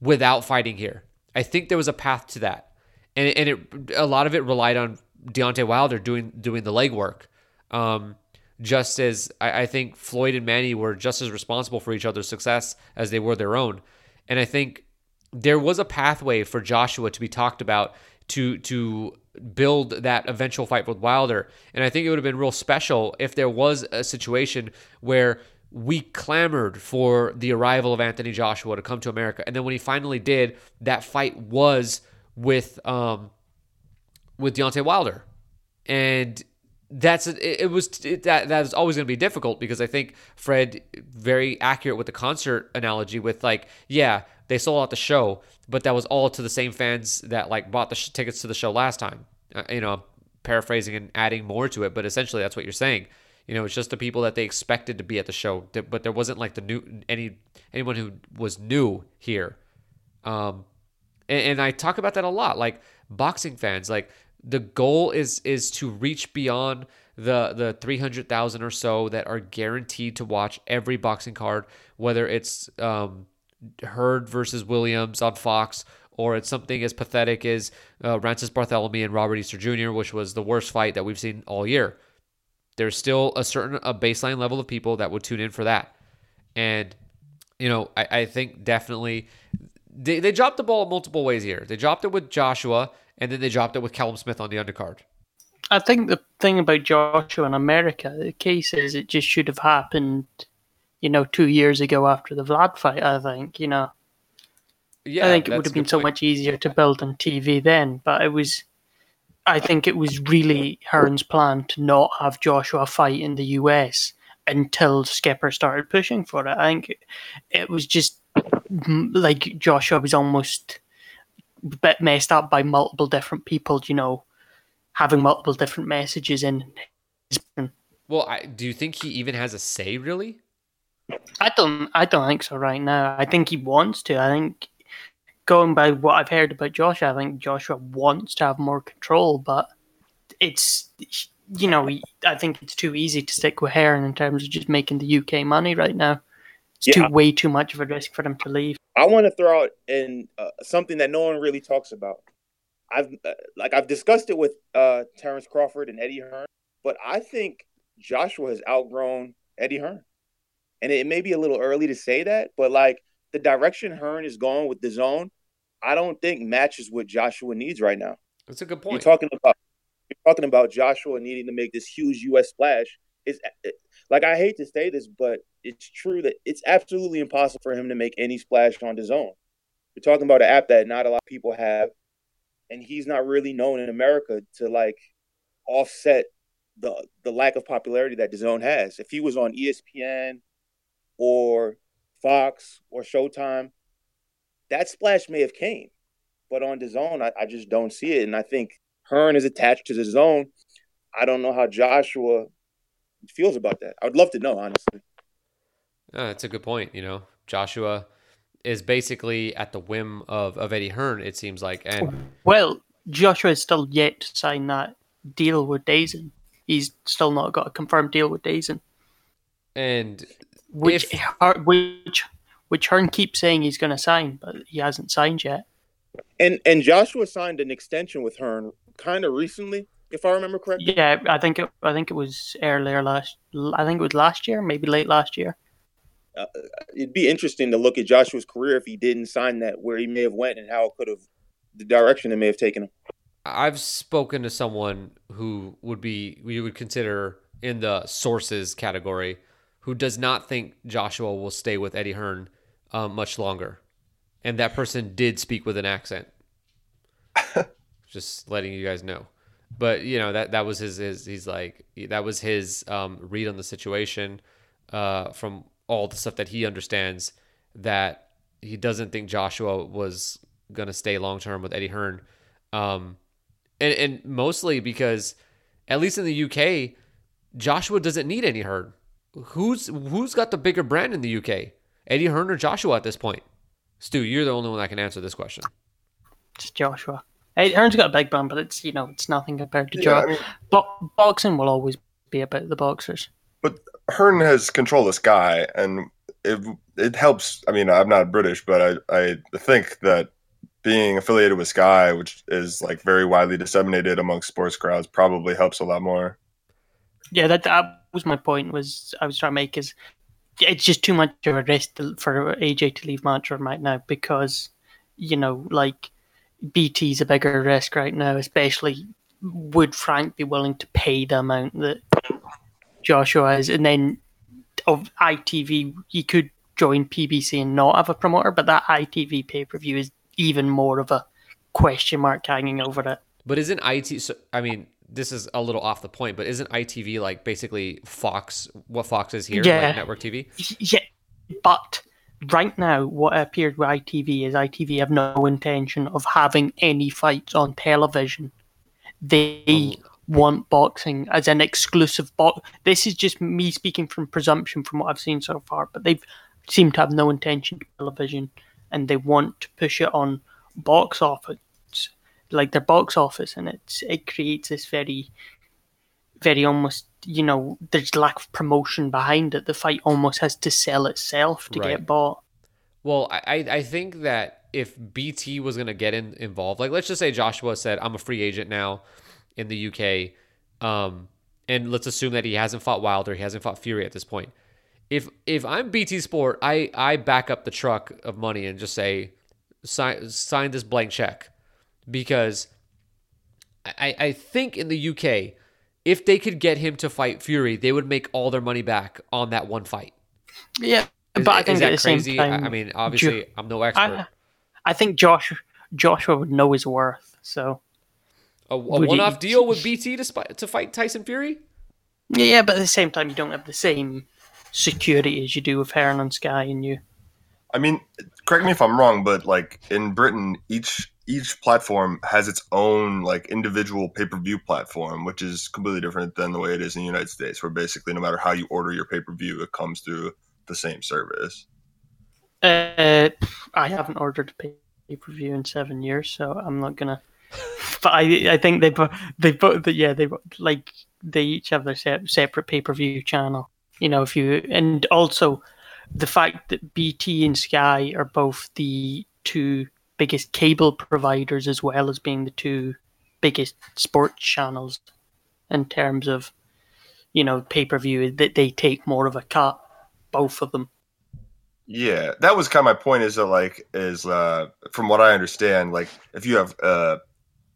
without fighting here. I think there was a path to that, and a lot of it relied on Deontay Wilder doing the legwork. Just as I think Floyd and Manny were just as responsible for each other's success as they were their own. And I think there was a pathway for Joshua to be talked about to build that eventual fight with Wilder. And I think it would have been real special if there was a situation where we clamored for the arrival of Anthony Joshua to come to America. And then when he finally did, that fight was with Deontay Wilder. And that is always going to be difficult, because I think Fred very accurate with the concert analogy with like, yeah, they sold out the show, but that was all to the same fans that like bought the tickets to the show last time, paraphrasing and adding more to it. But essentially that's what you're saying. You know, it's just the people that they expected to be at the show, but there wasn't like the new anyone who was new here. And I talk about that a lot, like boxing fans, like the goal is to reach beyond the 300,000 or so that are guaranteed to watch every boxing card, whether it's Heard versus Williams on Fox, or it's something as pathetic as Rances Barthélemy and Robert Easter Jr., which was the worst fight that we've seen all year. There's still a baseline level of people that would tune in for that. And, you know, I think definitely they dropped the ball in multiple ways here. They dropped it with Joshua, and then they dropped it with Callum Smith on the undercard. I think the thing about Joshua in America, the case is it just should have happened, you know, 2 years ago after the Vlad fight, I think, you know. Yeah, I think it would have been so much easier to build on TV then, but I think it was really Hearn's plan to not have Joshua fight in the US until Skipper started pushing for it. I think it was just like Joshua was almost a bit messed up by multiple different people, you know, having multiple different messages in his. Well, do you think he even has a say, really? I don't think so right now. I think he wants to. I think, going by what I've heard about Joshua, I think Joshua wants to have more control, but it's, you know, I think it's too easy to stick with Hearn in terms of just making the UK money right now. It's way too much of a risk for him to leave. I want to throw out in something that no one really talks about. I've discussed it with Terrence Crawford and Eddie Hearn, but I think Joshua has outgrown Eddie Hearn. And it may be a little early to say that, but like the direction Hearn is going with the zone, I don't think matches what Joshua needs right now. That's a good point. You're talking about Joshua needing to make this huge U.S. splash. Like I hate to say this, but it's true that it's absolutely impossible for him to make any splash on the zone. You're talking about an app that not a lot of people have, and he's not really known in America to like offset the lack of popularity that the zone has. If he was on ESPN or Fox or Showtime, that splash may have came. But on DAZN, I just don't see it. And I think Hearn is attached to DAZN. I don't know how Joshua feels about that. I would love to know, honestly. That's a good point. You know, Joshua is basically at the whim of Eddie Hearn, it seems like. And well, Joshua is still yet to sign that deal with DAZN. He's still not got a confirmed deal with DAZN. And which Hearn keeps saying he's going to sign, but he hasn't signed yet. And Joshua signed an extension with Hearn kind of recently, if I remember correctly. Yeah, I think it was earlier last. I think it was last year, maybe late last year. It'd be interesting to look at Joshua's career if he didn't sign that, where he may have went and how it could have, the direction it may have taken him. I've spoken to someone who you would consider in the sources category, who does not think Joshua will stay with Eddie Hearn much longer. And that person did speak with an accent. Just letting you guys know. But, you know, that was his read on the situation from all the stuff that he understands, that he doesn't think Joshua was going to stay long-term with Eddie Hearn. And mostly because, at least in the UK, Joshua doesn't need any Hearn. Who's got the bigger brand in the UK? Eddie Hearn or Joshua at this point? Stu, you're the only one that can answer this question. It's Joshua. Eddie Hearn's got a big brand, but it's, you know, it's nothing compared to Joshua. I mean, boxing will always be about the boxers. But Hearn has control this guy, and it helps. I mean, I'm not British, but I think that being affiliated with Sky, which is like very widely disseminated amongst sports crowds, probably helps a lot more. Yeah, that was my point. It's just too much of a risk for AJ to leave Matchroom right now, because, you know, like BT's a bigger risk right now, especially would Frank be willing to pay the amount that Joshua is, and then of ITV he could join PBC and not have a promoter, but that ITV pay-per-view is even more of a question mark hanging over it. But isn't IT? So, I mean, this is a little off the point, but isn't ITV like basically Fox? What Fox is here, yeah. Like network TV? Yeah, but right now, what appeared with ITV is ITV have no intention of having any fights on television. They want boxing as an exclusive box. This is just me speaking from presumption from what I've seen so far, but they seem to have no intention to television, and they want to push it on box office, like their box office, and it creates this very, very almost, you know, there's lack of promotion behind it. The fight almost has to sell itself to get bought. Well, I think that if BT was going to get involved, like let's just say Joshua said, I'm a free agent now in the UK, and let's assume that he hasn't fought Wilder, he hasn't fought Fury at this point. If I'm BT Sport, I back up the truck of money and just say, sign this blank check. Because I think in the UK, if they could get him to fight Fury, they would make all their money back on that one fight. Yeah, but I think at the same time, I mean, obviously, I'm no expert. I think Joshua would know his worth. So a one-off deal with BT to fight Tyson Fury. Yeah, but at the same time, you don't have the same security as you do with Hearn on Sky, and you. I mean, correct me if I'm wrong, but like in Britain, each platform has its own like individual pay-per-view platform, which is completely different than the way it is in the United States, where basically no matter how you order your pay-per-view, it comes through the same service. I haven't ordered a pay-per-view in 7 years, so I'm not gonna. But I think they each have their separate pay-per-view channel. You know, if you, and also the fact that BT and Sky are both the two biggest cable providers, as well as being the two biggest sports channels in terms of, you know, pay-per-view, that they take more of a cut, both of them. Yeah, that was kind of my point, is that like, is from what I understand, like if you have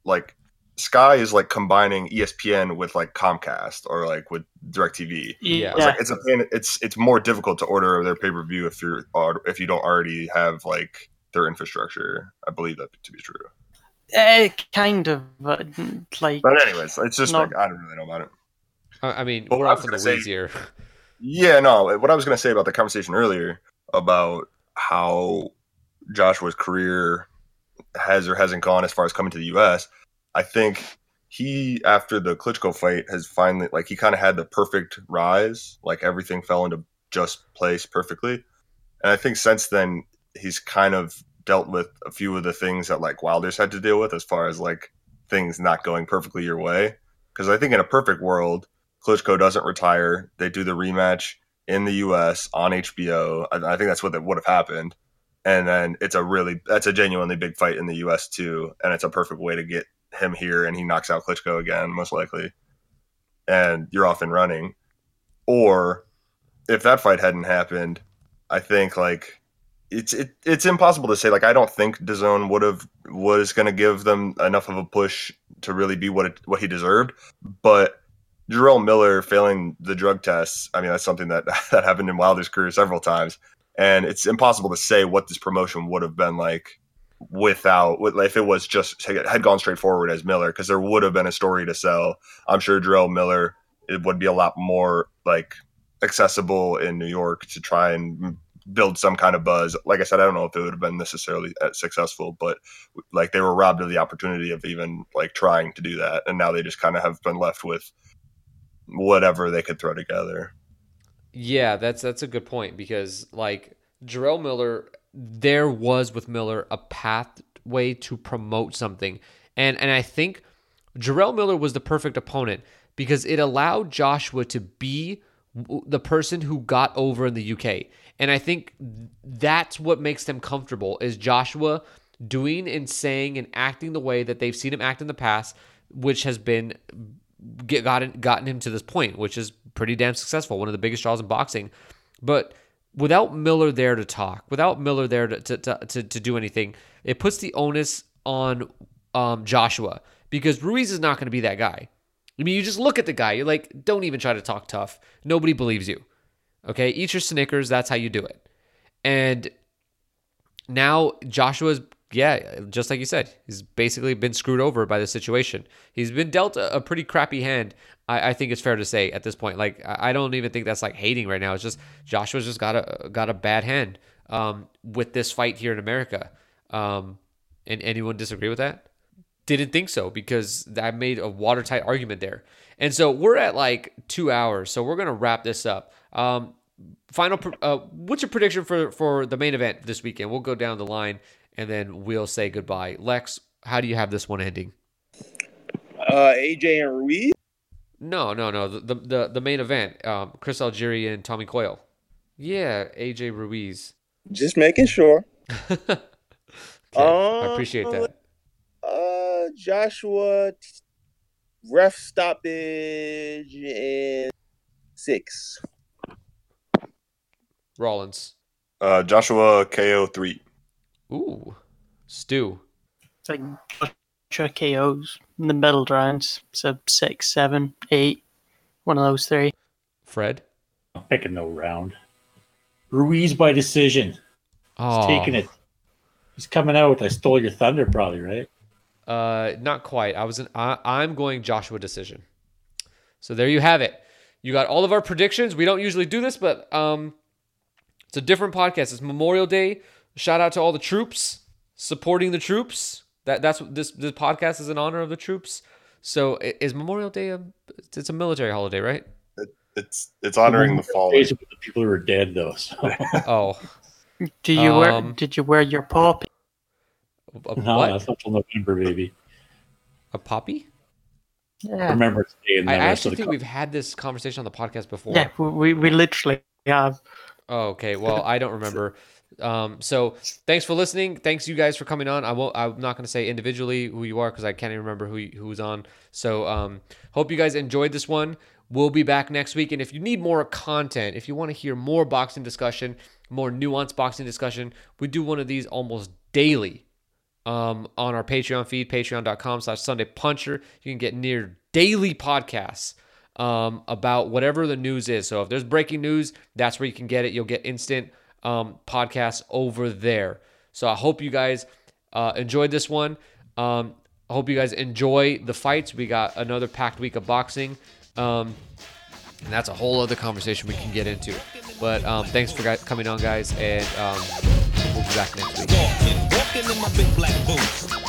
like Sky is like combining ESPN with like Comcast or like with DirecTV. Yeah, it's, like, it's a pain. It's more difficult to order their pay-per-view if you don't already have like their infrastructure. I believe that to be true. Kind of, but like. But anyways, it's just not, like I don't really know about it. I mean, but we're off to the weeds here. Yeah, no. What I was going to say about the conversation earlier about how Joshua's career has or hasn't gone as far as coming to the U.S. I think he, after the Klitschko fight, has finally, like, he kind of had the perfect rise. Like, everything fell into just place perfectly. And I think since then, he's kind of dealt with a few of the things that, like, Wilder's had to deal with as far as, like, things not going perfectly your way. Because I think in a perfect world, Klitschko doesn't retire. They do the rematch in the U.S. on HBO. I think that's what would have happened. And then that's a genuinely big fight in the U.S. too. And it's a perfect way to get him here, and he knocks out Klitschko again, most likely, and you're off and running. Or if that fight hadn't happened, I think like it's impossible to say. Like I don't think DAZN was going to give them enough of a push to really be what he deserved. But Jerrell Miller failing the drug tests, I mean that's something that happened in Wilder's career several times, and it's impossible to say what this promotion would have been like without, if it was just it had gone straight forward as Miller, because there would have been a story to sell. I'm sure Jerrell Miller, it would be a lot more like accessible in New York to try and build some kind of buzz. Like I said, I don't know if it would have been necessarily successful, but like they were robbed of the opportunity of even like trying to do that, and now they just kind of have been left with whatever they could throw together. Yeah, that's a good point, because like Jerrell Miller, there was with Miller a pathway to promote something. And I think Jerrell Miller was the perfect opponent, because it allowed Joshua to be the person who got over in the UK. And I think that's what makes them comfortable, is Joshua doing and saying and acting the way that they've seen him act in the past, which has been gotten him to this point, which is pretty damn successful, one of the biggest draws in boxing. But without Miller there to talk, without Miller there to do anything, it puts the onus on Joshua, because Ruiz is not going to be that guy. I mean, you just look at the guy, you're like, don't even try to talk tough. Nobody believes you. Okay, eat your Snickers, that's how you do it. And now Joshua's, yeah, just like you said, he's basically been screwed over by the situation. He's been dealt a pretty crappy hand, I think it's fair to say at this point. Like, I don't even think that's like hating right now. It's just Joshua's just got a bad hand with this fight here in America. And anyone disagree with that? didn't think so because I made a watertight argument there. And so we're at like 2 hours, so we're going to wrap this up. What's your prediction for the main event this weekend? We'll go down the line, and then we'll say goodbye. Lex, how do you have this one ending? AJ and Ruiz? No. The main event, Chris Algieri and Tommy Coyle. Yeah, AJ Ruiz. Just making sure. Okay, I appreciate that. Joshua, ref stoppage in 6. Rollins. Joshua KO 3. Ooh. Stu. It's like Joshua KOs in the middle rounds. So 6, 7, 8. One of those 3. Fred. I'm picking no round. Ruiz by decision. Oh. He's taking it. He's coming out. I stole your thunder probably, right? Not quite. I'm going Joshua decision. So there you have it. You got all of our predictions. We don't usually do this, but it's a different podcast. It's Memorial Day. Shout out to all the troops, supporting the troops. That's what this podcast is in honor of the troops. So is Memorial Day it's a military holiday, right? It's honoring the fallen. The people who are dead, though. So. Oh. Did you wear your poppy? No, that's not till November, baby. A poppy? Yeah. Remember today. I actually think we've had this conversation on the podcast before. Yeah, we literally have. Oh, okay, well, I don't remember. So thanks for listening. Thanks you guys for coming on. I'm not going to say individually who you are because I can't even remember who was on. So hope you guys enjoyed this one. We'll be back next week. And if you need more content, if you want to hear more boxing discussion, more nuanced boxing discussion, we do one of these almost daily on our Patreon feed, patreon.com/SundayPuncher. You can get near daily podcasts about whatever the news is. So if there's breaking news, that's where you can get it. You'll get instant podcasts over there. So I hope you guys enjoyed this one. I hope you guys enjoy the fights. We got another packed week of boxing. And that's a whole other conversation we can get into. But thanks for coming on, guys, and we'll be back next week. Walking in my big black boots.